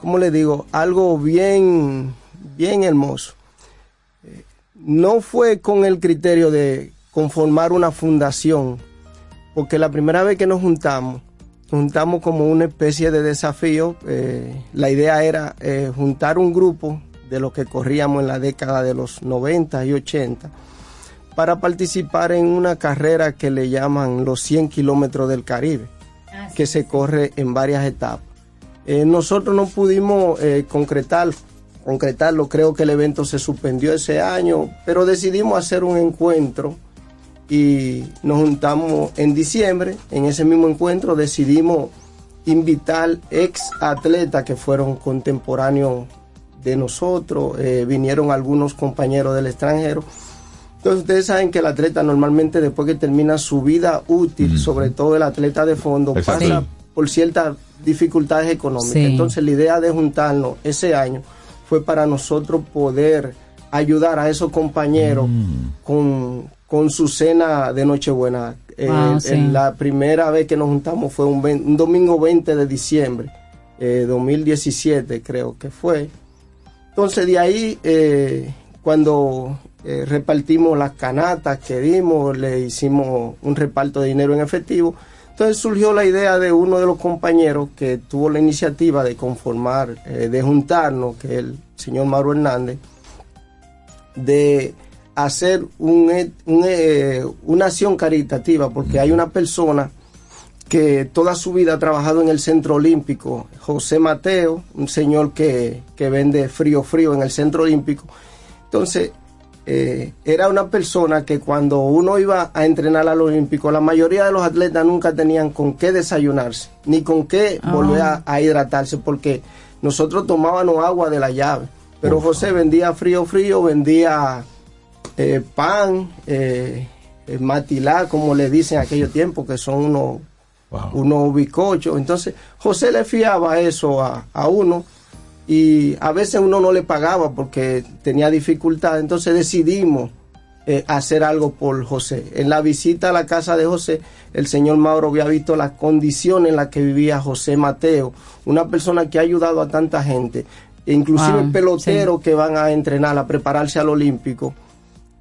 ¿cómo le digo? Algo bien, bien hermoso. Eh, no fue con el criterio de conformar una fundación, porque la primera vez que nos juntamos, nos juntamos como una especie de desafío. Eh, la idea era eh, juntar un grupo de los que corríamos en la década de los noventa y ochenta, para participar en una carrera que le llaman los cien kilómetros del Caribe, ah, sí, que se corre en varias etapas. Eh, nosotros no pudimos eh, concretar, concretarlo, creo que el evento se suspendió ese año, pero decidimos hacer un encuentro y nos juntamos en diciembre. En ese mismo encuentro decidimos invitar ex atletas que fueron contemporáneos de nosotros, eh, vinieron algunos compañeros del extranjero. Entonces ustedes saben que el atleta normalmente después que termina su vida útil, mm-hmm. sobre todo el atleta de fondo, exacto, pasa por ciertas dificultades económicas. Sí. Entonces la idea de juntarnos ese año fue para nosotros poder ayudar a esos compañeros mm. con, con su cena de Nochebuena. Eh, wow, sí. eh, la primera vez que nos juntamos fue un, un domingo veinte de diciembre, eh, dos mil diecisiete creo que fue. Entonces de ahí, eh, cuando eh, repartimos las canastas que dimos, le hicimos un reparto de dinero en efectivo. Entonces surgió la idea de uno de los compañeros que tuvo la iniciativa de conformar, eh, de juntarnos, que es el señor Mauro Hernández, de hacer un, un, eh, una acción caritativa, porque hay una persona que toda su vida ha trabajado en el Centro Olímpico, José Mateo, un señor que, que vende frío frío en el Centro Olímpico. Entonces, eh, era una persona que cuando uno iba a entrenar al Olímpico, la mayoría de los atletas nunca tenían con qué desayunarse, ni con qué ah. volver a, a hidratarse, porque nosotros tomábamos agua de la llave, pero Uf. José vendía frío frío, vendía eh, pan, eh, matilá, como le dicen en aquellos tiempos, que son unos... Wow. unos bizcochos. Entonces José le fiaba eso a, a uno, y a veces uno no le pagaba porque tenía dificultad. Entonces decidimos eh, hacer algo por José. En la visita a la casa de José, el señor Mauro había visto las condiciones en las que vivía José Mateo, una persona que ha ayudado a tanta gente, inclusive wow, peloteros sí. que van a entrenar, a prepararse al Olímpico.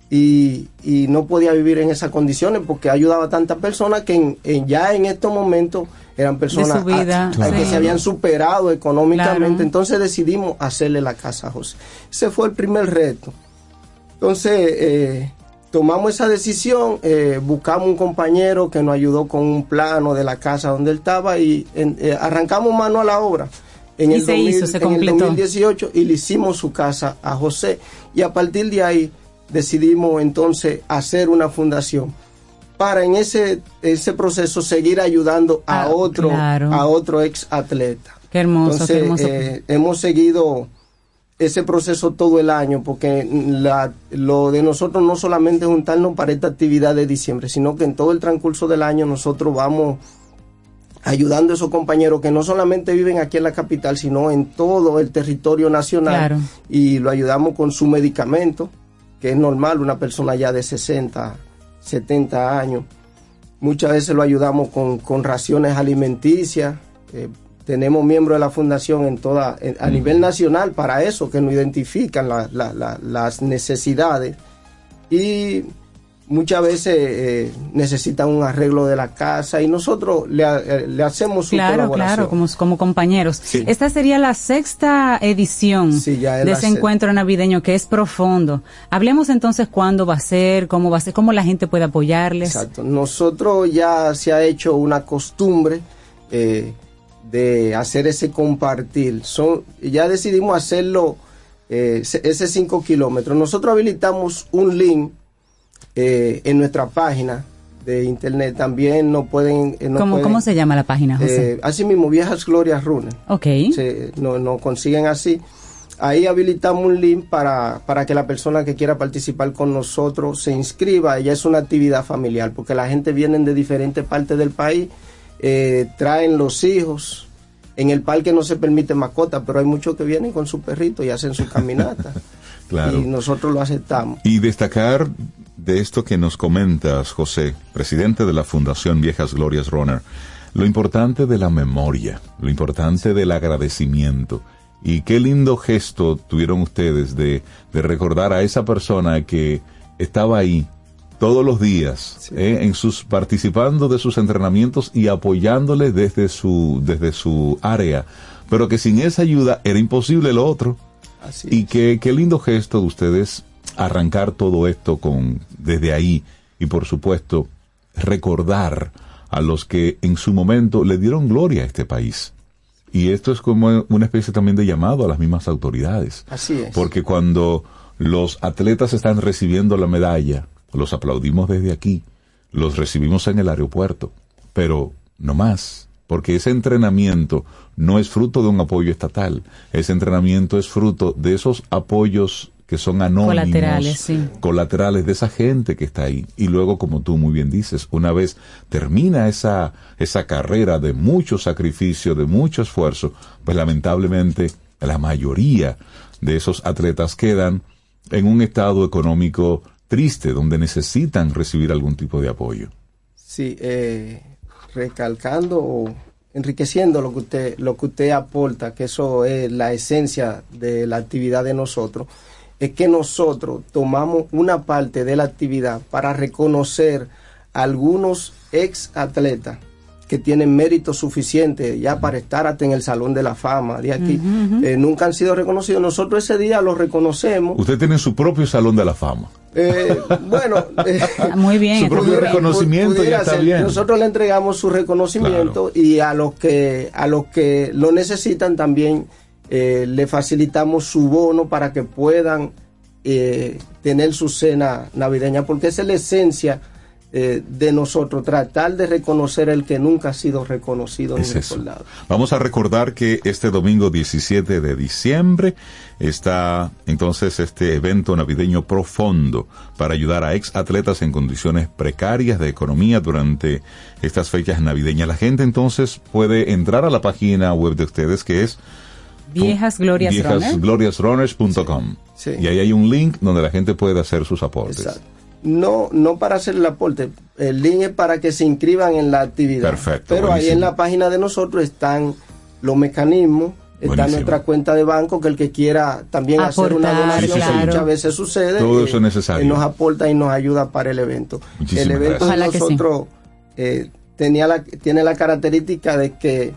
Y, y no podía vivir en esas condiciones porque ayudaba a tantas personas que en, en, ya en estos momentos eran personas vida, a, a sí. que se habían superado económicamente. Claro. Entonces decidimos hacerle la casa a José. Ese fue el primer reto. Entonces eh, tomamos esa decisión, eh, buscamos un compañero que nos ayudó con un plano de la casa donde él estaba y en, eh, arrancamos mano a la obra. En, y el, se dos mil, hizo, se en el dos mil dieciocho y le hicimos su casa a José, y a partir de ahí decidimos entonces hacer una fundación para en ese, ese proceso seguir ayudando a ah, otro claro. a otro ex atleta. Qué hermoso. Entonces, qué hermoso. Eh, hemos seguido ese proceso todo el año, porque la, lo de nosotros no solamente juntarnos para esta actividad de diciembre, sino que en todo el transcurso del año nosotros vamos ayudando a esos compañeros que no solamente viven aquí en la capital, sino en todo el territorio nacional. Claro. Y lo ayudamos con su medicamento, que es normal, una persona ya de sesenta, setenta años. Muchas veces lo ayudamos con, con raciones alimenticias. Eh, tenemos miembros de la fundación en toda, en, a mm. nivel nacional para eso, que nos identifican la, la, la, las necesidades. Y muchas veces eh, necesitan un arreglo de la casa y nosotros le, le hacemos su claro, colaboración. Claro, como, como compañeros. Sí. Esta sería la sexta edición sí, ya es de ese encuentro navideño, que es profundo. Hablemos entonces cuándo va a ser, cómo va a ser, cómo la gente puede apoyarles. Exacto. Nosotros ya se ha hecho una costumbre eh, de hacer ese compartir. Son, ya decidimos hacerlo, eh, ese cinco kilómetros. Nosotros habilitamos un link Eh, en nuestra página de internet. También no pueden... Eh, no ¿Cómo, pueden ¿Cómo se llama la página, José? Eh, así mismo, Viejas Glorias Rune. Ok. Se, no, no consiguen así. Ahí habilitamos un link para, para que la persona que quiera participar con nosotros se inscriba. Ya es una actividad familiar, porque la gente viene de diferentes partes del país, eh, traen los hijos. En el parque no se permite mascotas, pero hay muchos que vienen con su perrito y hacen su caminata. Claro. Y nosotros lo aceptamos. Y destacar de esto que nos comentas, José, presidente de la Fundación Viejas Glorias Runner, lo importante de la memoria, lo importante del agradecimiento. Y qué lindo gesto tuvieron ustedes de, de recordar a esa persona que estaba ahí todos los días, sí. eh, en sus, participando de sus entrenamientos y apoyándole desde su, desde su área, pero que sin esa ayuda era imposible lo otro. Así y qué, qué lindo gesto de ustedes arrancar todo esto con desde ahí, y por supuesto recordar a los que en su momento le dieron gloria a este país. Y esto es como una especie también de llamado a las mismas autoridades. Así es. Porque cuando los atletas están recibiendo la medalla, los aplaudimos desde aquí, los recibimos en el aeropuerto, pero no más. Porque ese entrenamiento no es fruto de un apoyo estatal, ese entrenamiento es fruto de esos apoyos que son anónimos, colaterales, sí. colaterales de esa gente que está ahí. Y luego, como tú muy bien dices, una vez termina esa, esa carrera de mucho sacrificio, de mucho esfuerzo, pues lamentablemente la mayoría de esos atletas quedan en un estado económico triste, donde necesitan recibir algún tipo de apoyo. Sí, eh... recalcando o enriqueciendo lo que usted lo que usted aporta, que eso es la esencia de la actividad de nosotros, es que nosotros tomamos una parte de la actividad para reconocer a algunos ex atletas que tienen mérito suficiente ya para estar hasta en el Salón de la Fama de aquí, uh-huh, uh-huh. Eh, nunca han sido reconocidos. Nosotros ese día los reconocemos. Usted tiene su propio Salón de la Fama. Eh, bueno, eh, muy bien. Su propio pudiera, reconocimiento pudiera ya está ser. Bien. Nosotros le entregamos su reconocimiento, claro. Y a los que a los que lo necesitan también eh, le facilitamos su bono para que puedan eh, tener su cena navideña, porque esa es la esencia Eh, de nosotros, tratar de reconocer el que nunca ha sido reconocido es ni recordado. Eso. Vamos a recordar que este domingo diecisiete de diciembre está entonces este evento navideño profundo para ayudar a ex atletas en condiciones precarias de economía durante estas fechas navideñas. La gente entonces puede entrar a la página web de ustedes, que es viejasgloriasrunners punto com, sí, sí. Y ahí hay un link donde la gente puede hacer sus aportes. Exacto. No, no para hacer el aporte, el link es para que se inscriban en la actividad. Perfecto. Pero buenísimo. Ahí en la página de nosotros están los mecanismos, está buenísimo. Nuestra cuenta de banco, que el que quiera también aportar, hacer una donación, sí, sí, sí. Muchas veces sucede. Todo eso es necesario. Y nos aporta y nos ayuda para el evento. Muchísimas el evento gracias. De nosotros sí. eh, tenía la, tiene la característica de que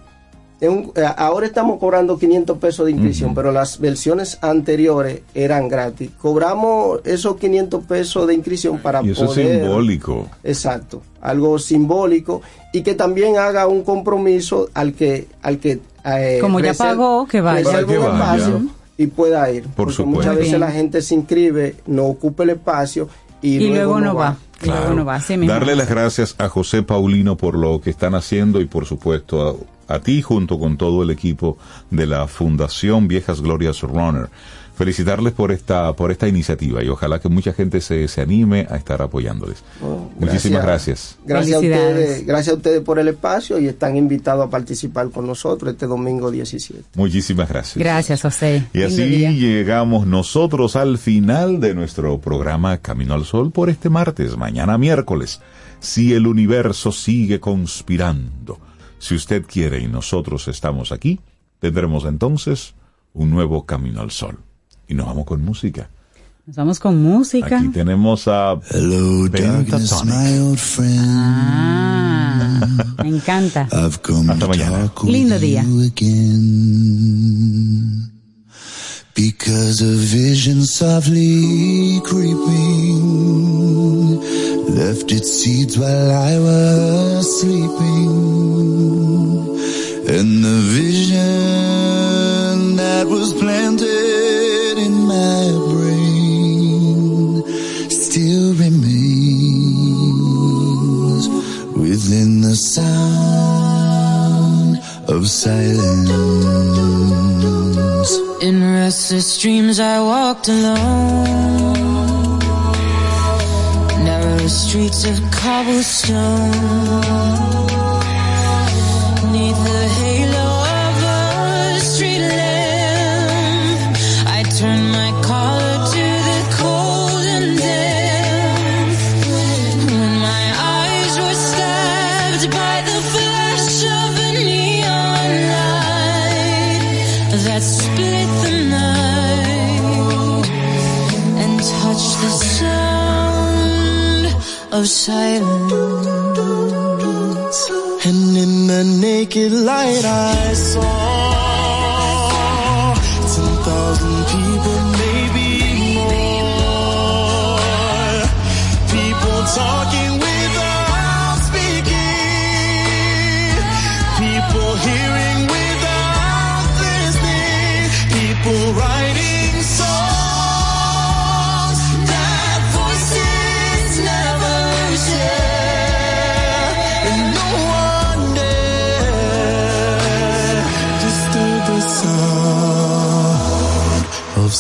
un, ahora estamos cobrando quinientos pesos de inscripción, uh-huh. Pero las versiones anteriores eran gratis. Cobramos esos quinientos pesos de inscripción para poder... Y eso poder, es simbólico. Exacto, algo simbólico, y que también haga un compromiso al que... Al que eh, como ya reserva, pagó, que vaya. Que vaya. Y pueda ir. Por supuesto. Muchas veces bien. La gente se inscribe, no ocupa el espacio y, y luego, luego no va. va. Claro. Luego no va. Sí, darle las gracias a José Paulino por lo que están haciendo y por supuesto... a a ti junto con todo el equipo de la Fundación Viejas Glorias Runner. Felicitarles por esta por esta iniciativa y ojalá que mucha gente se, se anime a estar apoyándoles. Oh, muchísimas gracias. Gracias a ustedes, gracias a ustedes por el espacio y están invitados a participar con nosotros este domingo diecisiete. Muchísimas gracias. Gracias, José. Y así llegamos nosotros al final de nuestro programa Camino al Sol por este martes, mañana miércoles. Si el universo sigue conspirando, si usted quiere y nosotros estamos aquí, tendremos entonces un nuevo Camino al Sol. Y nos vamos con música. Nos vamos con música. Aquí tenemos a... Hello, darkness, my old friend. Ah, me encanta. I've come hasta mañana. Lindo día. Because a vision softly creeping left its seeds while I was sleeping, and the vision that was planted in my brain still remains within the sound of silence. In restless dreams I walked alone, narrow streets of cobblestone, neath the halo of a street lamp, I turned my collar to the cold and damp, when my eyes were stabbed by the flash of a neon light that's the sound of silence, and in the naked light I saw ten thousand people, maybe more, people talking without speaking, people hearing without listening, people writing songs. Of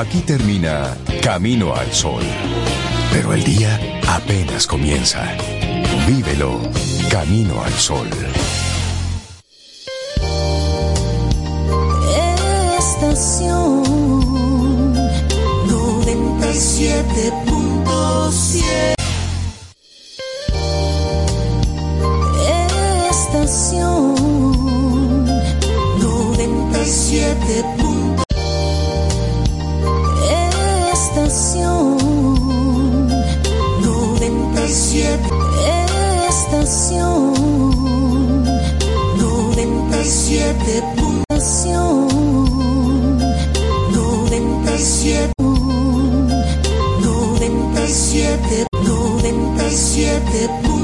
Aquí termina Camino al Sol, pero el día apenas comienza. Vívelo, Camino al Sol. Estación noventa y siete punto siete. Estación noventa y siete. Estación noventa y siete. Estación noventa y siete. Estación noventa y siete. noventa y siete. noventa y siete.